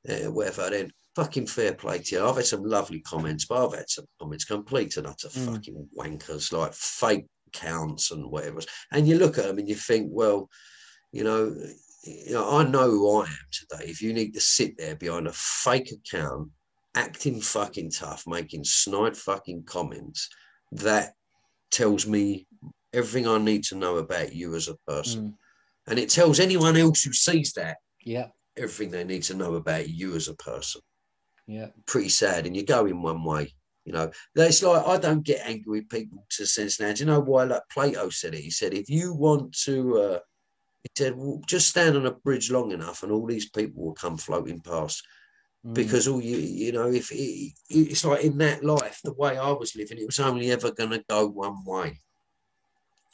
uh, whatever, then fucking fair play to you. I've had some lovely comments, but I've had some comments complete and utter mm. fucking wankers, like fake counts and whatever. And you look at them and you think, well, you know. You know, I know who I am today. If you need to sit there behind a fake account, acting fucking tough, making snide fucking comments, that tells me everything I need to know about you as a person. Mm. And it tells anyone else who sees that yeah. everything they need to know about you as a person. Yeah. Pretty sad. And you go in one way. You know, it's like I don't get angry with people to sense now. Do you know why? Like Plato said it. He said, if you want to... Uh, He said, well, just stand on a bridge long enough and all these people will come floating past. Mm. Because all you, you know, if it, it's like in that life, the way I was living, it was only ever going to go one way.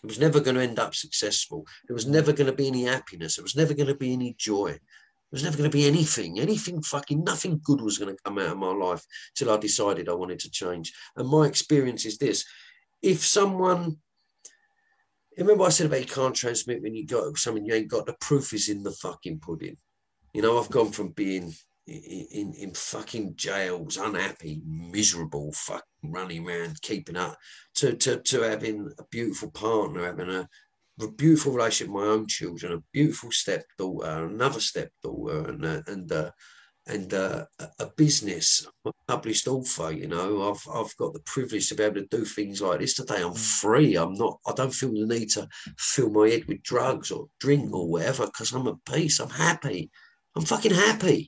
It was never going to end up successful. There was never going to be any happiness. There was never going to be any joy. There was never going to be anything, anything fucking, nothing good was going to come out of my life till I decided I wanted to change. And my experience is this. If someone... Remember I said about you can't transmit when you got something you ain't got. The proof is in the fucking pudding. You know, I've gone from being in, in, in fucking jails, unhappy, miserable, fucking running around, keeping up, to, to, to having a beautiful partner, having a, a beautiful relationship with my own children, a beautiful stepdaughter, another stepdaughter, and uh, and uh, and uh, a business. I'm a published author, you know. I've I've got the privilege to be able to do things like this today. I'm free. I'm not. I don't feel the need to fill my head with drugs or drink or whatever because I'm at peace. I'm happy. I'm fucking happy.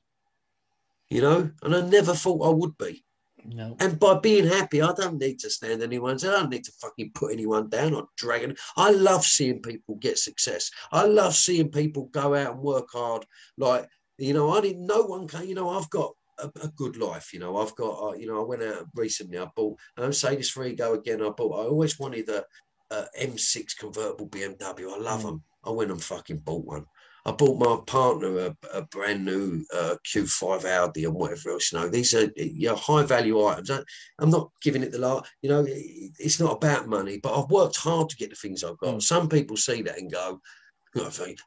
You know, and I never thought I would be. No. And by being happy, I don't need to stand anyone's. I don't need to fucking put anyone down or drag them. I love seeing people get success. I love seeing people go out and work hard, like. You know, I didn't, no one can, you know, I've got a, a good life. You know, I've got, uh, you know, I went out recently, I bought, I don't say this for ego again, I bought, I always wanted a, a M six convertible B M W. I love mm. them. I went and fucking bought one. I bought my partner a, a brand new uh, Q five Audi and whatever else. You know, these are, you know, high value items. I, I'm not giving it the lot. You know, it, it's not about money, but I've worked hard to get the things I've got. Mm. Some people see that and go,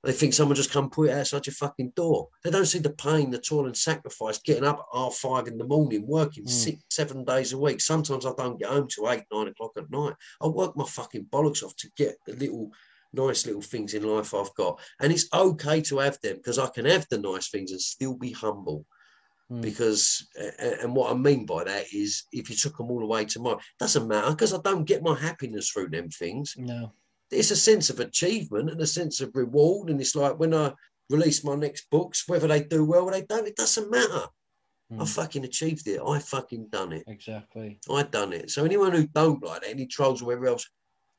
they think someone just come put it outside your fucking door. They don't see the pain, the toil and sacrifice, getting up at half five in the morning, working mm. six, seven days a week. Sometimes I don't get home till eight, nine o'clock at night. I work my fucking bollocks off to get the little nice little things in life I've got. And it's okay to have them, because I can have the nice things and still be humble. Mm. Because, and what I mean by that is, if you took them all away tomorrow, it doesn't matter, because I don't get my happiness through them things. No. It's a sense of achievement and a sense of reward. And it's like when I release my next books, whether they do well or they don't, it doesn't matter. Mm. I fucking achieved it. I fucking done it. Exactly. I done it. So anyone who don't like that, any trolls or whatever else,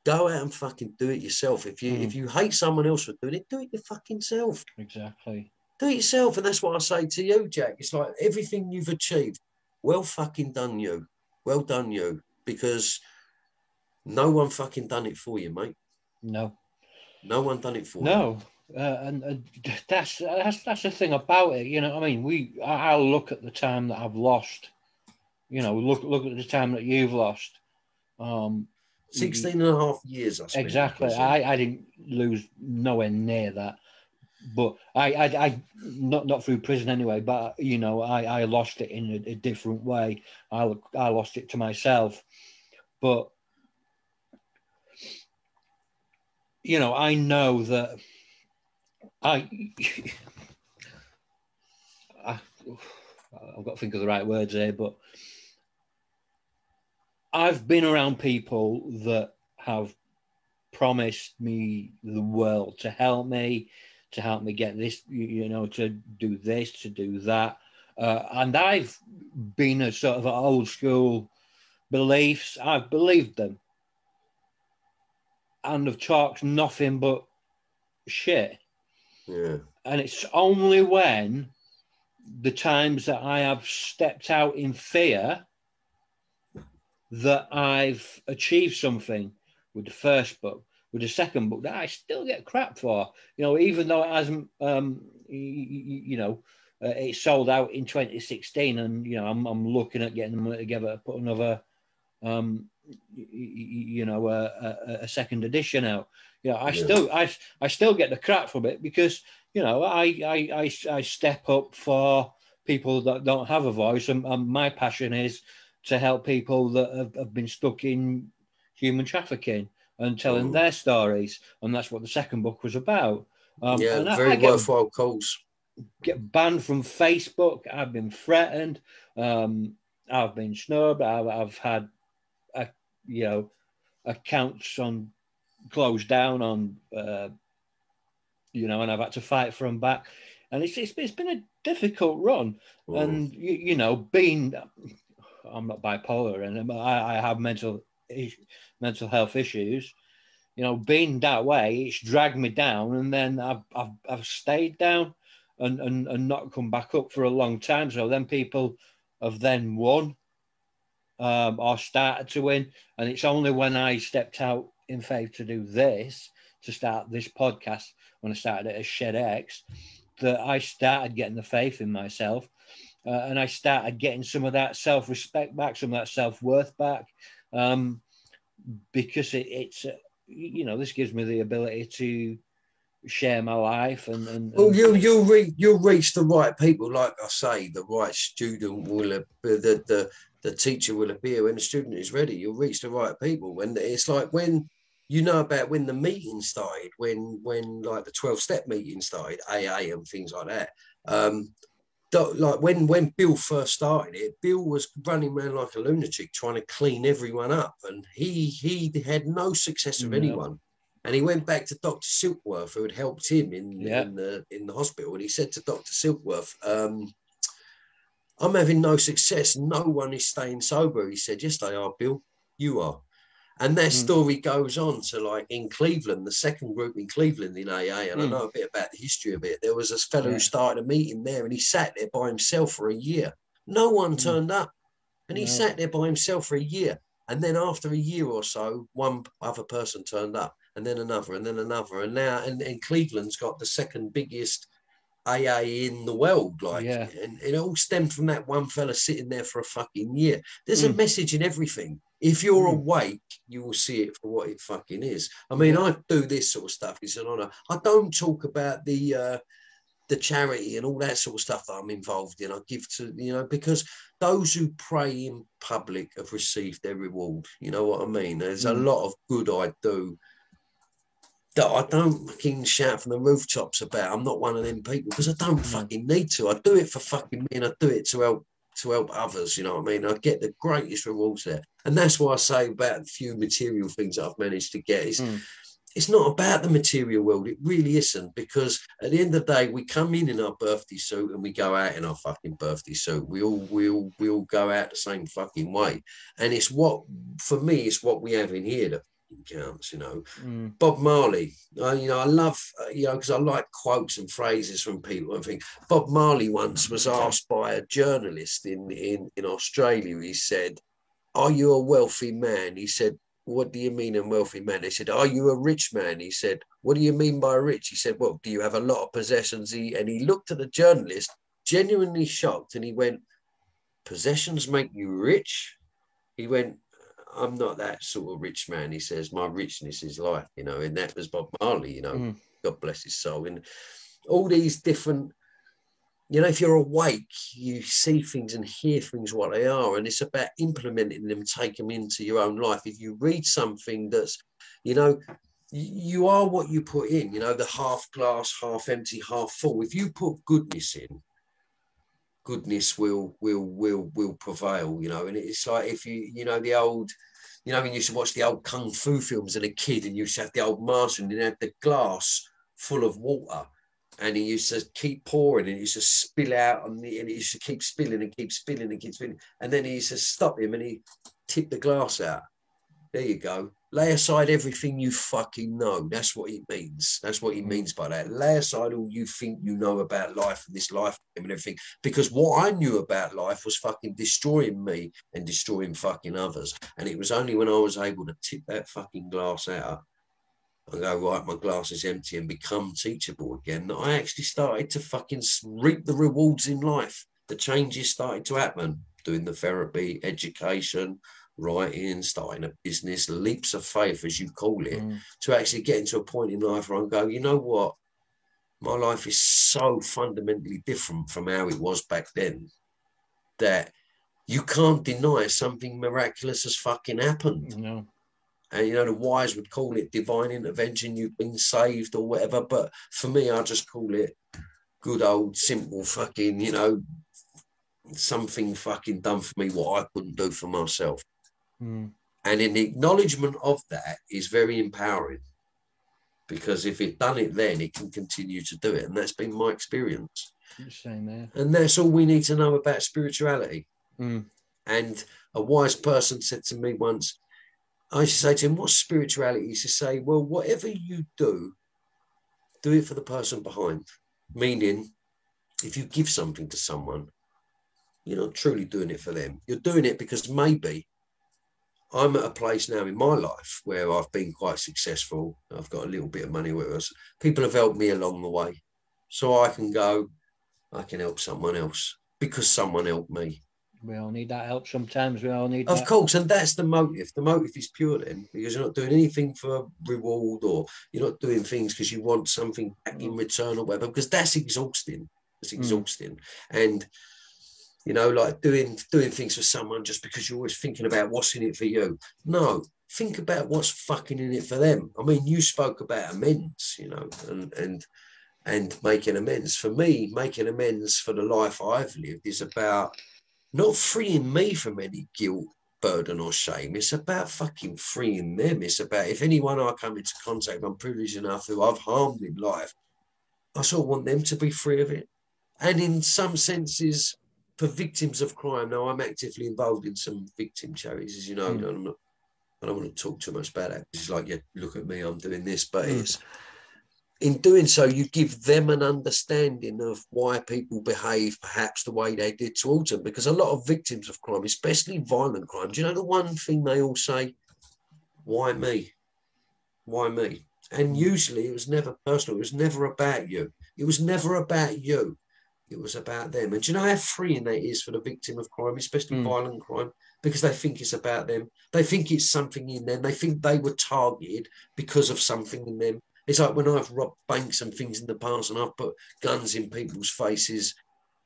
go out and fucking do it yourself. If you mm. if you hate someone else for doing it, do it your fucking self. Exactly. Do it yourself. And that's what I say to you, Jack. It's like everything you've achieved, well fucking done you. Well done you. Because no one fucking done it for you, mate. No, no one done it for no. you. No, uh, and, and that's that's that's the thing about it. You know, I mean, we I, I look at the time that I've lost. You know, look look at the time that you've lost. Um, sixteen and a half years. I suppose. Exactly. I, I didn't lose nowhere near that, but I I, I not not through prison anyway. But you know, I, I lost it in a, a different way. I I lost it to myself, but. You know, I know that I, I, I've got to think of the right words here, but I've been around people that have promised me the world to help me, to help me get this, you know, to do this, to do that. Uh, and I've been a sort of old school beliefs. I've believed them. And have talked nothing but shit. Yeah. And it's only when the times that I have stepped out in fear that I've achieved something with the first book, with the second book, that I still get crap for. You know, even though it hasn't, um, you, you know, uh, it sold out in twenty sixteen, and, you know, I'm, I'm looking at getting them together, put another... Um, you know, a, a, a second edition out. You know, I yeah. still, I, I still get the crap from it because, you know, I, I, I, I step up for people that don't have a voice, and, and my passion is to help people that have, have been stuck in human trafficking and telling mm. their stories, and that's what the second book was about. Um, yeah, and very I, I worthwhile get, calls. Get banned from Facebook. I've been threatened. Um, I've been snubbed. I've, I've had. You know, accounts on closed down on, uh, you know, and I've had to fight for them back, and it's it's, it's been a difficult run. Ooh. And you, you know, being I'm not bipolar, and I, I have mental mental health issues. You know, being that way, it's dragged me down, and then I've I've, I've stayed down and, and and not come back up for a long time. So then people have then won. Um, or started to win, and it's only when I stepped out in faith to do this, to start this podcast, when I started it as Shed X, that I started getting the faith in myself, uh, and I started getting some of that self-respect back, some of that self-worth back, um, because it, it's, uh, you know, this gives me the ability to share my life and, and, and well you you'll reach you'll reach the right people. Like I say, the right student will uh, the, the the teacher will appear when the student is ready. You'll reach the right people. And it's like when you know about when the meeting started, when when like the twelve step meeting started, A A and things like that. Um like when when Bill first started it, Bill was running around like a lunatic trying to clean everyone up, and he he had no success with yeah. anyone. And he went back to Doctor Silkworth, who had helped him in, yeah. in the in the hospital. And he said to Doctor Silkworth, um, I'm having no success. No one is staying sober. He said, yes, they are, Bill. You are. And that mm. story goes on to, like, in Cleveland, the second group in Cleveland in A A. And mm. I know a bit about the history of it. There was this fellow yeah. who started a meeting there, and he sat there by himself for a year. No one turned up. And he no. sat there by himself for a year. And then after a year or so, one other person turned up, and then another, and then another. And now, and, and Cleveland's got the second biggest A A in the world. Like, yeah. And it all stemmed from that one fella sitting there for a fucking year. There's mm. a message in everything. If you're mm. awake, you will see it for what it fucking is. I mean, I do this sort of stuff. It's an honor. I don't talk about the, uh, the charity and all that sort of stuff that I'm involved in. I give to, you know, because those who pray in public have received their reward. You know what I mean? There's mm. a lot of good I do that I don't fucking shout from the rooftops about. I'm not one of them people because I don't fucking need to. I do it for fucking me, and I do it to help to help others. You know what I mean? I get the greatest rewards there. And that's why I say about the few material things that I've managed to get is mm. it's not about the material world. It really isn't, because at the end of the day, we come in in our birthday suit and we go out in our fucking birthday suit. We all, we all, we all go out the same fucking way. And it's what, for me, it's what we have in here that counts, you know. Mm. Bob Marley, uh, you know, I love, uh, you know, because I like quotes and phrases from people. I think Bob Marley once was asked by a journalist in, in, in Australia. He said, "Are you a wealthy man?" He said, "What do you mean a wealthy man?" They said, "Are you a rich man?" He said, "What do you mean by rich?" He said, "Well, do you have a lot of possessions?" He, and he looked at the journalist, genuinely shocked, and he went, "Possessions make you rich?" He went, "I'm not that sort of rich man." He says, "My richness is life," you know, and that was Bob Marley, you know, mm. God bless his soul. And all these different, you know, if you're awake, you see things and hear things what they are, and it's about implementing them, taking them into your own life. If you read something that's, you know, you are what you put in, you know, the half glass, half empty, half full. If you put goodness in, goodness will will will will prevail, you know. And it's like, if you you know the old, you know, when you used to watch the old kung fu films as a kid, and you used to have the old master, and he had the glass full of water, and he used to keep pouring, and he used to spill out on the, and he used to keep spilling and keep spilling and keep spilling, and then he used to stop him, and he tipped the glass out. There you go. Lay aside everything you fucking know. That's what it means. That's what it means by that. Lay aside all you think you know about life and this life and everything. Because what I knew about life was fucking destroying me and destroying fucking others. And it was only when I was able to tip that fucking glass out and go, right, my glass is empty, and become teachable again, that I actually started to fucking reap the rewards in life. The changes started to happen. Doing the therapy, education, writing, starting a business, leaps of faith, as you call it, mm. to actually get into a point in life where I go, you know what? My life is so fundamentally different from how it was back then that you can't deny something miraculous has fucking happened. No. And, you know, the wise would call it divine intervention, you've been saved or whatever. But for me, I just call it good old simple fucking, you know, something fucking done for me what I couldn't do for myself. Mm. And an acknowledgement of that is very empowering, because if it done it then, it can continue to do it. And that's been my experience. Shame there. And that's all we need to know about spirituality. Mm. And a wise person said to me once, I used to say to him, what's spirituality? He used to say, well, whatever you do, do it for the person behind. Meaning, if you give something to someone, you're not truly doing it for them. You're doing it because maybe I'm at a place now in my life where I've been quite successful. I've got a little bit of money with us. People have helped me along the way. So I can go, I can help someone else because someone helped me. We all need that help sometimes. We all need that. Of course, and that's the motive. The motive is pure then, because you're not doing anything for reward, or you're not doing things because you want something back in return or whatever, because that's exhausting. It's exhausting. Mm. And... you know, like doing doing things for someone just because you're always thinking about what's in it for you. No, think about what's fucking in it for them. I mean, you spoke about amends, you know, and and and making amends. For me, making amends for the life I've lived is about not freeing me from any guilt, burden or shame. It's about fucking freeing them. It's about, if anyone I come into contact with, I'm privileged enough, who I've harmed in life, I sort of want them to be free of it. And in some senses... for victims of crime. Now, I'm actively involved in some victim charities, as you know. Mm. I'm not, I don't want to talk too much about that. It's like, yeah, look at me, I'm doing this. But mm. it's in doing so, you give them an understanding of why people behave perhaps the way they did towards them. Because a lot of victims of crime, especially violent crimes, you know, the one thing they all say, why me? Why me? And usually it was never personal. It was never about you. It was never about you. It was about them. And do you know how freeing that is for the victim of crime, especially mm. violent crime? Because they think it's about them. They think it's something in them. They think they were targeted because of something in them. It's like when I've robbed banks and things in the past and I've put guns in people's faces.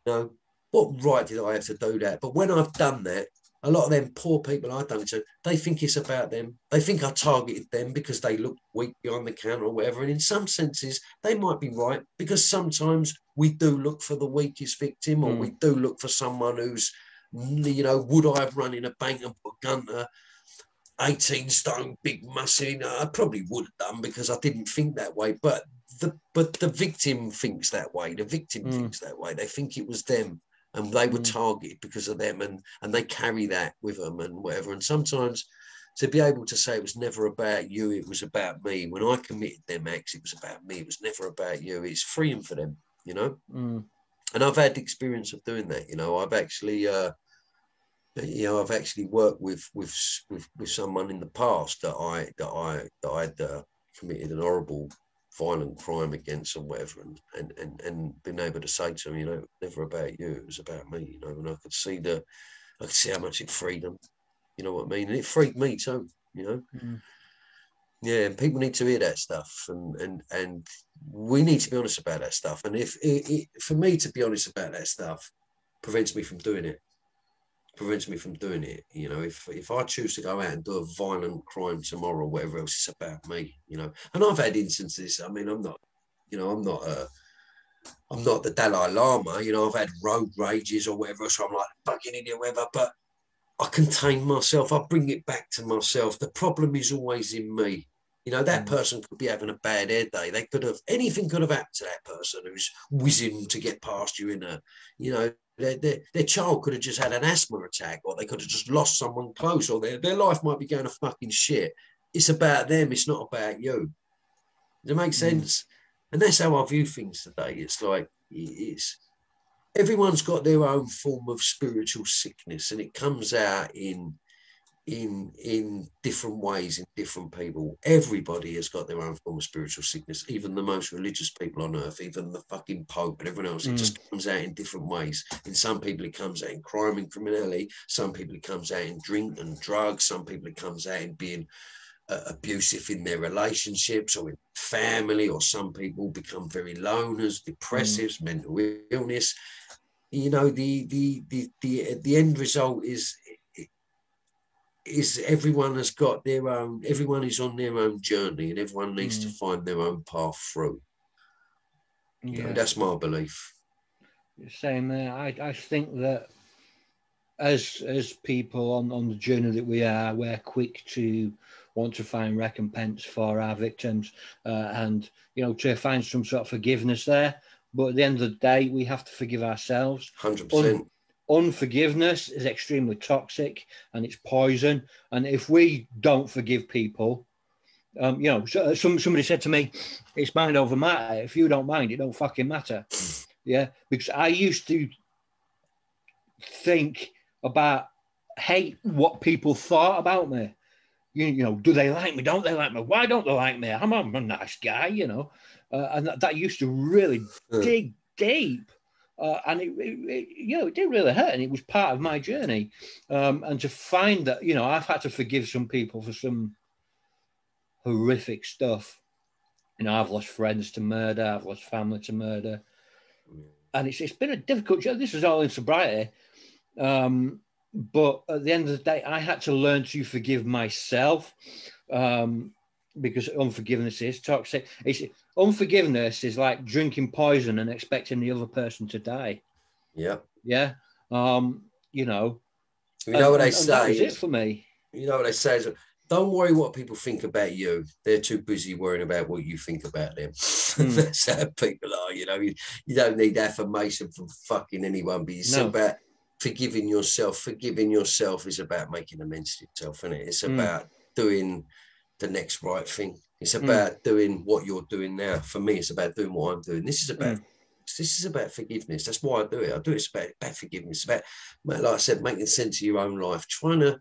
You know, what right did I have to do that? But when I've done that, a lot of them poor people I've done to, they think it's about them. They think I targeted them because they look weak behind the counter or whatever. And in some senses, they might be right, because sometimes we do look for the weakest victim, or mm. we do look for someone who's, you know, would I have run in a bank and put a gun to eighteen stone, big mussy? No, I probably would have done, because I didn't think that way. But the, but the victim thinks that way. The victim mm. thinks that way. They think it was them. And they were targeted because of them, and, and they carry that with them and whatever. And sometimes to be able to say it was never about you, it was about me. When I committed them acts, it was about me. It was never about you. It's freeing for them, you know? Mm. And I've had the experience of doing that. You know, I've actually, uh, you know, I've actually worked with, with, with, with someone in the past that I, that I, that I'd uh, committed an horrible violent crime against or whatever, and, and and and being able to say to them, you know, never about you, it was about me, you know. And I could see the, I could see how much it freed them, you know what I mean? And it freed me too, you know. Mm. Yeah, and people need to hear that stuff, and and and we need to be honest about that stuff. And if it, it, for me to be honest about that stuff prevents me from doing it, prevents me from doing it, you know. If if I choose to go out and do a violent crime tomorrow or whatever else, it's about me, you know. And I've had instances, I mean, I'm not, you know, I'm not a, I'm not the Dalai Lama, you know. I've had road rages or whatever, so I'm like, fucking idiot, whatever, but I contain myself, I bring it back to myself. The problem is always in me. You know, that person could be having a bad hair day. They could have, anything could have happened to that person who's whizzing to get past you in a, you know, their, their, their child could have just had an asthma attack, or they could have just lost someone close, or their, their life might be going to fucking shit. It's about them. It's not about you. Does it make sense? Mm. And that's how I view things today. It's like, it's, everyone's got their own form of spiritual sickness, and it comes out in, in in different ways in different people. Everybody has got their own form of spiritual sickness, even the most religious people on earth, even the fucking Pope and everyone else. Mm. It just comes out in different ways. In some people it comes out in crime and criminality, some people it comes out in drink and drugs, some people it comes out in being uh, abusive in their relationships or in family, or some people become very loners, depressives, mm. mental illness. You know, the the the the, the end result is is everyone has got their own, everyone is on their own journey, and everyone needs mm. to find their own path through. Yeah, you know, that's my belief. Same there. I, I think that as as people on, on the journey that we are, we're quick to want to find recompense for our victims, uh, and, you know, to find some sort of forgiveness there. But at the end of the day, we have to forgive ourselves. one hundred percent. Un- Unforgiveness is extremely toxic, and it's poison. And if we don't forgive people, um, you know, so, some somebody said to me, "It's mind over matter. If you don't mind, it don't fucking matter." Yeah, because I used to think about hate what people thought about me. You, you know, do they like me? Don't they like me? Why don't they like me? I'm, I'm a nice guy, you know, uh, and that, that used to really yeah. dig deep. Uh, and it, it, it, you know, it did really hurt, and it was part of my journey. Um, and to find that, you know, I've had to forgive some people for some horrific stuff. You know, I've lost friends to murder, I've lost family to murder, and it's it's been a difficult journey. This is all in sobriety, um, but at the end of the day, I had to learn to forgive myself, um, because unforgiveness is toxic. It's, unforgiveness is like drinking poison and expecting the other person to die. Yeah. Yeah. Um, you know, you know and, what they and, say. And that was it for me. You know what they say is, don't worry what people think about you. They're too busy worrying about what you think about them. Mm. That's how people are, you know. You, you don't need affirmation from fucking anyone, but it's no. about forgiving yourself. Forgiving yourself is about making amends to yourself, isn't it? It's about mm. doing the next right thing. It's about mm. doing what you're doing now. For me, it's about doing what I'm doing. This is about mm. this is about forgiveness. That's why I do it. I do it. It's about, about forgiveness. It's about, like I said, making sense of your own life, trying to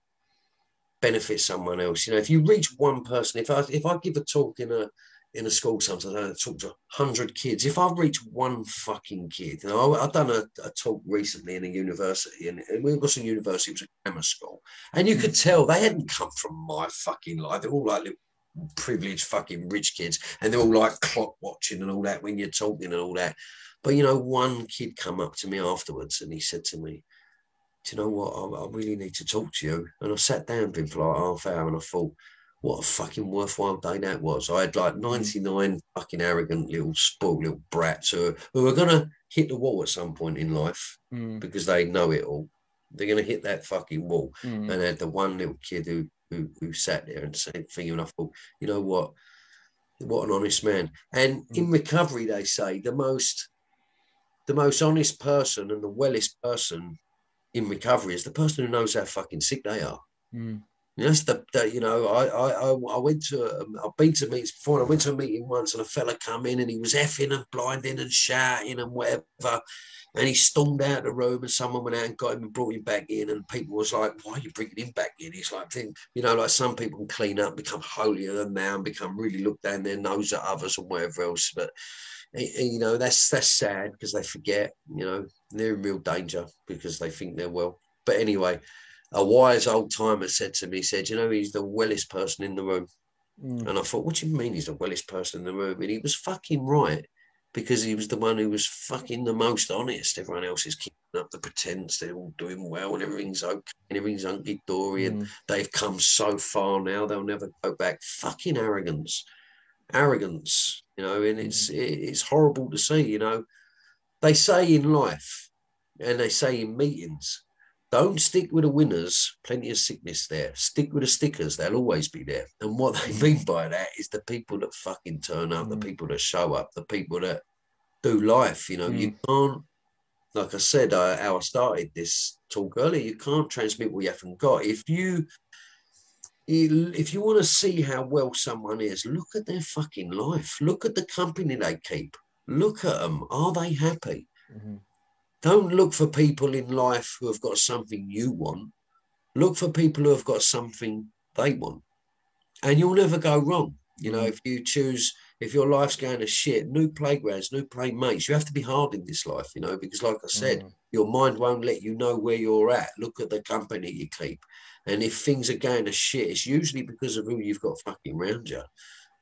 benefit someone else. You know, if you reach one person, if I if I give a talk in a in a school sometimes, I talk to a hundred kids. If I reach one fucking kid, you know, I've done a, a talk recently in a university, and we've got some university, it was a grammar school, and you could tell they hadn't come from my fucking life. They're all like little privileged fucking rich kids, and they're all like clock watching and all that when you're talking and all that. But, you know, one kid come up to me afterwards and he said to me, do you know what, I, I really need to talk to you. And I sat down with him for like half hour and I thought, what a fucking worthwhile day that was. I had like ninety-nine fucking arrogant little spoiled little brats who, who are going to hit the wall at some point in life mm. because they know it all. They're going to hit that fucking wall. Mm. And I had the one little kid who, who who sat there and said, thinking, and I thought, you know what? What an honest man. And mm. in recovery, they say the most, the most honest person and the wellest person in recovery is the person who knows how fucking sick they are. Mm. That's the, the, you know, I I I went to, a, I've been to meetings before, and I went to a meeting once and a fella come in and he was effing and blinding and shouting and whatever, and he stormed out of the room and someone went out and got him and brought him back in, and people was like, why are you bringing him back in? It's like, you know, like some people can clean up, become holier than thou and become really look down their nose at others and whatever else, but, you know, that's, that's sad because they forget, you know, they're in real danger because they think they're well. But anyway, a wise old timer said to me, he said, you know, he's the wellest person in the room. Mm. And I thought, what do you mean he's the wellest person in the room? And he was fucking right, because he was the one who was fucking the most honest. Everyone else is keeping up the pretense. They're all doing well and everything's okay and everything's hunky-dory mm. and they've come so far now, they'll never go back. Fucking arrogance. Arrogance, you know, and it's, mm. it's horrible to see, you know. They say in life and they say in meetings, don't stick with the winners, plenty of sickness there. Stick with the stickers, they'll always be there. And what they mean by that is the people that fucking turn up, mm. the people that show up, the people that do life. You know, mm. you can't, like I said, I, how I started this talk earlier, you can't transmit what you haven't got. If you, if you want to see how well someone is, look at their fucking life. Look at the company they keep. Look at them. Are they happy? Mm-hmm. Don't look for people in life who have got something you want. Look for people who have got something they want. And you'll never go wrong. You know, if you choose, if your life's going to shit, new playgrounds, new playmates, you have to be hard in this life, you know, because like I said, mm. your mind won't let you know where you're at. Look at the company you keep. And if things are going to shit, it's usually because of who you've got fucking around you.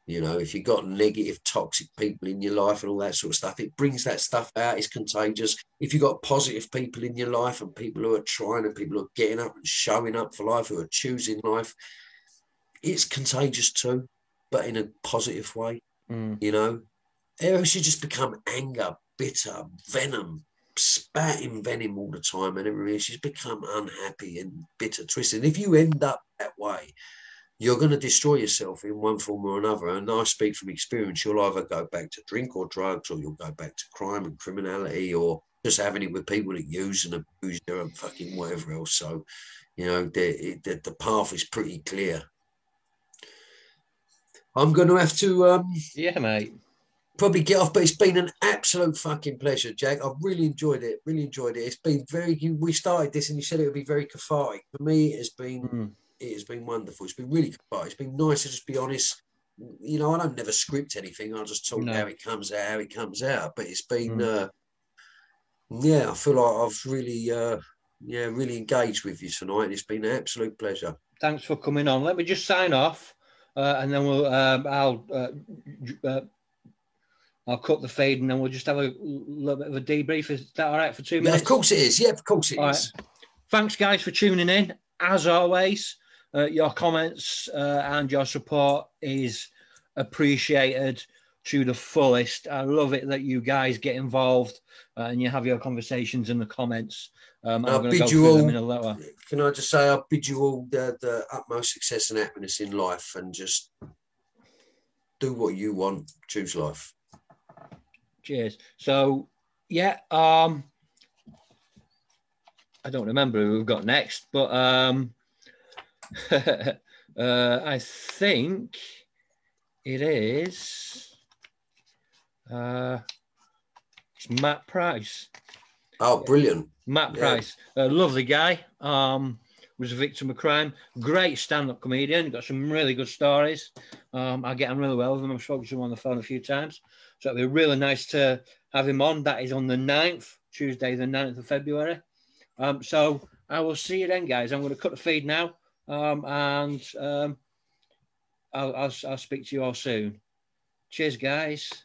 You know, if you've got negative, toxic people in your life and all that sort of stuff, it brings that stuff out. It's contagious. If you've got positive people in your life and people who are trying and people who are getting up and showing up for life, who are choosing life, it's contagious too, but in a positive way, mm. you know. Or else you just become anger, bitter, venom, spouting venom all the time and everything. She's become unhappy and bitter, twisted. And if you end up that way, you're going to destroy yourself in one form or another. And I speak from experience, you'll either go back to drink or drugs, or you'll go back to crime and criminality, or just having it with people that use and abuse their own fucking whatever else. So, you know, the, the, the path is pretty clear. I'm going to have to... Um, yeah, mate. Probably get off, but it's been an absolute fucking pleasure, Jack. I've really enjoyed it, really enjoyed it. It's been very... You, we started this and you said it would be very cathartic. For me, it's been... Mm. It has been wonderful. It's been really good. It's been nice to just be honest. You know, I don't never script anything. I'll just talk no. how it comes out, how it comes out. But it's been, mm. uh, yeah, I feel like I've really, uh, yeah, really engaged with you tonight. It's been an absolute pleasure. Thanks for coming on. Let me just sign off, uh, and then we'll, um, I'll, uh, uh, I'll cut the fade, and then we'll just have a little bit of a debrief. Is that all right for two minutes? Yeah, of course it is. Yeah, of course it all is. Right. Thanks, guys, for tuning in. As always. Uh, your comments uh, and your support is appreciated to the fullest. I love it that you guys get involved uh, and you have your conversations in the comments. Um, I'm going to go through all, them in a little. Can I just say I bid you all the, the utmost success and happiness in life, and just do what you want. Choose life. Cheers. So, yeah, um, I don't remember who we've got next, but... Um, uh, I think it is uh, it's Matt Price. Oh, brilliant. Matt Price, yeah. A lovely guy, um, was a victim of crime, great stand-up comedian, got some really good stories. Um, I get on really well with him. I've spoken to him on the phone a few times. So it'd be really nice to have him on. That is on the ninth, Tuesday the ninth of February. Um, so I will see you then, guys. I'm going to cut the feed now, um, and um, I'll, I'll, I'll speak to you all soon. Cheers, guys.